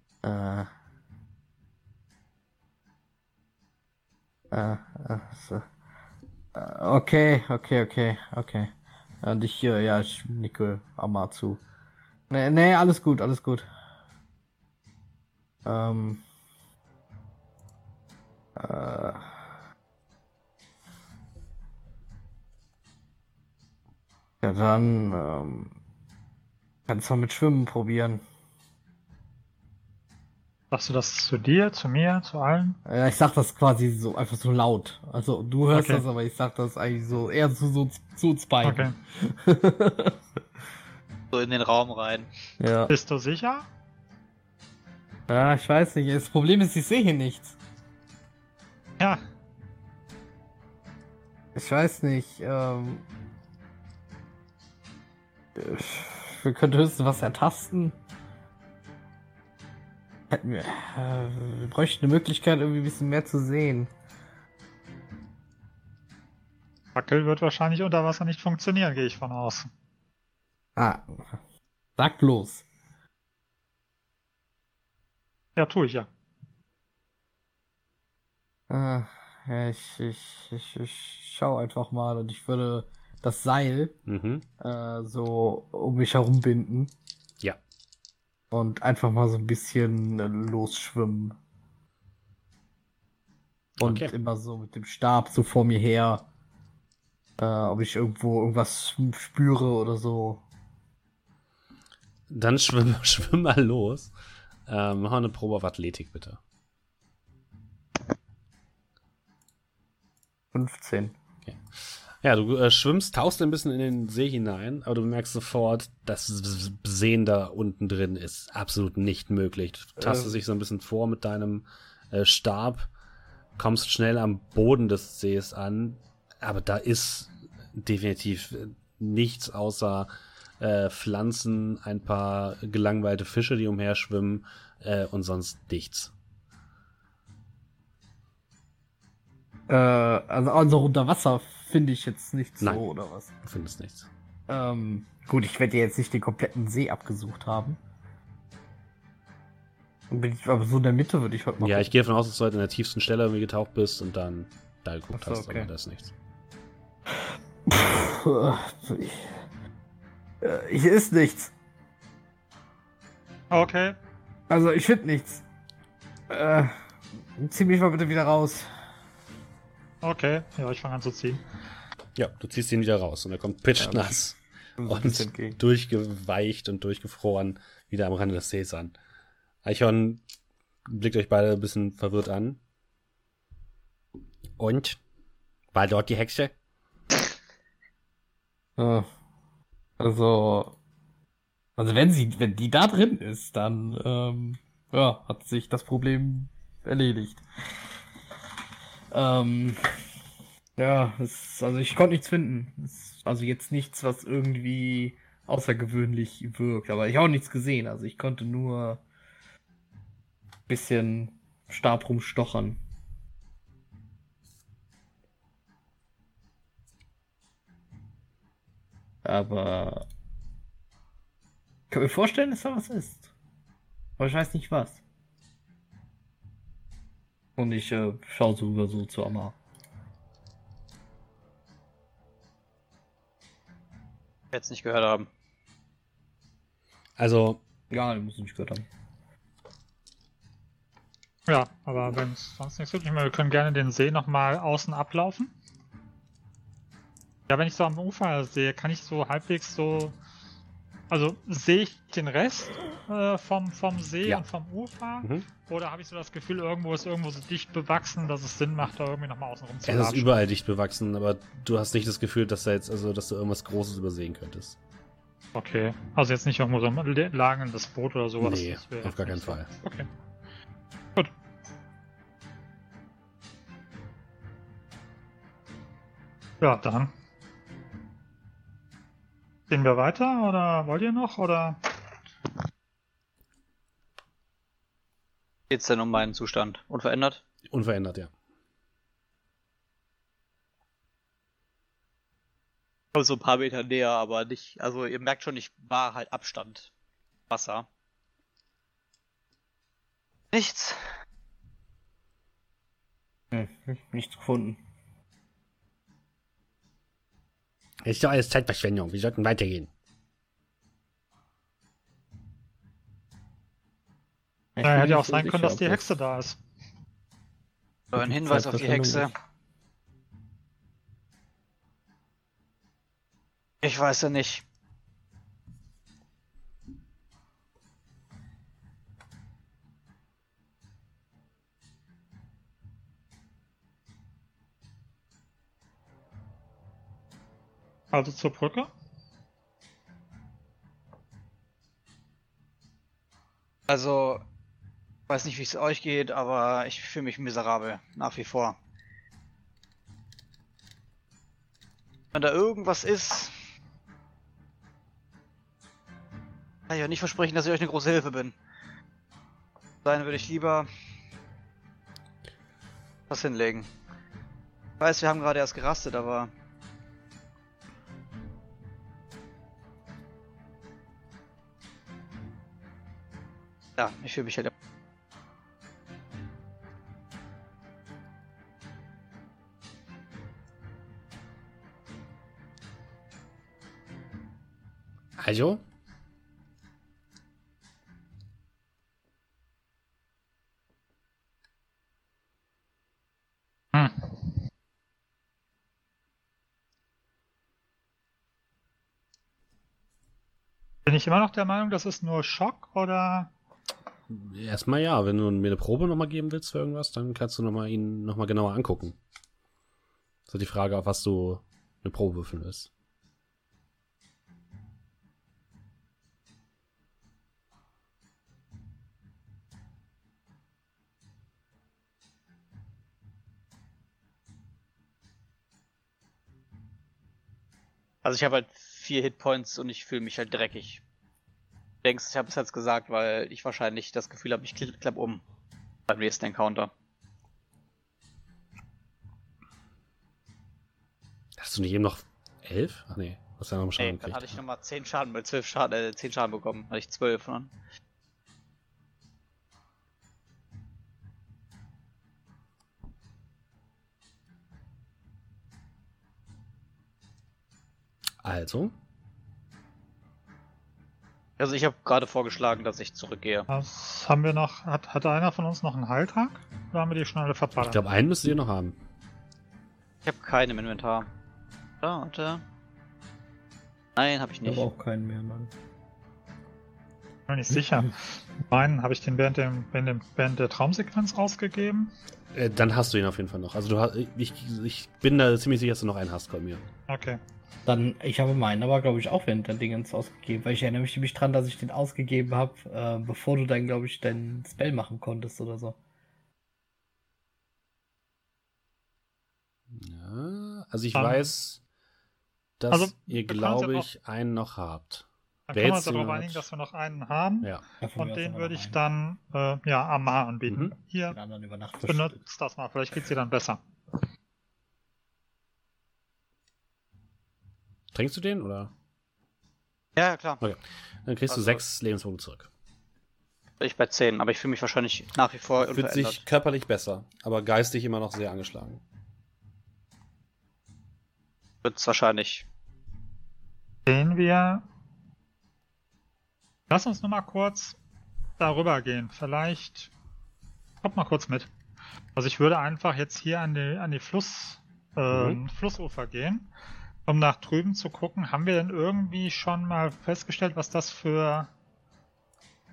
So. Okay. Und ich nicke Amar zu. Nee, alles gut. Ja, dann kannst du mal mit Schwimmen probieren. Sagst du das zu dir, zu mir, zu allen? Ja, ich sag das quasi so, einfach so laut. Also du hörst das, aber ich sag das eigentlich so, eher so zu beiden. Okay. So in den Raum rein. Ja. Bist du sicher? Ja, ich weiß nicht. Das Problem ist, ich sehe hier nichts. Ja. Ich weiß nicht, wir könnten höchstens was ertasten. Wir bräuchten eine Möglichkeit, irgendwie ein bisschen mehr zu sehen. Fackel wird wahrscheinlich unter Wasser nicht funktionieren, gehe ich von aus. Ah, sag bloß. Ja, tue ich ja. Ich schaue einfach mal und ich würde das Seil so um mich herum binden. Ja. Und einfach mal so ein bisschen losschwimmen. Und immer so mit dem Stab so vor mir her. Ob ich irgendwo irgendwas spüre oder so. Dann schwimm mal los. Mach mal eine Probe auf Athletik, bitte. 15. Okay. Ja, du schwimmst, tauchst ein bisschen in den See hinein, aber du merkst sofort, das Sehen da unten drin ist absolut nicht möglich. Du tastest dich so ein bisschen vor mit deinem Stab, kommst schnell am Boden des Sees an, aber da ist definitiv nichts außer Pflanzen, ein paar gelangweilte Fische, die umherschwimmen und sonst nichts. Also unter Wasser finde ich jetzt nichts. Nein, so, oder was? Du findest nichts. Gut, ich werde ja jetzt nicht den kompletten See abgesucht haben. Bin ich, aber so in der Mitte würde ich heute machen. Ja, ich gehe davon aus, dass du heute halt an der tiefsten Stelle irgendwie getaucht bist und dann da geguckt hast, aber da ist nichts. Hier ist nichts. Okay. Also, ich finde nichts. Zieh mich mal bitte wieder raus. Okay, ja, ich fange an zu ziehen. Ja, du ziehst ihn wieder raus und er kommt pitschnass und durchgeweicht und durchgefroren wieder am Rande des Sees an. Archon blickt euch beide ein bisschen verwirrt an. Und? War dort die Hexe? Also wenn die da drin ist, dann hat sich das Problem erledigt. Ich konnte nichts finden. Also jetzt nichts, was irgendwie außergewöhnlich wirkt. Aber ich habe auch nichts gesehen. Also ich konnte nur ein bisschen Stab rumstochern. Aber ich kann mir vorstellen, dass da was ist. Aber ich weiß nicht was. Und ich schaue so zu Amar. Jetzt nicht gehört haben. Also. Ja, wir müssen nicht gehört haben. Ja, aber wenn es sonst nichts wirklich mehr, wir können gerne den See nochmal außen ablaufen. Ja, wenn ich so am Ufer sehe, kann ich so halbwegs so. Also sehe ich den Rest vom See und vom Ufer? Oder habe ich so das Gefühl, irgendwo ist so dicht bewachsen, dass es Sinn macht, da irgendwie nochmal außen rum zu laufen? Es ist überall dicht bewachsen, aber du hast nicht das Gefühl, dass du irgendwas Großes übersehen könntest. Okay, also jetzt nicht irgendwo so ein lagendes Boot oder sowas? Nee, auf gar keinen Fall. Okay. Gut. Ja, dann. Gehen wir weiter oder wollt ihr noch? Oder geht's denn um meinen Zustand? Unverändert? Unverändert, ja. Also ein paar Meter näher, aber nicht. Also ihr merkt schon, ich war halt Abstand. Wasser. Nichts. Nichts gefunden. Es ist doch alles Zeitverschwendung. Wir sollten weitergehen. Ja, hätte ja auch sein können, dass die Hexe da ist. So, ein Hinweis auf die Hexe. Ich weiß ja nicht. Also zur Brücke? Also, ich weiß nicht, wie es euch geht, aber ich fühle mich miserabel, nach wie vor. Wenn da irgendwas ist, kann ich auch nicht versprechen, dass ich euch eine große Hilfe bin. Dann würde ich lieber was hinlegen. Ich weiß, wir haben gerade erst gerastet, aber... Ja, ich fühle mich halt... Also? Bin ich immer noch der Meinung, das ist nur Schock, oder? Erstmal ja, wenn du mir eine Probe nochmal geben willst für irgendwas, dann kannst du ihn nochmal genauer angucken. Das ist die Frage, auf was du eine Probe würfeln willst. Also ich habe halt 4 Hitpoints und ich fühle mich halt dreckig. Du denkst, ich habe es jetzt gesagt, weil ich wahrscheinlich das Gefühl habe, ich klapp um beim nächsten Encounter. Hast du nicht eben noch 11? Ach nee, hast du ja noch einen Schaden gekriegt. Dann hatte ich nochmal 10 Schaden, weil 10 Schaden bekommen, hatte ich 12 von. Also ich habe gerade vorgeschlagen, dass ich zurückgehe. Was haben wir noch? Hatte einer von uns noch einen Heiltag? Oder haben wir die schon alle verballert? Ich glaube, einen müsst ihr noch haben. Ich habe keinen im Inventar. Ja, warte. Nein, habe ich nicht. Ich habe auch keinen mehr, Mann. Ich bin mir nicht sicher. Meinen habe ich den während der Traumsequenz ausgegeben? Dann hast du ihn auf jeden Fall noch. Also ich bin da ziemlich sicher, dass du noch einen hast, Kolmier. Okay. Dann, ich habe meinen aber, glaube ich, auch während der Dingens ausgegeben, weil ich erinnere mich nämlich dran, dass ich den ausgegeben habe, bevor du dann, glaube ich, deinen Spell machen konntest oder so. Ja, also ich weiß, dass ihr, glaube ich, einen noch habt. Dann können wir uns darauf einigen, dass wir noch einen haben. Ja. Und den würde ich dann Amar anbieten. Hier, benutzt das mal, vielleicht geht es dir dann besser. Trinkst du den, oder? Ja, klar. Okay. Dann kriegst du 6 Lebenspunkte zurück. Ich bei 10, aber ich fühle mich wahrscheinlich nach wie vor unverändert. Fühlt sich körperlich besser, aber geistig immer noch sehr angeschlagen. Wird's wahrscheinlich. Sehen wir... Lass uns noch mal kurz darüber gehen. Vielleicht... Kommt mal kurz mit. Also ich würde einfach jetzt hier an die Flussufer gehen. Um nach drüben zu gucken, haben wir denn irgendwie schon mal festgestellt, was das für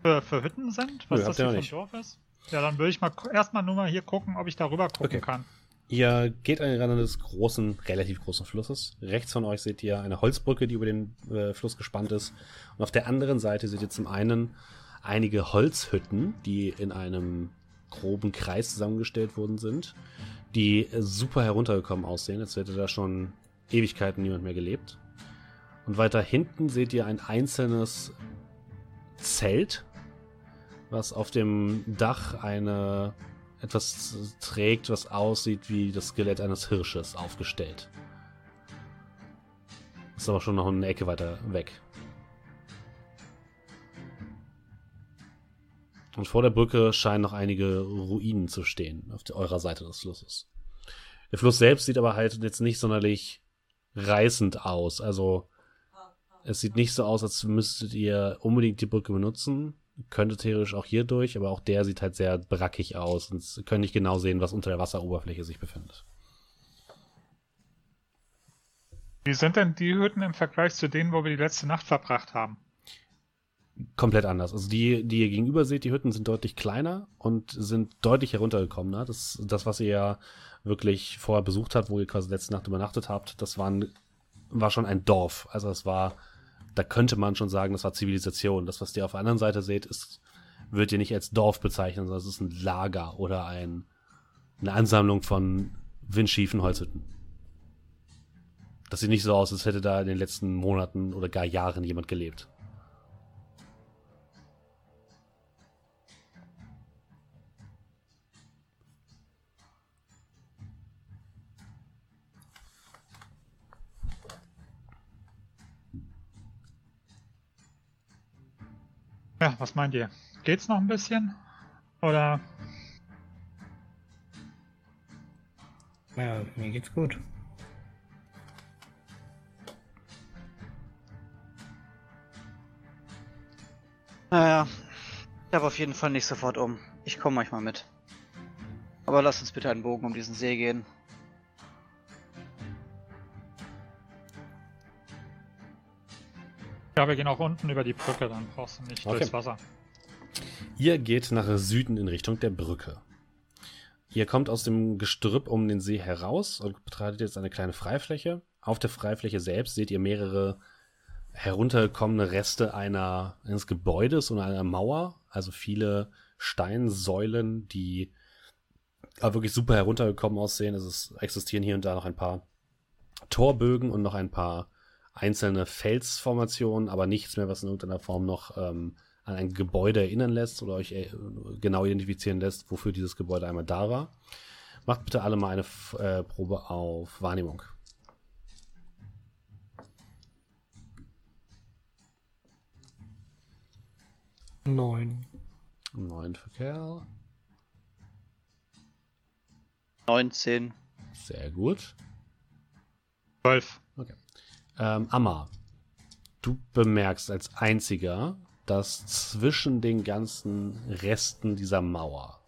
Hütten sind? Was das hier für ein Dorf ist? Ja, dann würde ich erstmal hier gucken, ob ich darüber gucken kann. Ihr geht an den Rand des relativ großen Flusses. Rechts von euch seht ihr eine Holzbrücke, die über den Fluss gespannt ist. Und auf der anderen Seite seht ihr zum einen einige Holzhütten, die in einem groben Kreis zusammengestellt worden sind, die super heruntergekommen aussehen. Jetzt hätte da schon Ewigkeiten niemand mehr gelebt. Und weiter hinten seht ihr ein einzelnes Zelt, was auf dem Dach etwas trägt, was aussieht wie das Skelett eines Hirsches aufgestellt. Ist aber schon noch eine Ecke weiter weg. Und vor der Brücke scheinen noch einige Ruinen zu stehen, auf eurer Seite des Flusses. Der Fluss selbst sieht aber halt jetzt nicht sonderlich reißend aus. Also es sieht nicht so aus, als müsstet ihr unbedingt die Brücke benutzen. Könnte theoretisch auch hier durch, aber auch der sieht halt sehr brackig aus und ihr könnt nicht genau sehen, was unter der Wasseroberfläche sich befindet. Wie sind denn die Hütten im Vergleich zu denen, wo wir die letzte Nacht verbracht haben? Komplett anders. Also die ihr gegenüber seht, die Hütten sind deutlich kleiner und sind deutlich heruntergekommen. Ne? Das, was ihr ja wirklich vorher besucht habt, wo ihr quasi letzte Nacht übernachtet habt, das waren war schon ein Dorf. Also es war, da könnte man schon sagen, das war Zivilisation. Das, was ihr auf der anderen Seite seht, ist, wird ihr nicht als Dorf bezeichnen, sondern es ist ein Lager oder eine Ansammlung von windschiefen Holzhütten. Das sieht nicht so aus, als hätte da in den letzten Monaten oder gar Jahren jemand gelebt. Ja, was meint ihr? Geht's noch ein bisschen? Oder? Ja, mir geht's gut. Naja, ich habe auf jeden Fall nicht sofort um. Ich komme manchmal mit. Aber lasst uns bitte einen Bogen um diesen See gehen. Ja, wir gehen auch unten über die Brücke, dann brauchst du nicht durchs Wasser. Ihr geht nach Süden in Richtung der Brücke. Ihr kommt aus dem Gestrüpp um den See heraus und betretet jetzt eine kleine Freifläche. Auf der Freifläche selbst seht ihr mehrere heruntergekommene Reste eines Gebäudes und einer Mauer. Also viele Steinsäulen, die wirklich super heruntergekommen aussehen. Es existieren hier und da noch ein paar Torbögen und noch ein paar einzelne Felsformationen, aber nichts mehr, was in irgendeiner Form noch an ein Gebäude erinnern lässt oder euch genau identifizieren lässt, wofür dieses Gebäude einmal da war. Macht bitte alle mal eine Probe auf Wahrnehmung. Neun für Kerl. 19. Sehr gut. 12. Okay. Amar, du bemerkst als einziger, dass zwischen den ganzen Resten dieser Mauer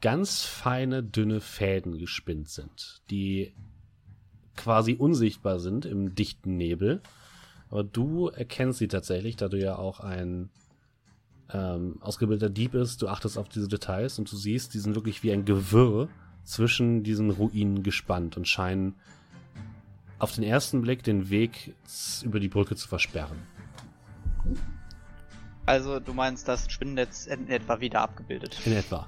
ganz feine, dünne Fäden gespinnt sind, die quasi unsichtbar sind im dichten Nebel. Aber du erkennst sie tatsächlich, da du ja auch ein ausgebildeter Dieb bist. Du achtest auf diese Details und du siehst, die sind wirklich wie ein Gewirr zwischen diesen Ruinen gespannt und scheinen auf den ersten Blick den Weg über die Brücke zu versperren. Also du meinst, das Spinnennetz in etwa wieder abgebildet? In etwa.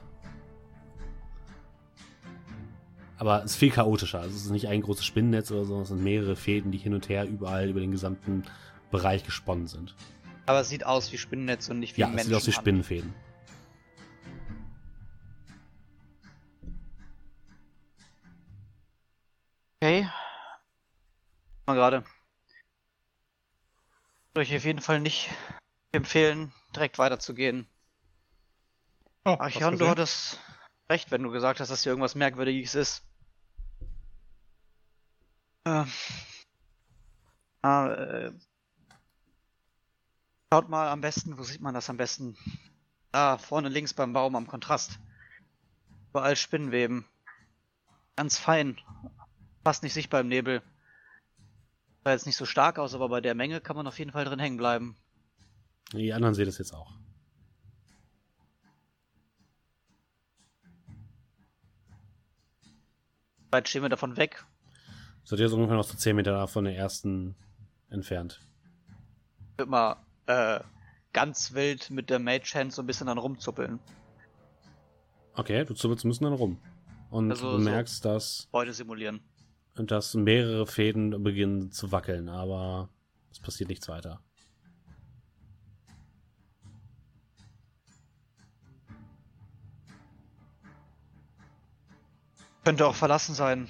Aber es ist viel chaotischer. Also es ist nicht ein großes Spinnennetz oder so, sondern es sind mehrere Fäden, die hin und her überall über den gesamten Bereich gesponnen sind. Aber es sieht aus wie Spinnennetz und nicht wie Menschenhand. Ja, es sieht aus wie Spinnenfäden. Okay. Mal gerade. Ich würde euch auf jeden Fall nicht empfehlen, direkt weiterzugehen. Oh, Archon, du hattest recht, wenn du gesagt hast, dass hier irgendwas Merkwürdiges ist. Schaut mal am besten, wo sieht man das am besten? Da, vorne links beim Baum am Kontrast. Überall Spinnenweben. Ganz fein. Fast nicht sichtbar im Nebel. Sah jetzt nicht so stark aus, aber bei der Menge kann man auf jeden Fall drin hängen bleiben. Die anderen sehen das jetzt auch. Wie weit stehen wir davon weg? Seid ihr so ungefähr noch so 10 Meter von der ersten entfernt? Ich würde mal ganz wild mit der Mage-Hand so ein bisschen dann rumzuppeln. Okay, du zuppelst ein bisschen dann rum. Und also du merkst, so dass Beute simulieren. Und dass mehrere Fäden beginnen zu wackeln, aber es passiert nichts weiter. Könnte auch verlassen sein,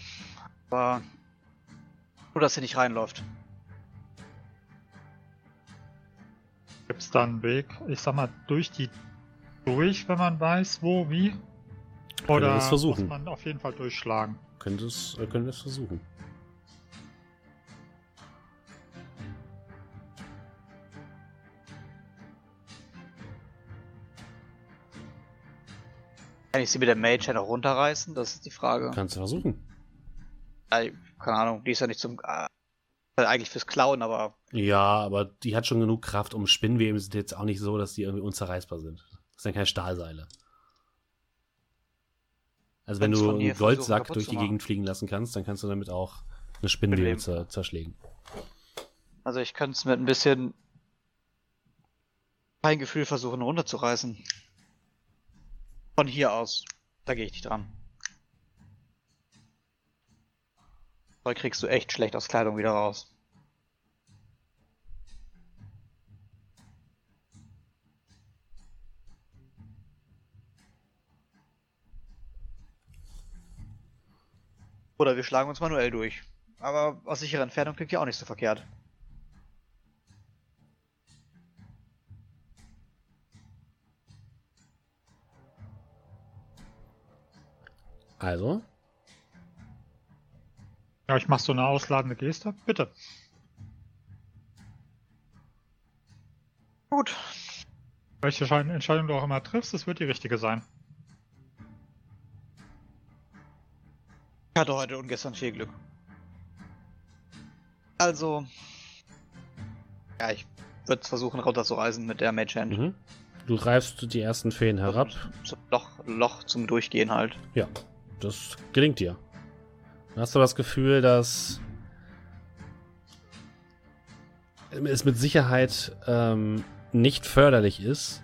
aber nur, dass sie nicht reinläuft. Gibt's da einen Weg? Ich sag mal, durch, wenn man weiß, wo, wie? Oder muss man auf jeden Fall durchschlagen? Können wir es versuchen. Kann ich sie mit der Mage noch runterreißen? Das ist die Frage. Kannst du versuchen. Ja, keine Ahnung, die ist ja nicht zum... eigentlich fürs Klauen, aber... Ja, aber die hat schon genug Kraft, um Spinnweben sind jetzt auch nicht so, dass die irgendwie unzerreißbar sind. Das sind keine Stahlseile. Also wenn du einen Goldsack durch die Gegend fliegen lassen kannst, dann kannst du damit auch eine Spinnenwebe zerschlagen. Also ich könnte es mit ein bisschen Feingefühl versuchen runterzureißen. Von hier aus. Da gehe ich nicht dran. Da kriegst du echt schlecht aus Kleidung wieder raus. Oder wir schlagen uns manuell durch. Aber aus sicherer Entfernung klingt ja auch nicht so verkehrt. Also? Ja, ich mach so eine ausladende Geste. Bitte. Gut. Welche Entscheidung du auch immer triffst, es wird die richtige sein. Ich hatte heute und gestern viel Glück. Also, ja, ich würde es versuchen runterzureißen mit der Mage Hand. Mhm. Du reifst die ersten Feen herab. Zum Loch zum Durchgehen halt. Ja, das gelingt dir. Dann hast du das Gefühl, dass es mit Sicherheit nicht förderlich ist,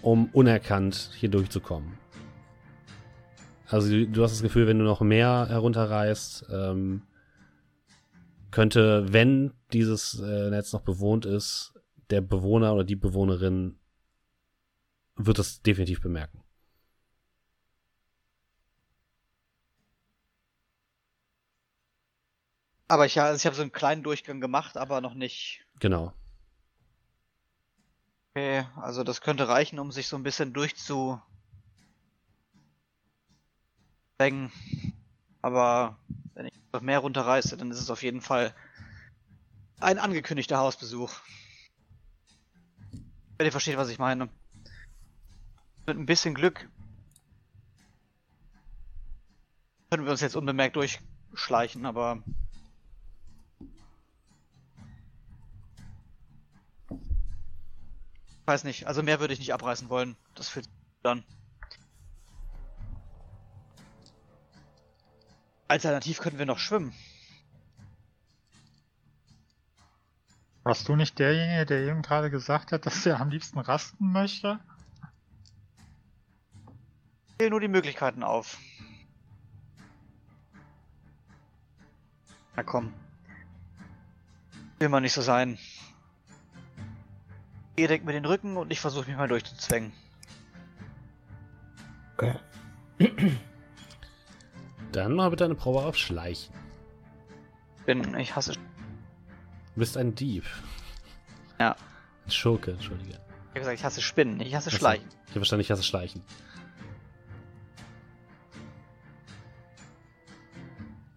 um unerkannt hier durchzukommen. Also du hast das Gefühl, wenn du noch mehr herunterreißt, könnte, wenn dieses Netz noch bewohnt ist, der Bewohner oder die Bewohnerin wird das definitiv bemerken. Aber ich habe so einen kleinen Durchgang gemacht, aber noch nicht. Genau. Okay, also das könnte reichen, um sich so ein bisschen durchzu... Aber wenn ich noch mehr runterreiße, dann ist es auf jeden Fall ein angekündigter Hausbesuch. Wenn ihr versteht, was ich meine. Mit ein bisschen Glück können wir uns jetzt unbemerkt durchschleichen, aber ich weiß nicht, also mehr würde ich nicht abreißen wollen. Das fühlt sich gut an. Alternativ können wir noch schwimmen. Warst du nicht derjenige, der eben gerade gesagt hat, dass er am liebsten rasten möchte? Ich zähle nur die Möglichkeiten auf. Na komm. Will man nicht so sein. Ihr deckt mir den Rücken und ich versuche mich mal durchzuzwängen. Okay. Dann mal bitte eine Probe auf Schleichen. Ich hasse... Du bist ein Dieb. Ja. Ein Schurke, entschuldige. Ich habe gesagt, ich hasse Spinnen, ich hasse Schleichen. Ich habe verstanden, ich hasse Schleichen.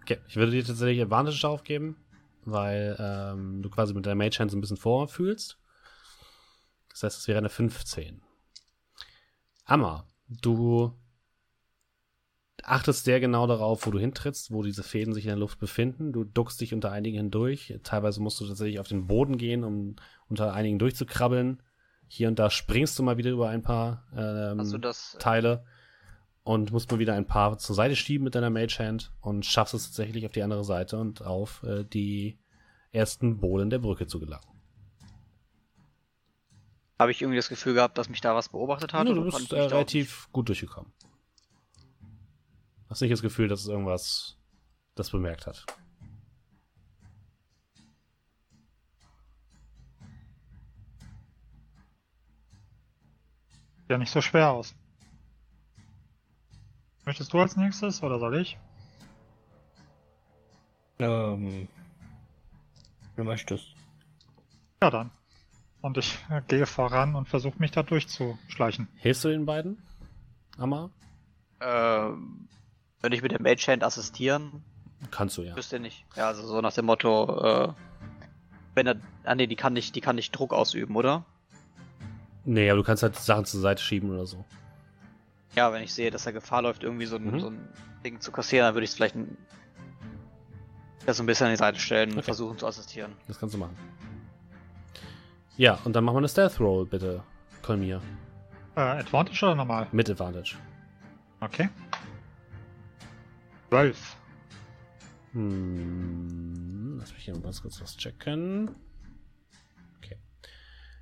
Okay, ich würde dir tatsächlich Advantage drauf geben, weil du quasi mit deiner Mage Hand so ein bisschen vorfühlst. Das heißt, es wäre eine 15. Amar, du... achtest sehr genau darauf, wo du hintrittst, wo diese Fäden sich in der Luft befinden. Du duckst dich unter einigen hindurch. Teilweise musst du tatsächlich auf den Boden gehen, um unter einigen durchzukrabbeln. Hier und da springst du mal wieder über ein paar Teile und musst mal wieder ein paar zur Seite schieben mit deiner Mage Hand und schaffst es tatsächlich auf die andere Seite und auf die ersten Bohlen der Brücke zu gelangen. Habe ich irgendwie das Gefühl gehabt, dass mich da was beobachtet hat? Ja, du bist relativ gut durchgekommen. Hast nicht das Gefühl, dass es irgendwas das bemerkt hat. Sieht ja nicht so schwer aus. Möchtest du als nächstes oder soll ich? Du möchtest. Ja dann. Und ich gehe voran und versuche mich da durchzuschleichen. Hilfst du den beiden? Amar? Würde ich mit der Mage Hand assistieren? Kannst du, ja. Wüsste nicht. Ja, also so nach dem Motto, wenn er... Ah ne, die kann nicht Druck ausüben, oder? Nee, aber du kannst halt Sachen zur Seite schieben oder so. Ja, wenn ich sehe, dass er Gefahr läuft, irgendwie so ein Ding zu kassieren, dann würde ich es vielleicht so ein bisschen an die Seite stellen und versuchen zu assistieren. Das kannst du machen. Ja, und dann machen wir eine Stealth Roll, bitte, Kolmier. Advantage oder normal? Mit Advantage. Okay. 12. Lass mich hier mal ganz kurz was checken. Okay.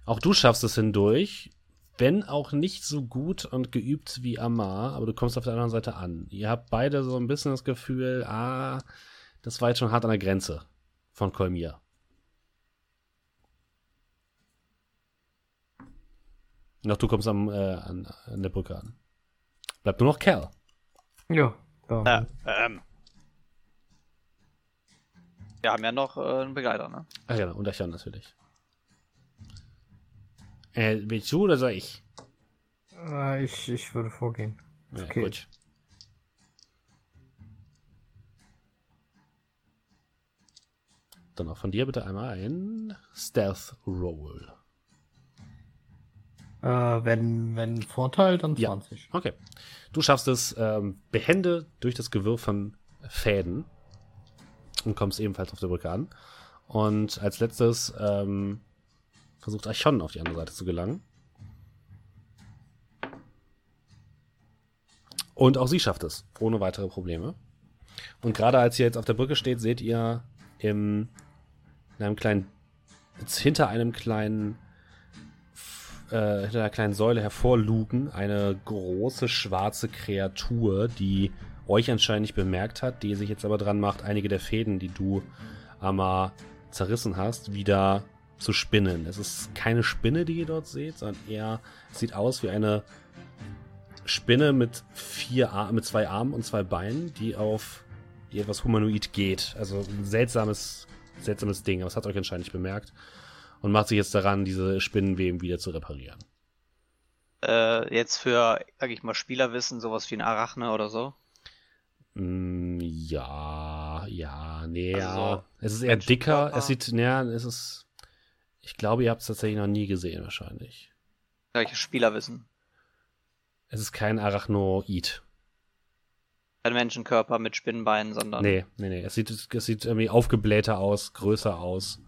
Auch du schaffst es hindurch. Wenn auch nicht so gut und geübt wie Amar, aber du kommst auf der anderen Seite an. Ihr habt beide so ein bisschen das Gefühl, das war jetzt schon hart an der Grenze von Kolmier. Und auch du kommst an der Brücke an. Bleibt nur noch Cal. Ja. Wir haben ja noch einen Begleiter, ne? Ach ja, und Archon natürlich. Willst du oder soll ich? Ich würde vorgehen. Ja, okay. Gut. Dann auch von dir bitte einmal ein Stealth Roll. Wenn Vorteil, dann 20. Ja. Okay. Du schaffst es behende durch das Gewirr von Fäden und kommst ebenfalls auf der Brücke an. Und als letztes versucht Archon auf die andere Seite zu gelangen. Und auch sie schafft es, ohne weitere Probleme. Und gerade als ihr jetzt auf der Brücke steht, seht ihr hinter einer kleinen Säule hervorlugen eine große schwarze Kreatur, die euch anscheinend nicht bemerkt hat, die sich jetzt aber dran macht, einige der Fäden, die du, Amar, zerrissen hast, wieder zu spinnen. Es ist keine Spinne, die ihr dort seht, sondern eher sieht aus wie eine Spinne mit zwei Armen und zwei Beinen, die etwas humanoid geht. Also ein seltsames Ding, aber es hat euch anscheinend nicht bemerkt und macht sich jetzt daran, diese Spinnenweben wieder zu reparieren. Jetzt für, sag ich mal, Spielerwissen, sowas wie ein Arachne oder so? Also, es ist eher dicker, ich glaube, ihr habt es tatsächlich noch nie gesehen, wahrscheinlich. Welches Spielerwissen? Es ist kein Arachnoid. Kein Menschenkörper mit Spinnenbeinen, sondern... Nee. Es sieht irgendwie aufgeblähter aus, größer aus.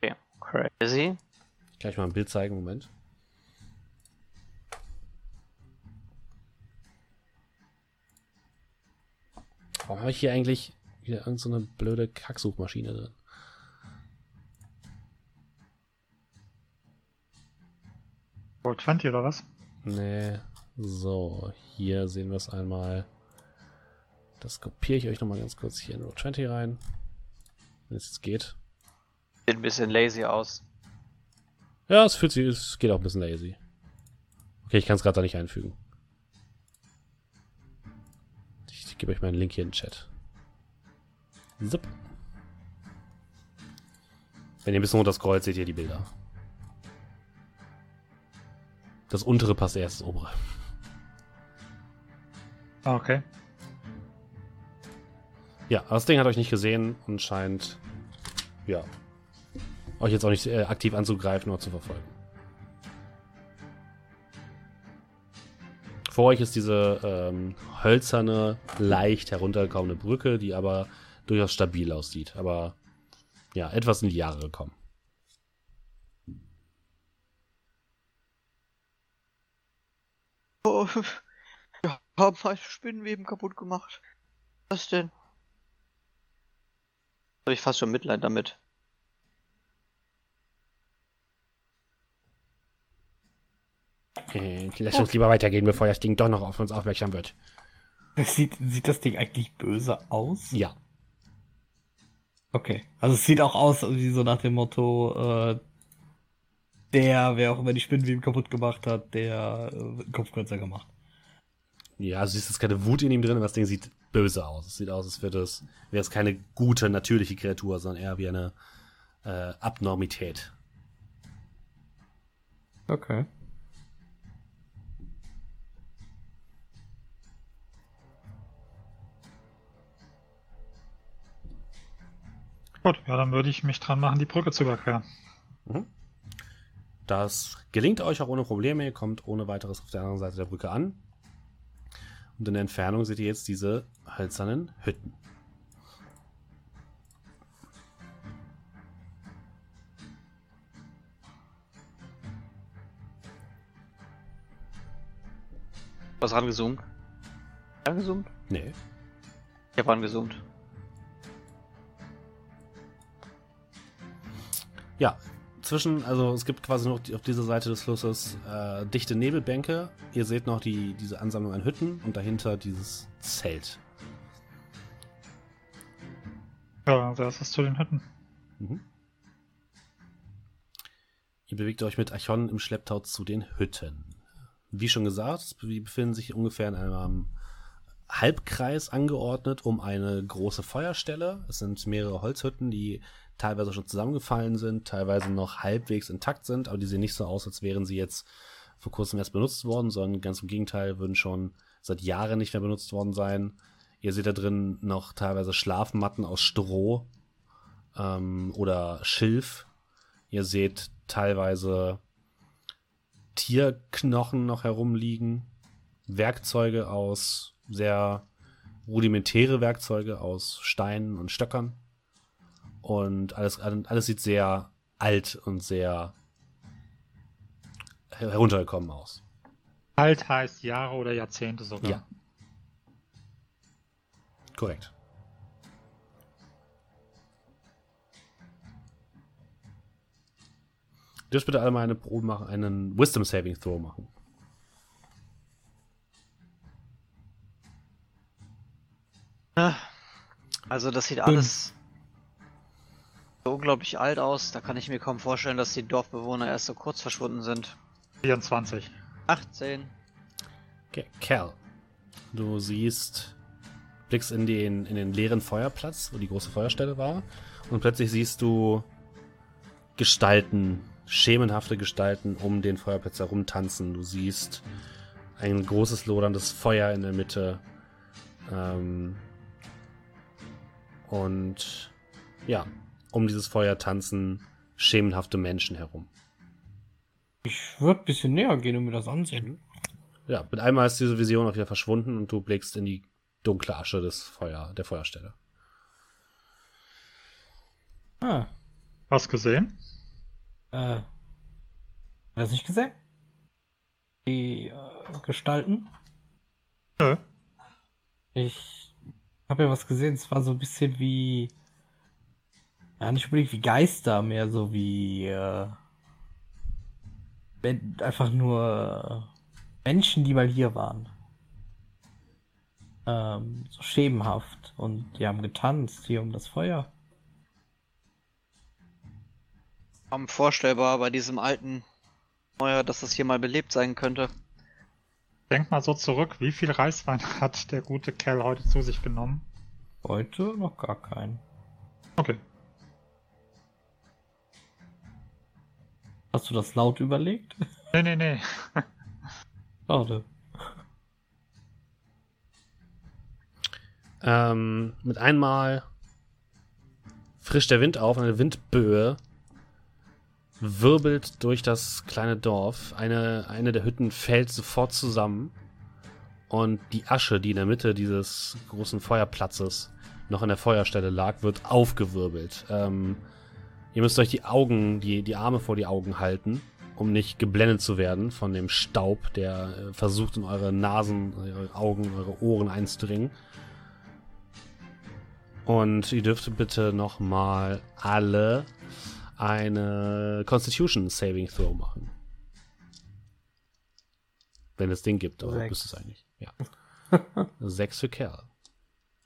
Okay, crazy. Kann ich mal ein Bild zeigen, Moment. Warum habe ich hier eigentlich wieder irgendeine blöde Kacksuchmaschine drin? World 20 oder was? Nee. So, hier sehen wir es einmal. Das kopiere ich euch nochmal ganz kurz hier in World 20 rein. Wenn es jetzt geht. Sieht ein bisschen lazy aus. Ja, es geht auch ein bisschen lazy. Okay, ich kann es gerade da nicht einfügen. Ich gebe euch mal einen Link hier in den Chat. Zip. Wenn ihr ein bisschen runterscrollt, seht ihr die Bilder. Das untere passt erst das obere. Ah, okay. Ja, aber das Ding hat euch nicht gesehen und scheint euch jetzt auch nicht aktiv anzugreifen oder zu verfolgen. Vor euch ist diese hölzerne, leicht heruntergekommene Brücke, die aber durchaus stabil aussieht. Aber ja, etwas in die Jahre gekommen. Oh, ja, haben meine Spinnenweben kaputt gemacht. Was denn? Habe ich fast schon Mitleid damit. Lass uns lieber weitergehen, bevor das Ding doch noch auf uns aufmerksam wird. Sieht das Ding eigentlich böse aus? Ja. Okay. Also es sieht auch aus, wie so nach dem Motto, wer auch immer die Spinnenweben kaputt gemacht hat, der Kopfkürzer gemacht. Ja, also siehst jetzt keine Wut in ihm drin, aber das Ding sieht böse aus. Es sieht aus, als wäre es keine gute, natürliche Kreatur, sondern eher wie eine Abnormität. Okay. Gut, ja, dann würde ich mich dran machen, die Brücke zu überqueren. Das gelingt euch auch ohne Probleme. Ihr kommt ohne weiteres auf der anderen Seite der Brücke an. Und in der Entfernung seht ihr jetzt diese hölzernen Hütten. Was rangezoomt? Angezoomt? Nee. Ich habe angezoomt. Ja, also es gibt quasi noch auf dieser Seite des Flusses dichte Nebelbänke. Ihr seht noch diese Ansammlung an Hütten und dahinter dieses Zelt. Ja, das ist zu den Hütten. Mhm. Ihr bewegt euch mit Archon im Schlepptau zu den Hütten. Wie schon gesagt, wir befinden sich ungefähr in einem Halbkreis angeordnet um eine große Feuerstelle. Es sind mehrere Holzhütten, die teilweise schon zusammengefallen sind, teilweise noch halbwegs intakt sind, aber die sehen nicht so aus, als wären sie jetzt vor kurzem erst benutzt worden, sondern ganz im Gegenteil, würden schon seit Jahren nicht mehr benutzt worden sein. Ihr seht da drin noch teilweise Schlafmatten aus Stroh oder Schilf. Ihr seht teilweise Tierknochen noch herumliegen, sehr rudimentäre Werkzeuge aus Steinen und Stöckern. Und alles sieht sehr alt und sehr heruntergekommen aus. Alt heißt Jahre oder Jahrzehnte sogar. Ja. Korrekt. Du dürft bitte alle mal eine Probe machen, einen Wisdom Saving Throw machen. Also das sieht alles so unglaublich alt aus, da kann ich mir kaum vorstellen, dass die Dorfbewohner erst so kurz verschwunden sind. 24. 18. Okay, Cal, du blickst in den leeren Feuerplatz, wo die große Feuerstelle war, und plötzlich siehst du Gestalten, schemenhafte Gestalten um den Feuerplatz herum tanzen. Du siehst ein großes loderndes Feuer in der Mitte. Und ja, um dieses Feuer tanzen schemenhafte Menschen herum. Ich würde ein bisschen näher gehen und mir das ansehen. Ja, mit einmal ist diese Vision auch wieder verschwunden und du blickst in die dunkle Asche der Feuerstelle. Ah. Hast gesehen? Hast nicht gesehen? Die Gestalten? Nö. Ich habe ja was gesehen, es war so ein bisschen wie, ja, nicht unbedingt wie Geister, mehr so wie einfach nur Menschen, die mal hier waren. So schemenhaft, und die haben getanzt hier um das Feuer. Kaum vorstellbar bei diesem alten Feuer, dass das hier mal belebt sein könnte. Denk mal so zurück, wie viel Reiswein hat der gute Kerl heute zu sich genommen? Heute noch gar keinen. Okay. Hast du das laut überlegt? Nee. Schade. Mit einmal frischt der Wind auf, eine Windböe wirbelt durch das kleine Dorf. Eine der Hütten fällt sofort zusammen und die Asche, die in der Mitte dieses großen Feuerplatzes noch an der Feuerstelle lag, wird aufgewirbelt. Ihr müsst euch die Arme vor die Augen halten, um nicht geblendet zu werden von dem Staub, der versucht, in eure Nasen, eure Augen, eure Ohren einzudringen. Und ihr dürft bitte nochmal alle eine Constitution Saving Throw machen. Wenn es den gibt, aber bist es eigentlich. Ja. 6 für Kerl.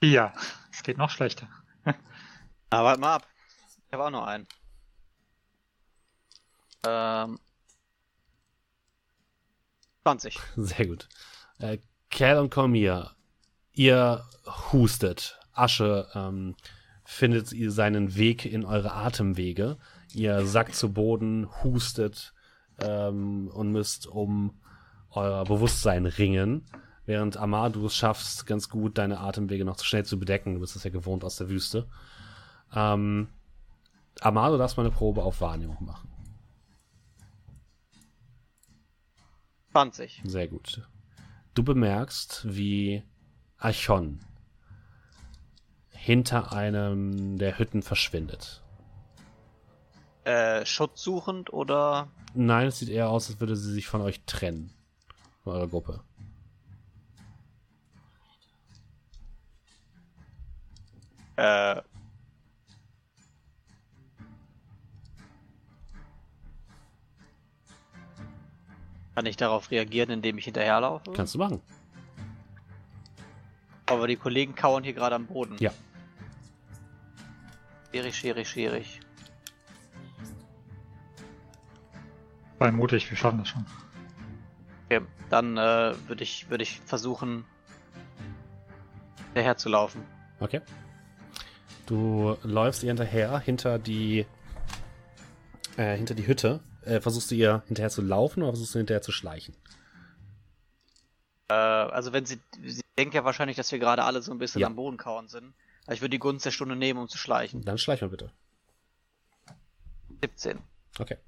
Ja, es geht noch schlechter. Na, warte mal ab. Ich habe auch noch einen. Ähm, 20. Sehr gut. Kerl und Kolmier, ihr hustet. Asche findet ihr seinen Weg in eure Atemwege. Ihr sackt zu Boden, hustet und müsst um euer Bewusstsein ringen. Während Amar, du es schaffst, ganz gut deine Atemwege noch schnell zu bedecken. Du bist es ja gewohnt aus der Wüste. Amar, du darfst mal eine Probe auf Wahrnehmung machen. 20. Sehr gut. Du bemerkst, wie Archon hinter einem der Hütten verschwindet. Schutz suchend oder? Nein, es sieht eher aus, als würde sie sich von euch trennen. Von eurer Gruppe. Kann ich darauf reagieren, indem ich hinterherlaufe? Kannst du machen. Aber die Kollegen kauern hier gerade am Boden. Ja. Schwierig, schwierig, schwierig. Sei mutig, wir schaffen das schon. Okay, dann würde ich versuchen, hinterher zu laufen. Okay. Du läufst ihr hinterher, hinter die Hütte. Versuchst du ihr hinterher zu laufen oder versuchst du hinterher zu schleichen? Also wenn sie denkt ja wahrscheinlich, dass wir gerade alle so ein bisschen am Boden kauern sind. Also ich würde die Gunst der Stunde nehmen, um zu schleichen. Dann schleich mal bitte. 17. Okay.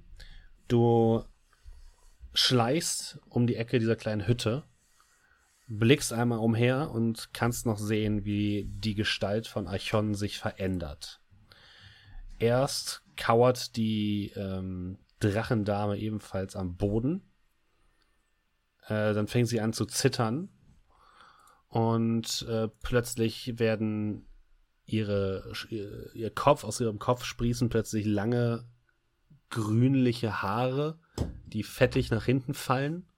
Du schleichst um die Ecke dieser kleinen Hütte, blickst einmal umher und kannst noch sehen, wie die Gestalt von Archon sich verändert. Erst kauert die Drachendame ebenfalls am Boden. Dann fängt sie an zu zittern und plötzlich werden ihr Kopf, aus ihrem Kopf sprießen plötzlich lange grünliche Haare, die fettig nach hinten fallen.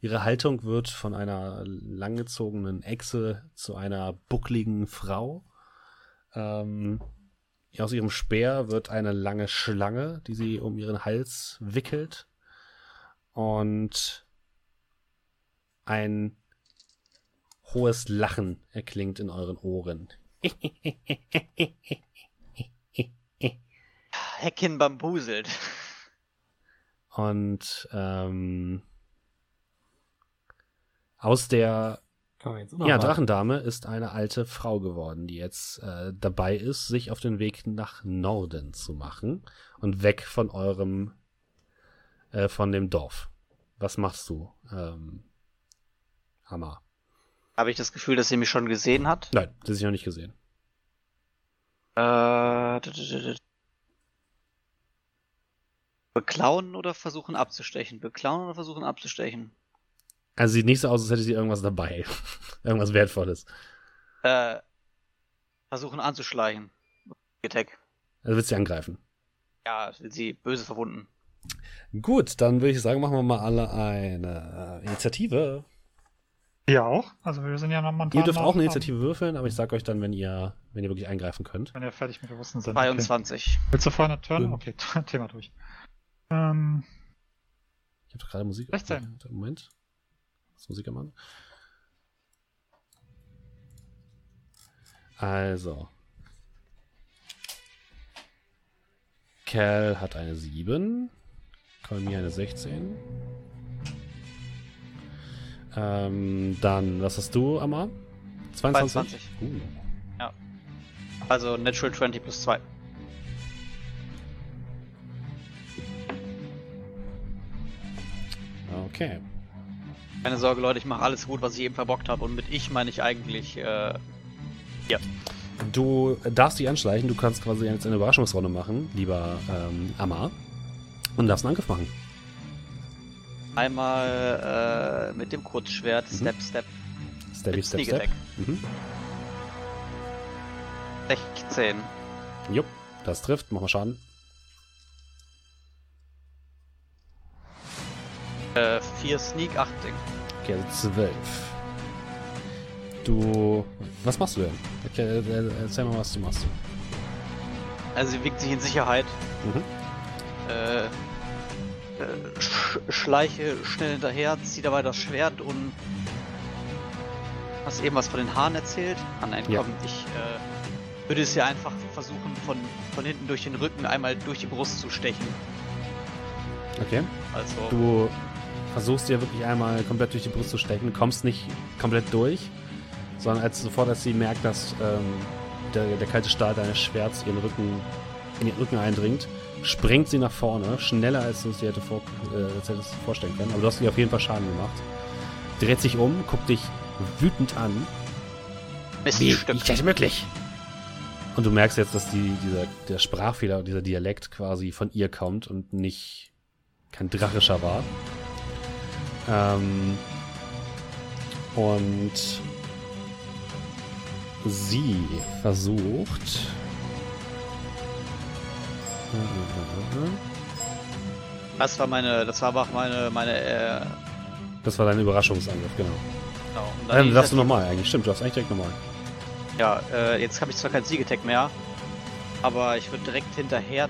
Ihre Haltung wird von einer langgezogenen Echse zu einer buckligen Frau. Aus ihrem Speer wird eine lange Schlange, die sie um ihren Hals wickelt. Und ein hohes Lachen erklingt in euren Ohren. Hecken bambuselt. Und aus der Drachendame ist eine alte Frau geworden, die jetzt dabei ist, sich auf den Weg nach Norden zu machen und weg von dem Dorf. Was machst du, Hammer? Habe ich das Gefühl, dass sie mich schon gesehen hat? Nein, sie hat sich noch nicht gesehen. Beklauen oder versuchen abzustechen? Also sieht nicht so aus, als hätte sie irgendwas dabei. Irgendwas Wertvolles. Versuchen anzuschleichen. Attack. Also willst du sie angreifen? Ja, will sie böse verwunden. Gut, dann würde ich sagen, machen wir mal alle eine Initiative. Ihr auch? Also wir sind ja noch momentan. Ihr dürft auch eine Initiative würfeln, aber ich sag euch dann, wenn ihr wirklich eingreifen könnt. Wenn ihr fertig mit Bewussten sind. 22. Okay. Willst du vorher eine Turn? Okay, Thema durch. Ich hab doch gerade Musik. 16. Moment. Musikermann. Also. Cal hat eine 7. Kolmier eine 16. Dann, was hast du, Amar? 22? Ja. Also Natural 20 plus 2. Okay. Keine Sorge, Leute, ich mache alles gut, was ich eben verbockt habe. Und mit ich meine ich eigentlich, ja. Du darfst dich anschleichen, du kannst quasi jetzt eine Überraschungsrunde machen, lieber Amar. Und darfst einen Angriff machen. Einmal mit dem Kurzschwert, Step, Step. Step. Mhm. 16. Jupp, das trifft, mach mal Schaden. 4 Sneak, 8 Ding. Okay, also 12. Du. Was machst du denn? Okay, erzähl mal, was du machst. Also, sie wiegt sich in Sicherheit. Mhm. Schleiche schnell hinterher, zieht dabei das Schwert und. Hast eben was von den Haaren erzählt? Komm, ich würde es ja einfach versuchen, von hinten durch den Rücken einmal durch die Brust zu stechen. Okay. Also. Du versuchst dir wirklich einmal komplett durch die Brust zu stechen, kommst nicht komplett durch, sondern als sie merkt, dass der kalte Stahl deines Schwerts in ihren Rücken eindringt, springt sie nach vorne, schneller als du es dir hättest vorstellen können, aber du hast ihr auf jeden Fall Schaden gemacht, dreht sich um, guckt dich wütend an. Wie ist das möglich? Und du merkst jetzt, dass der Sprachfehler, dieser Dialekt quasi von ihr kommt und nicht kein drachischer war. Und sie versucht. Das war dein Überraschungsangriff, genau. Dann darfst du nochmal eigentlich. Stimmt, du darfst eigentlich direkt nochmal. Ja, jetzt habe ich zwar keinen Sieg-Attack mehr, aber ich würde direkt hinterher.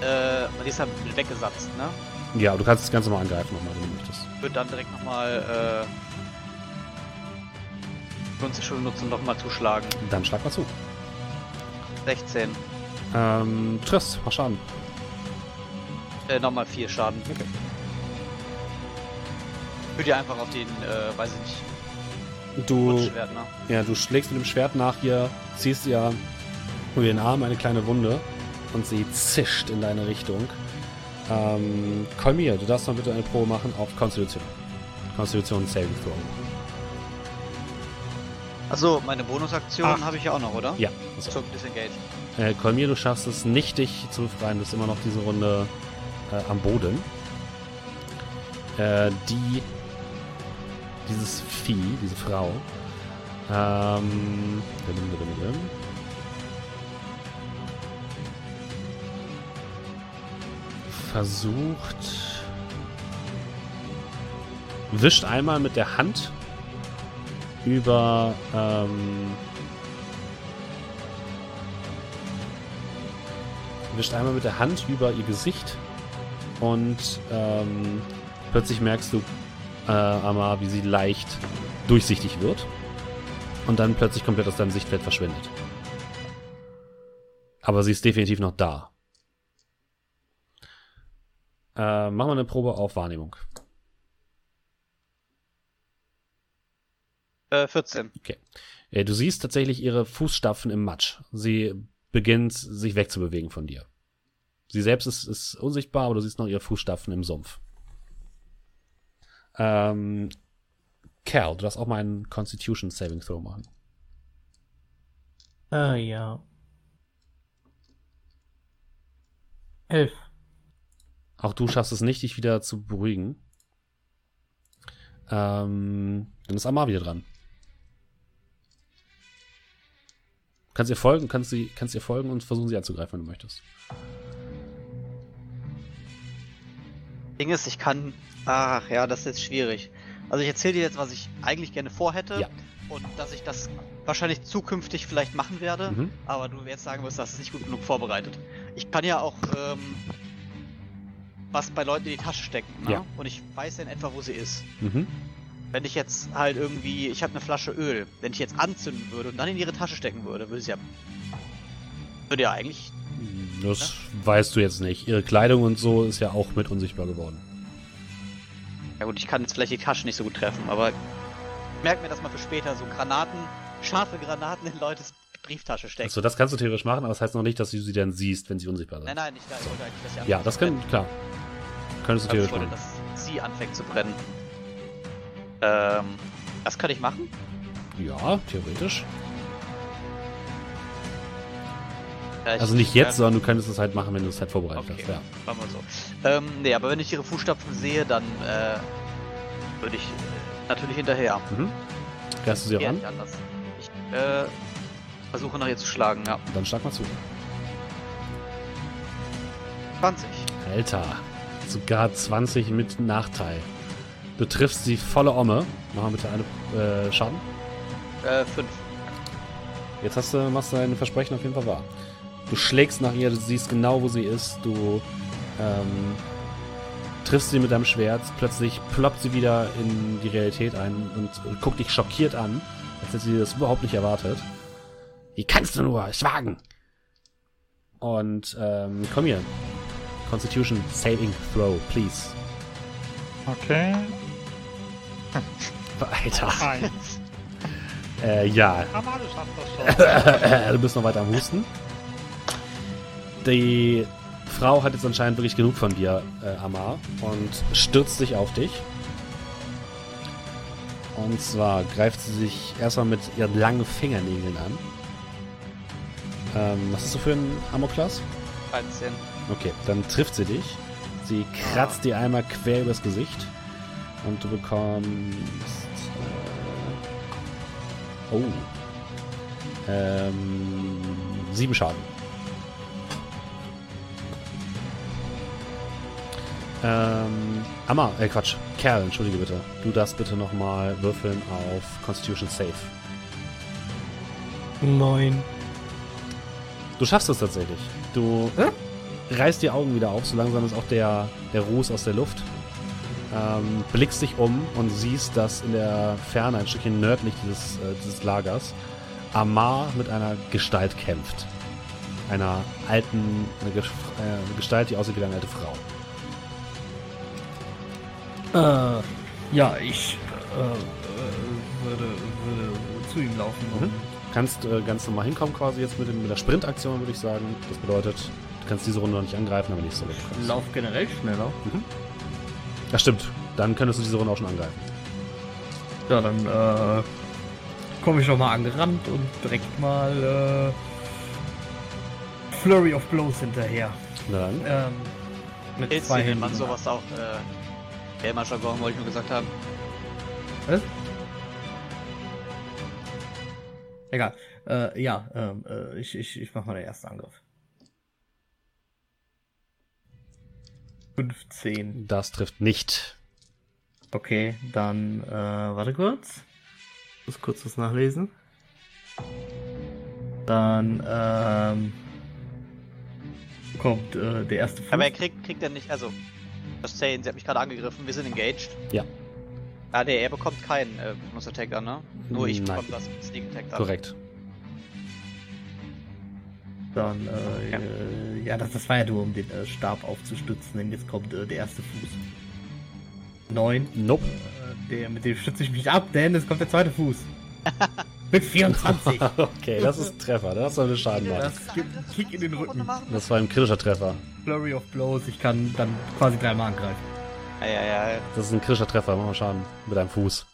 Man ist halt weggesatzt, ne? Ja, aber du kannst das Ganze mal angreifen nochmal, wenn du möchtest. Ich würde dann direkt nochmal, Stunde nutzen, nochmal zuschlagen. Dann schlag mal zu. 16. Triffst, mach Schaden. Nochmal 4 Schaden. Okay. Ich würde ja einfach auf den, weiß ich nicht, Schwert, ne? Ja, du schlägst mit dem Schwert nach ihr, ziehst ihr über den Arm eine kleine Wunde und sie zischt in deine Richtung. Kolmier, du darfst noch bitte eine Probe machen auf Konstitution. Konstitution Saving Throw. Achso, meine Bonusaktion habe ich ja auch noch, oder? Ja. Also. Zum Disengage. Kolmier, du schaffst es nicht, dich zu befreien. Du bist immer noch diese Runde am Boden. Dieses Vieh, diese Frau. Versucht. Wischt einmal mit der Hand über ihr Gesicht und plötzlich merkst du, Amar, wie sie leicht durchsichtig wird und dann plötzlich komplett aus deinem Sichtfeld verschwindet. Aber sie ist definitiv noch da. Machen wir eine Probe auf Wahrnehmung. 14. Okay. Du siehst tatsächlich ihre Fußstapfen im Matsch. Sie beginnt, sich wegzubewegen von dir. Sie selbst ist unsichtbar, aber du siehst noch ihre Fußstapfen im Sumpf. Cal, du darfst auch mal einen Constitution Saving Throw machen. Ja. 11. Auch du schaffst es nicht, dich wieder zu beruhigen. Dann ist Amar wieder dran. Kannst ihr folgen, kannst ihr folgen und versuchen sie anzugreifen, wenn du möchtest. Ding ist, ich kann. Ach ja, das ist jetzt schwierig. Also ich erzähle dir jetzt, was ich eigentlich gerne vorhätte. Ja. Und dass ich das wahrscheinlich zukünftig vielleicht machen werde. Mhm. Aber du jetzt sagen wirst, das ist nicht gut genug vorbereitet. Ich kann ja auch was bei Leuten in die Tasche stecken. Ne? Ja. Und ich weiß in etwa, wo sie ist. Mhm. Wenn ich jetzt halt irgendwie, ich habe eine Flasche Öl, wenn ich jetzt anzünden würde und dann in ihre Tasche stecken würde, würde ja eigentlich... Das weißt du jetzt nicht. Ihre Kleidung und so ist ja auch mit unsichtbar geworden. Ja gut, ich kann jetzt vielleicht die Tasche nicht so gut treffen, aber ich merke mir das mal für später, so Granaten, scharfe Granaten in Leutes Brieftasche stecken. Also das kannst du theoretisch machen, aber das heißt noch nicht, dass du sie dann siehst, wenn sie unsichtbar sind. Nein, ich wollte eigentlich, dass sie anfängt. Ja, das kann, klar. Könntest du theoretisch machen. Dass sie anfängt zu brennen. Das kann ich machen? Ja, theoretisch. Also nicht jetzt, sondern du könntest es halt machen, wenn du es halt vorbereitet hast. Ja. Machen wir so. Nee, aber wenn ich ihre Fußstapfen sehe, dann würde ich natürlich hinterher. Mhm. Greifst du sie auch an? Nicht anders. Ich versuche nach ihr zu schlagen, ja. Dann schlag mal zu. 20. Alter, sogar 20 mit Nachteil. Du triffst sie volle Omme. Mach mal bitte eine Schaden. 5. Jetzt machst du dein Versprechen auf jeden Fall wahr. Du schlägst nach ihr, du siehst genau, wo sie ist. Du triffst sie mit deinem Schwert. Plötzlich ploppt sie wieder in die Realität ein und guckt dich schockiert an, als hätte sie das überhaupt nicht erwartet. Wie kannst du nur? Ich wagen! Und komm hier. Constitution Saving Throw, please. Okay. Alter. Ja. Du bist noch weiter am Husten. Die Frau hat jetzt anscheinend wirklich genug von dir, Amar, und stürzt sich auf dich. Und zwar greift sie sich erstmal mit ihren langen Fingernägeln an. Was hast du für einen Armor-Class? 13. Okay, dann trifft sie dich. Sie kratzt dir einmal quer übers Gesicht. Und du bekommst... 7 Schaden. Amar, Quatsch, Cal, entschuldige bitte. Du darfst bitte nochmal würfeln auf Constitution Save. 9. Du schaffst es tatsächlich. Du reißt die Augen wieder auf, so langsam ist auch der Ruß aus der Luft. Blickst dich um und siehst, dass in der Ferne, ein Stückchen nördlich dieses Lagers, Amar mit einer Gestalt kämpft. Einer alten, eine Gestalt, die aussieht wie eine alte Frau. Ja, ich würde zu ihm laufen. Mhm. Kannst ganz normal hinkommen quasi jetzt mit der Sprintaktion, würde ich sagen. Das bedeutet, du kannst diese Runde noch nicht angreifen, aber nicht so gut. Lauf generell schneller. Mhm. Ja, stimmt. Dann könntest du diese Runde auch schon angreifen. Ja, dann komme ich nochmal angerannt und direkt mal Flurry of Blows hinterher. Na dann. Mit Hills, zwei Händen. Man sowas auch... Gamer-Jargon wollte ich nur gesagt haben. Was? Egal. Ich mach mal den ersten Angriff. 15. Das trifft nicht. Okay, dann, warte kurz. Ich muss kurz was nachlesen. Dann, kommt, der erste Fuß. Aber er kriegt er nicht, also... Zane, sie hat mich gerade angegriffen, wir sind engaged. Ja. Ah, nee, er bekommt keinen Bonus Attack an, ne? Nur ich bekomme das Sneak Attack an. Korrekt. Dann, ja, das war ja nur, um den Stab aufzustützen, denn jetzt kommt der erste Fuß. 9. Nope. Mit dem stütze ich mich ab, denn es kommt der zweite Fuß. Mit 24. Okay, das ist ein Treffer, da hast du einen Schaden gemacht. Das gibt einen Kick in den Rücken. Das war ein kritischer Treffer. Flurry of Blows, ich kann dann quasi dreimal angreifen. Ja. Das ist ein kritischer Treffer, mach mal Schaden. Mit einem Fuß.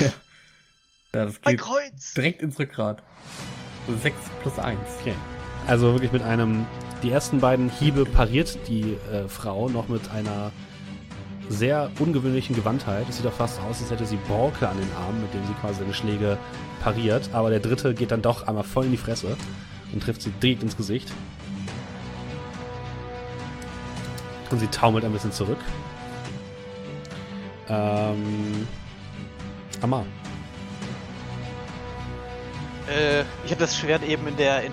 Ja, das geht Kreuz. Direkt ins Rückgrat. 6 plus 1. Okay. Also wirklich mit einem... Die ersten beiden Hiebe pariert die Frau noch mit einer... sehr ungewöhnlichen Gewandtheit. Es sieht auch fast aus, als hätte sie Borke an den Armen, mit dem sie quasi seine Schläge pariert. Aber der dritte geht dann doch einmal voll in die Fresse und trifft sie direkt ins Gesicht. Und sie taumelt ein bisschen zurück. Amar. Ich habe das Schwert eben in einem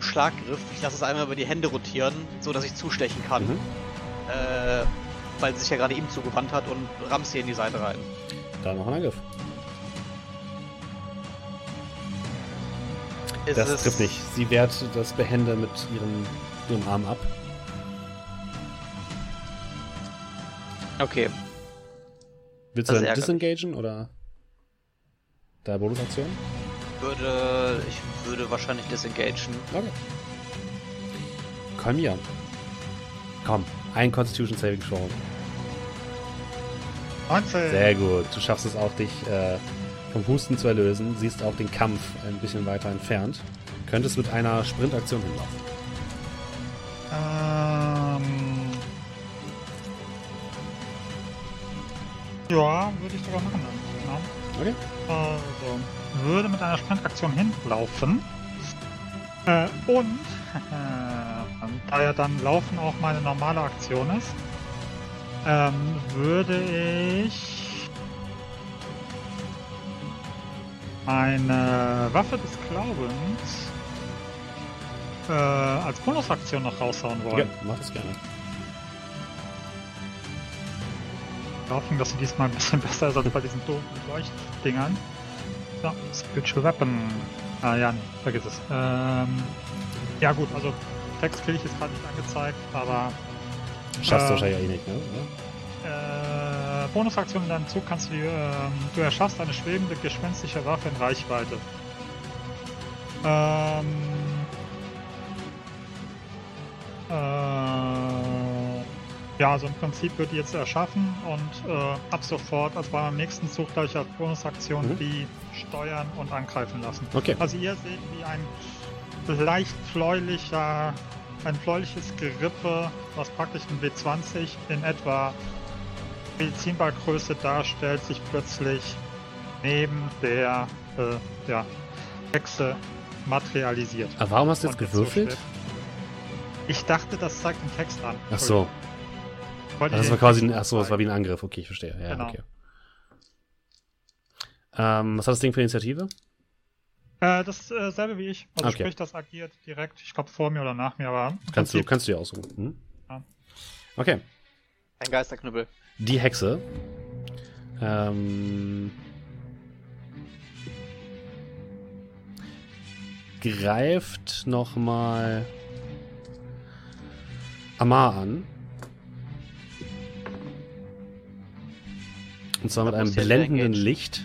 Schlaggriff. Ich lasse es einmal über die Hände rotieren, so dass ich zustechen kann. Mhm. Weil sie sich ja gerade ihm zugewandt hat und rammt sie in die Seite rein. Da noch ein Angriff. Das trifft nicht. Sie wehrt das behende mit ihrem Arm ab. Okay. Willst du dann disengagen oder deine Bonusaktion? Ich würde wahrscheinlich disengagen. Okay. Komm. Ein Constitution Saving Throw. 19. Sehr gut. Du schaffst es auch, dich vom Husten zu erlösen. Siehst auch den Kampf ein bisschen weiter entfernt. Könntest mit einer Sprintaktion hinlaufen. Ja, würde ich sogar machen. Genau. Okay. Also, würde mit einer Sprintaktion hinlaufen. Da ja dann Laufen auch meine normale Aktion ist, würde ich meine Waffe des Glaubens als Bonusaktion noch raushauen wollen. Ja, mach das gerne. Wir hoffen, dass sie diesmal ein bisschen besser ist als bei diesen doofen Leuchtdingern. So, Spiritual Weapon. Nee, vergiss es. Ja gut, also Textkill ist gerade nicht angezeigt, aber... Schaffst du wahrscheinlich nicht, ne? Bonusaktion in deinem Zug kannst du du erschaffst eine schwebende, geschwindige Waffe in Reichweite. Ja, also im Prinzip wird die jetzt erschaffen und ab sofort, also bei meinem nächsten Zug gleich als Bonusaktion die steuern und angreifen lassen. Okay. Also ihr seht, wie ein bläuliches Gerippe, was praktisch ein W20 in etwa Medizinballgröße darstellt, sich plötzlich neben der ja, Hexe materialisiert. Aber warum hast du jetzt gewürfelt? Ich dachte, das zeigt den Text an. Ach so. Das war quasi ein, achso, das war wie ein Angriff. Okay, ich verstehe. Ja, genau. Okay. Was hat das Ding für Initiative? Dasselbe wie ich. Also okay. Sprich, das agiert direkt, ich glaube, vor mir oder nach mir. Aber kannst du dir aussuchen. Hm? Ja. Okay. Ein Geisterknüppel. Die Hexe. Greift nochmal Amar an. Und zwar mit einem blendenden Licht.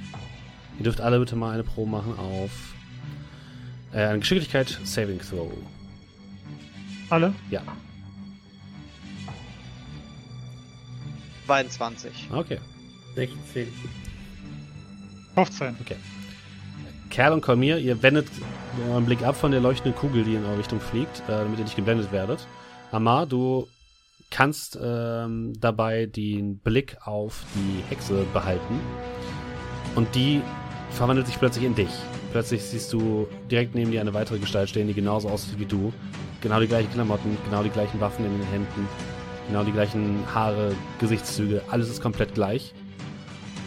Ihr dürft alle bitte mal eine Probe machen auf eine Geschicklichkeit Saving Throw. Alle? Ja. 22. Okay. 16. 15. Okay. Kerl und Kolmier, ihr wendet euren Blick ab von der leuchtenden Kugel, die in eure Richtung fliegt, damit ihr nicht geblendet werdet. Amar, du kannst dabei den Blick auf die Hexe behalten. Und die verwandelt sich plötzlich in dich. Plötzlich siehst du direkt neben dir eine weitere Gestalt stehen, die genauso aussieht wie du. Genau die gleichen Klamotten, genau die gleichen Waffen in den Händen, genau die gleichen Haare, Gesichtszüge. Alles ist komplett gleich.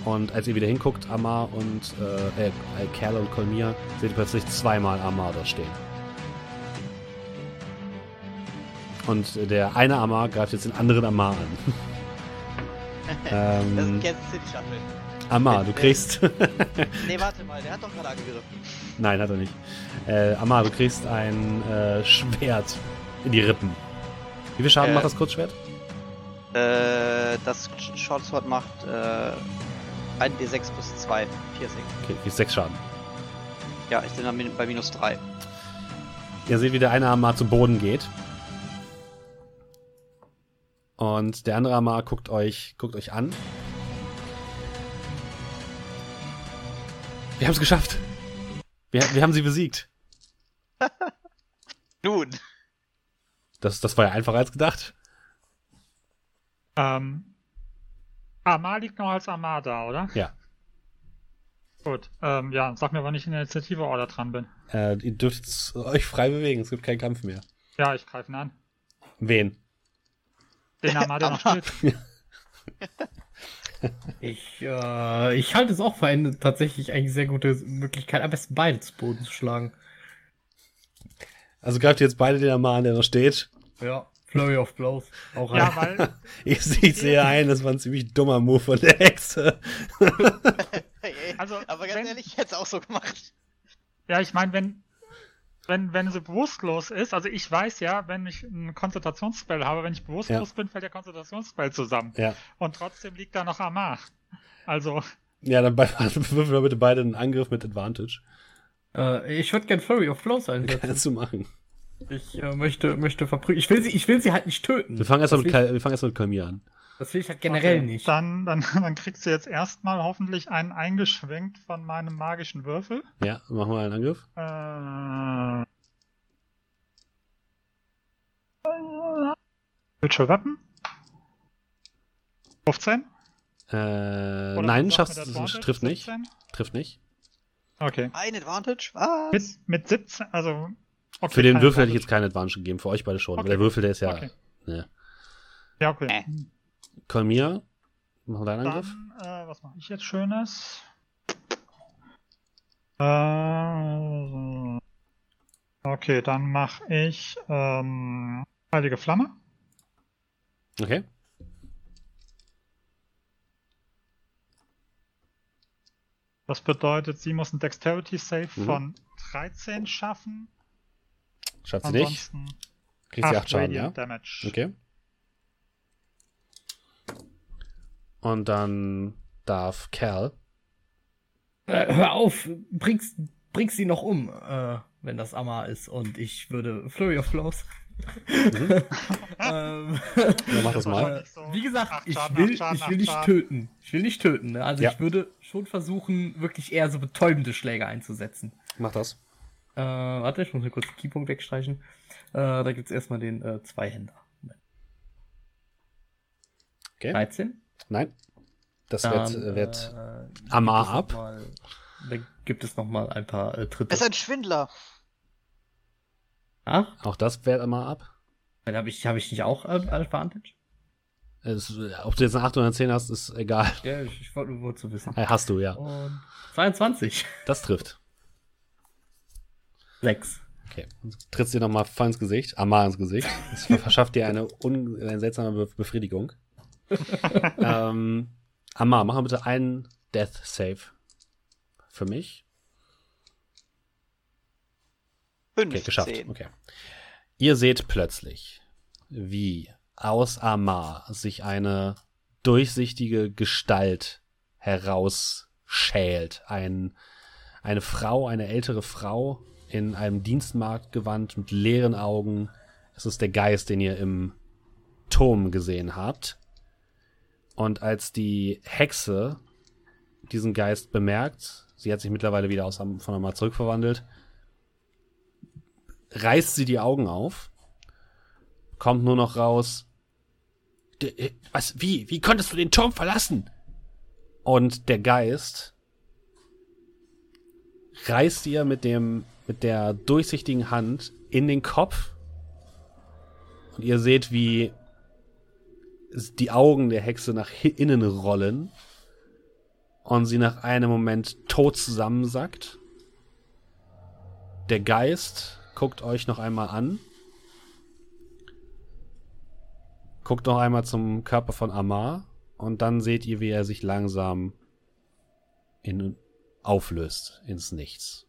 Und als ihr wieder hinguckt, Amar und Cal und Kolmier, seht ihr plötzlich zweimal Amar da stehen. Und der eine Amar greift jetzt den anderen Amar an. Das ist ein Kansas City Shuffle. Amar, du kriegst... nee, warte mal, der hat doch gerade angegriffen. Nein, hat er nicht. Amar, du kriegst ein Schwert in die Rippen. Wie viel Schaden macht das Kurzschwert? Das Shortsword macht 1d6 plus 2, 4 Sek. Okay, du kriegst 6 Schaden. Ja, ich bin dann bei minus 3. Ihr seht, wie der eine Amar zu Boden geht. Und der andere Amar guckt euch an. Wir haben es geschafft. Wir haben sie besiegt. Nun. Das war ja einfacher als gedacht. Amar liegt noch als Amar da, oder? Ja. Gut. Ja, sag mir, wann ich in der Initiative-Order dran bin. Ihr dürft euch frei bewegen. Es gibt keinen Kampf mehr. Ja, ich greife ihn an. Wen? Den Amar, der noch steht. Ich halte es auch für eine tatsächlich eigentlich sehr gute Möglichkeit, am besten beide zu Boden zu schlagen. Also greift ihr jetzt beide den Amar an, der noch steht? Ja, Flurry of Blows. Auch rein. Ja, weil ich sehe ein, das war ein ziemlich dummer Move von der Hexe. Also, aber ganz ehrlich, ich hätte es auch so gemacht. Ja, ich meine, wenn sie bewusstlos ist, also ich weiß ja, wenn ich einen Konzentrationsspell habe, wenn ich bewusstlos bin, fällt der Konzentrationsspell zusammen. Ja. Und trotzdem liegt da noch Amar. Also. Ja, dann würfeln wir bitte beide einen Angriff mit Advantage. Ich würde gerne Flurry of Blows einsetzen. Kannst du machen. Ich möchte verprügeln. Ich will sie halt nicht töten. Wir fangen erst mit Kolmier an. Das will ich halt generell nicht. Dann kriegst du jetzt erstmal hoffentlich einen eingeschwenkt von meinem magischen Würfel. Ja, machen wir einen Angriff. Virtual Weapon. 15. Nein, trifft nicht. 17? Trifft nicht. Okay. Ein Advantage? Was? Mit 17, also... Okay, für den Würfel hätte ich jetzt keinen Advantage gegeben, für euch beide schon. Okay. Der Würfel, der ist ja... Okay. Ne. Ja, okay. Kolmier, mach deinen Angriff. Was mache ich jetzt Schönes? Okay, dann mache ich Heilige Flamme. Okay. Das bedeutet, sie muss ein Dexterity-Save von 13 schaffen. Schafft sie nicht. Kriegt sie 8 Schaden, ja? Damage. Okay. Und dann darf Cal. Hör auf, bring sie noch um, wenn das Amar ist. Und ich würde Flurry of Blows. Ja, mach das mal. Wie gesagt, ich will nicht töten. Ich will nicht töten. Ne? Also ich würde schon versuchen, wirklich eher so betäubende Schläge einzusetzen. Mach das. Warte, ich muss mir kurz den Keypunkt wegstreichen. Da gibt's erstmal den Zweihänder. Okay. 13? Nein. Das wird Amar ab. Dann gibt es nochmal ein paar Tritte. Das ist ein Schwindler. Ach? Auch das fällt immer ab. Dann hab ich nicht auch Advantage? Ob du jetzt eine 8 oder eine 10 hast, ist egal. Ja, ich wollte nur zu wissen. Hast du, ja. Und 22. Das trifft. 6. Okay. Trittst dir nochmal voll ins Gesicht, Amar ins Gesicht. Das verschafft dir eine seltsame Befriedigung. Amar, mach mal bitte einen Death Save. Für mich. 15. Okay, geschafft. Okay. Ihr seht plötzlich, wie aus Amar sich eine durchsichtige Gestalt herausschält. Eine Frau, eine ältere Frau in einem Dienstmarktgewand mit leeren Augen. Es ist der Geist, den ihr im Turm gesehen habt. Und als die Hexe diesen Geist bemerkt, sie hat sich mittlerweile wieder von Amar zurückverwandelt, reißt sie die Augen auf, kommt nur noch raus. Was? Wie konntest du den Turm verlassen? Und der Geist reißt ihr mit der durchsichtigen Hand in den Kopf und ihr seht, wie die Augen der Hexe nach innen rollen und sie nach einem Moment tot zusammensackt. Der Geist guckt euch noch einmal an. Guckt noch einmal zum Körper von Amar und dann seht ihr, wie er sich langsam auflöst ins Nichts.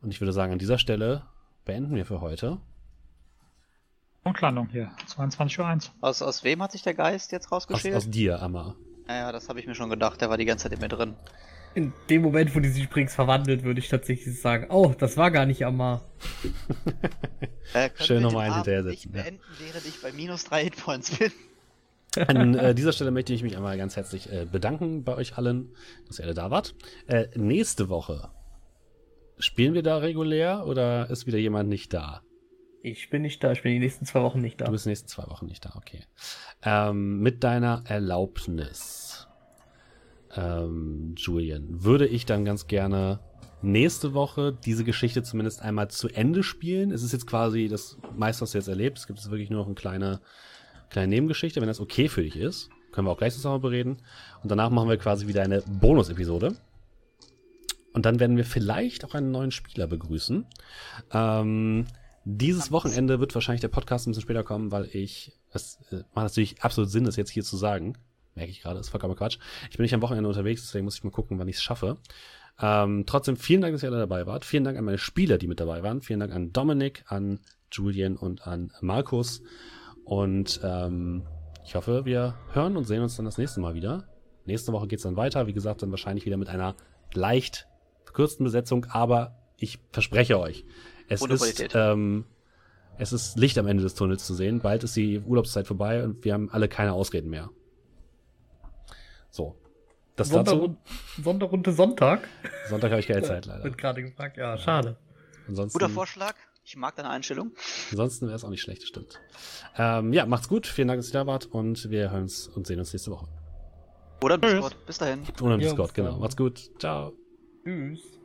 Und ich würde sagen, an dieser Stelle beenden wir für heute. Punktlandung hier, 22:01. Aus wem hat sich der Geist jetzt rausgeschält? Aus dir, Amar. Naja, das habe ich mir schon gedacht, der war die ganze Zeit in mir drin. In dem Moment, wo die sich übrigens verwandelt, würde ich tatsächlich sagen, oh, das war gar nicht Amar. Schön nochmal einen hinterhersetzen. Ja. Während ich bei -3 Hitpoints bin. An dieser Stelle möchte ich mich einmal ganz herzlich bedanken bei euch allen, dass ihr alle da wart. Nächste Woche spielen wir da regulär oder ist wieder jemand nicht da? Ich bin nicht da, ich bin die nächsten 2 Wochen nicht da. Du bist die nächsten 2 Wochen nicht da, okay. Mit deiner Erlaubnis, Julian, würde ich dann ganz gerne nächste Woche diese Geschichte zumindest einmal zu Ende spielen. Es ist jetzt quasi das meiste, was du jetzt erlebst. Es gibt jetzt wirklich nur noch eine kleine Nebengeschichte. Wenn das okay für dich ist, können wir auch gleich zusammen bereden. Und danach machen wir quasi wieder eine Bonus-Episode. Und dann werden wir vielleicht auch einen neuen Spieler begrüßen. Dieses Wochenende wird wahrscheinlich der Podcast ein bisschen später kommen, weil das macht natürlich absolut Sinn, das jetzt hier zu sagen. Merke ich gerade, ist vollkommen Quatsch. Ich bin nicht am Wochenende unterwegs, deswegen muss ich mal gucken, wann ich es schaffe. Trotzdem vielen Dank, dass ihr alle dabei wart. Vielen Dank an meine Spieler, die mit dabei waren. Vielen Dank an Dominik, an Julian und an Markus. Und ich hoffe, wir hören und sehen uns dann das nächste Mal wieder. Nächste Woche geht es dann weiter. Wie gesagt, dann wahrscheinlich wieder mit einer leicht verkürzten Besetzung. Aber ich verspreche euch, es ist Licht am Ende des Tunnels zu sehen. Bald ist die Urlaubszeit vorbei und wir haben alle keine Ausreden mehr. So. Das dazu. Sonderrunde Sonntag? Sonntag habe ich keine Zeit, leider. Ich bin gerade gefragt, ja, schade. Ansonsten, guter Vorschlag. Ich mag deine Einstellung. Ansonsten wäre es auch nicht schlecht, stimmt. Ja, macht's gut. Vielen Dank, dass ihr da wart und wir hören uns und sehen uns nächste Woche. Oder im Discord. Bis dahin. Oder im Discord, genau. Macht's gut. Ciao. Tschüss.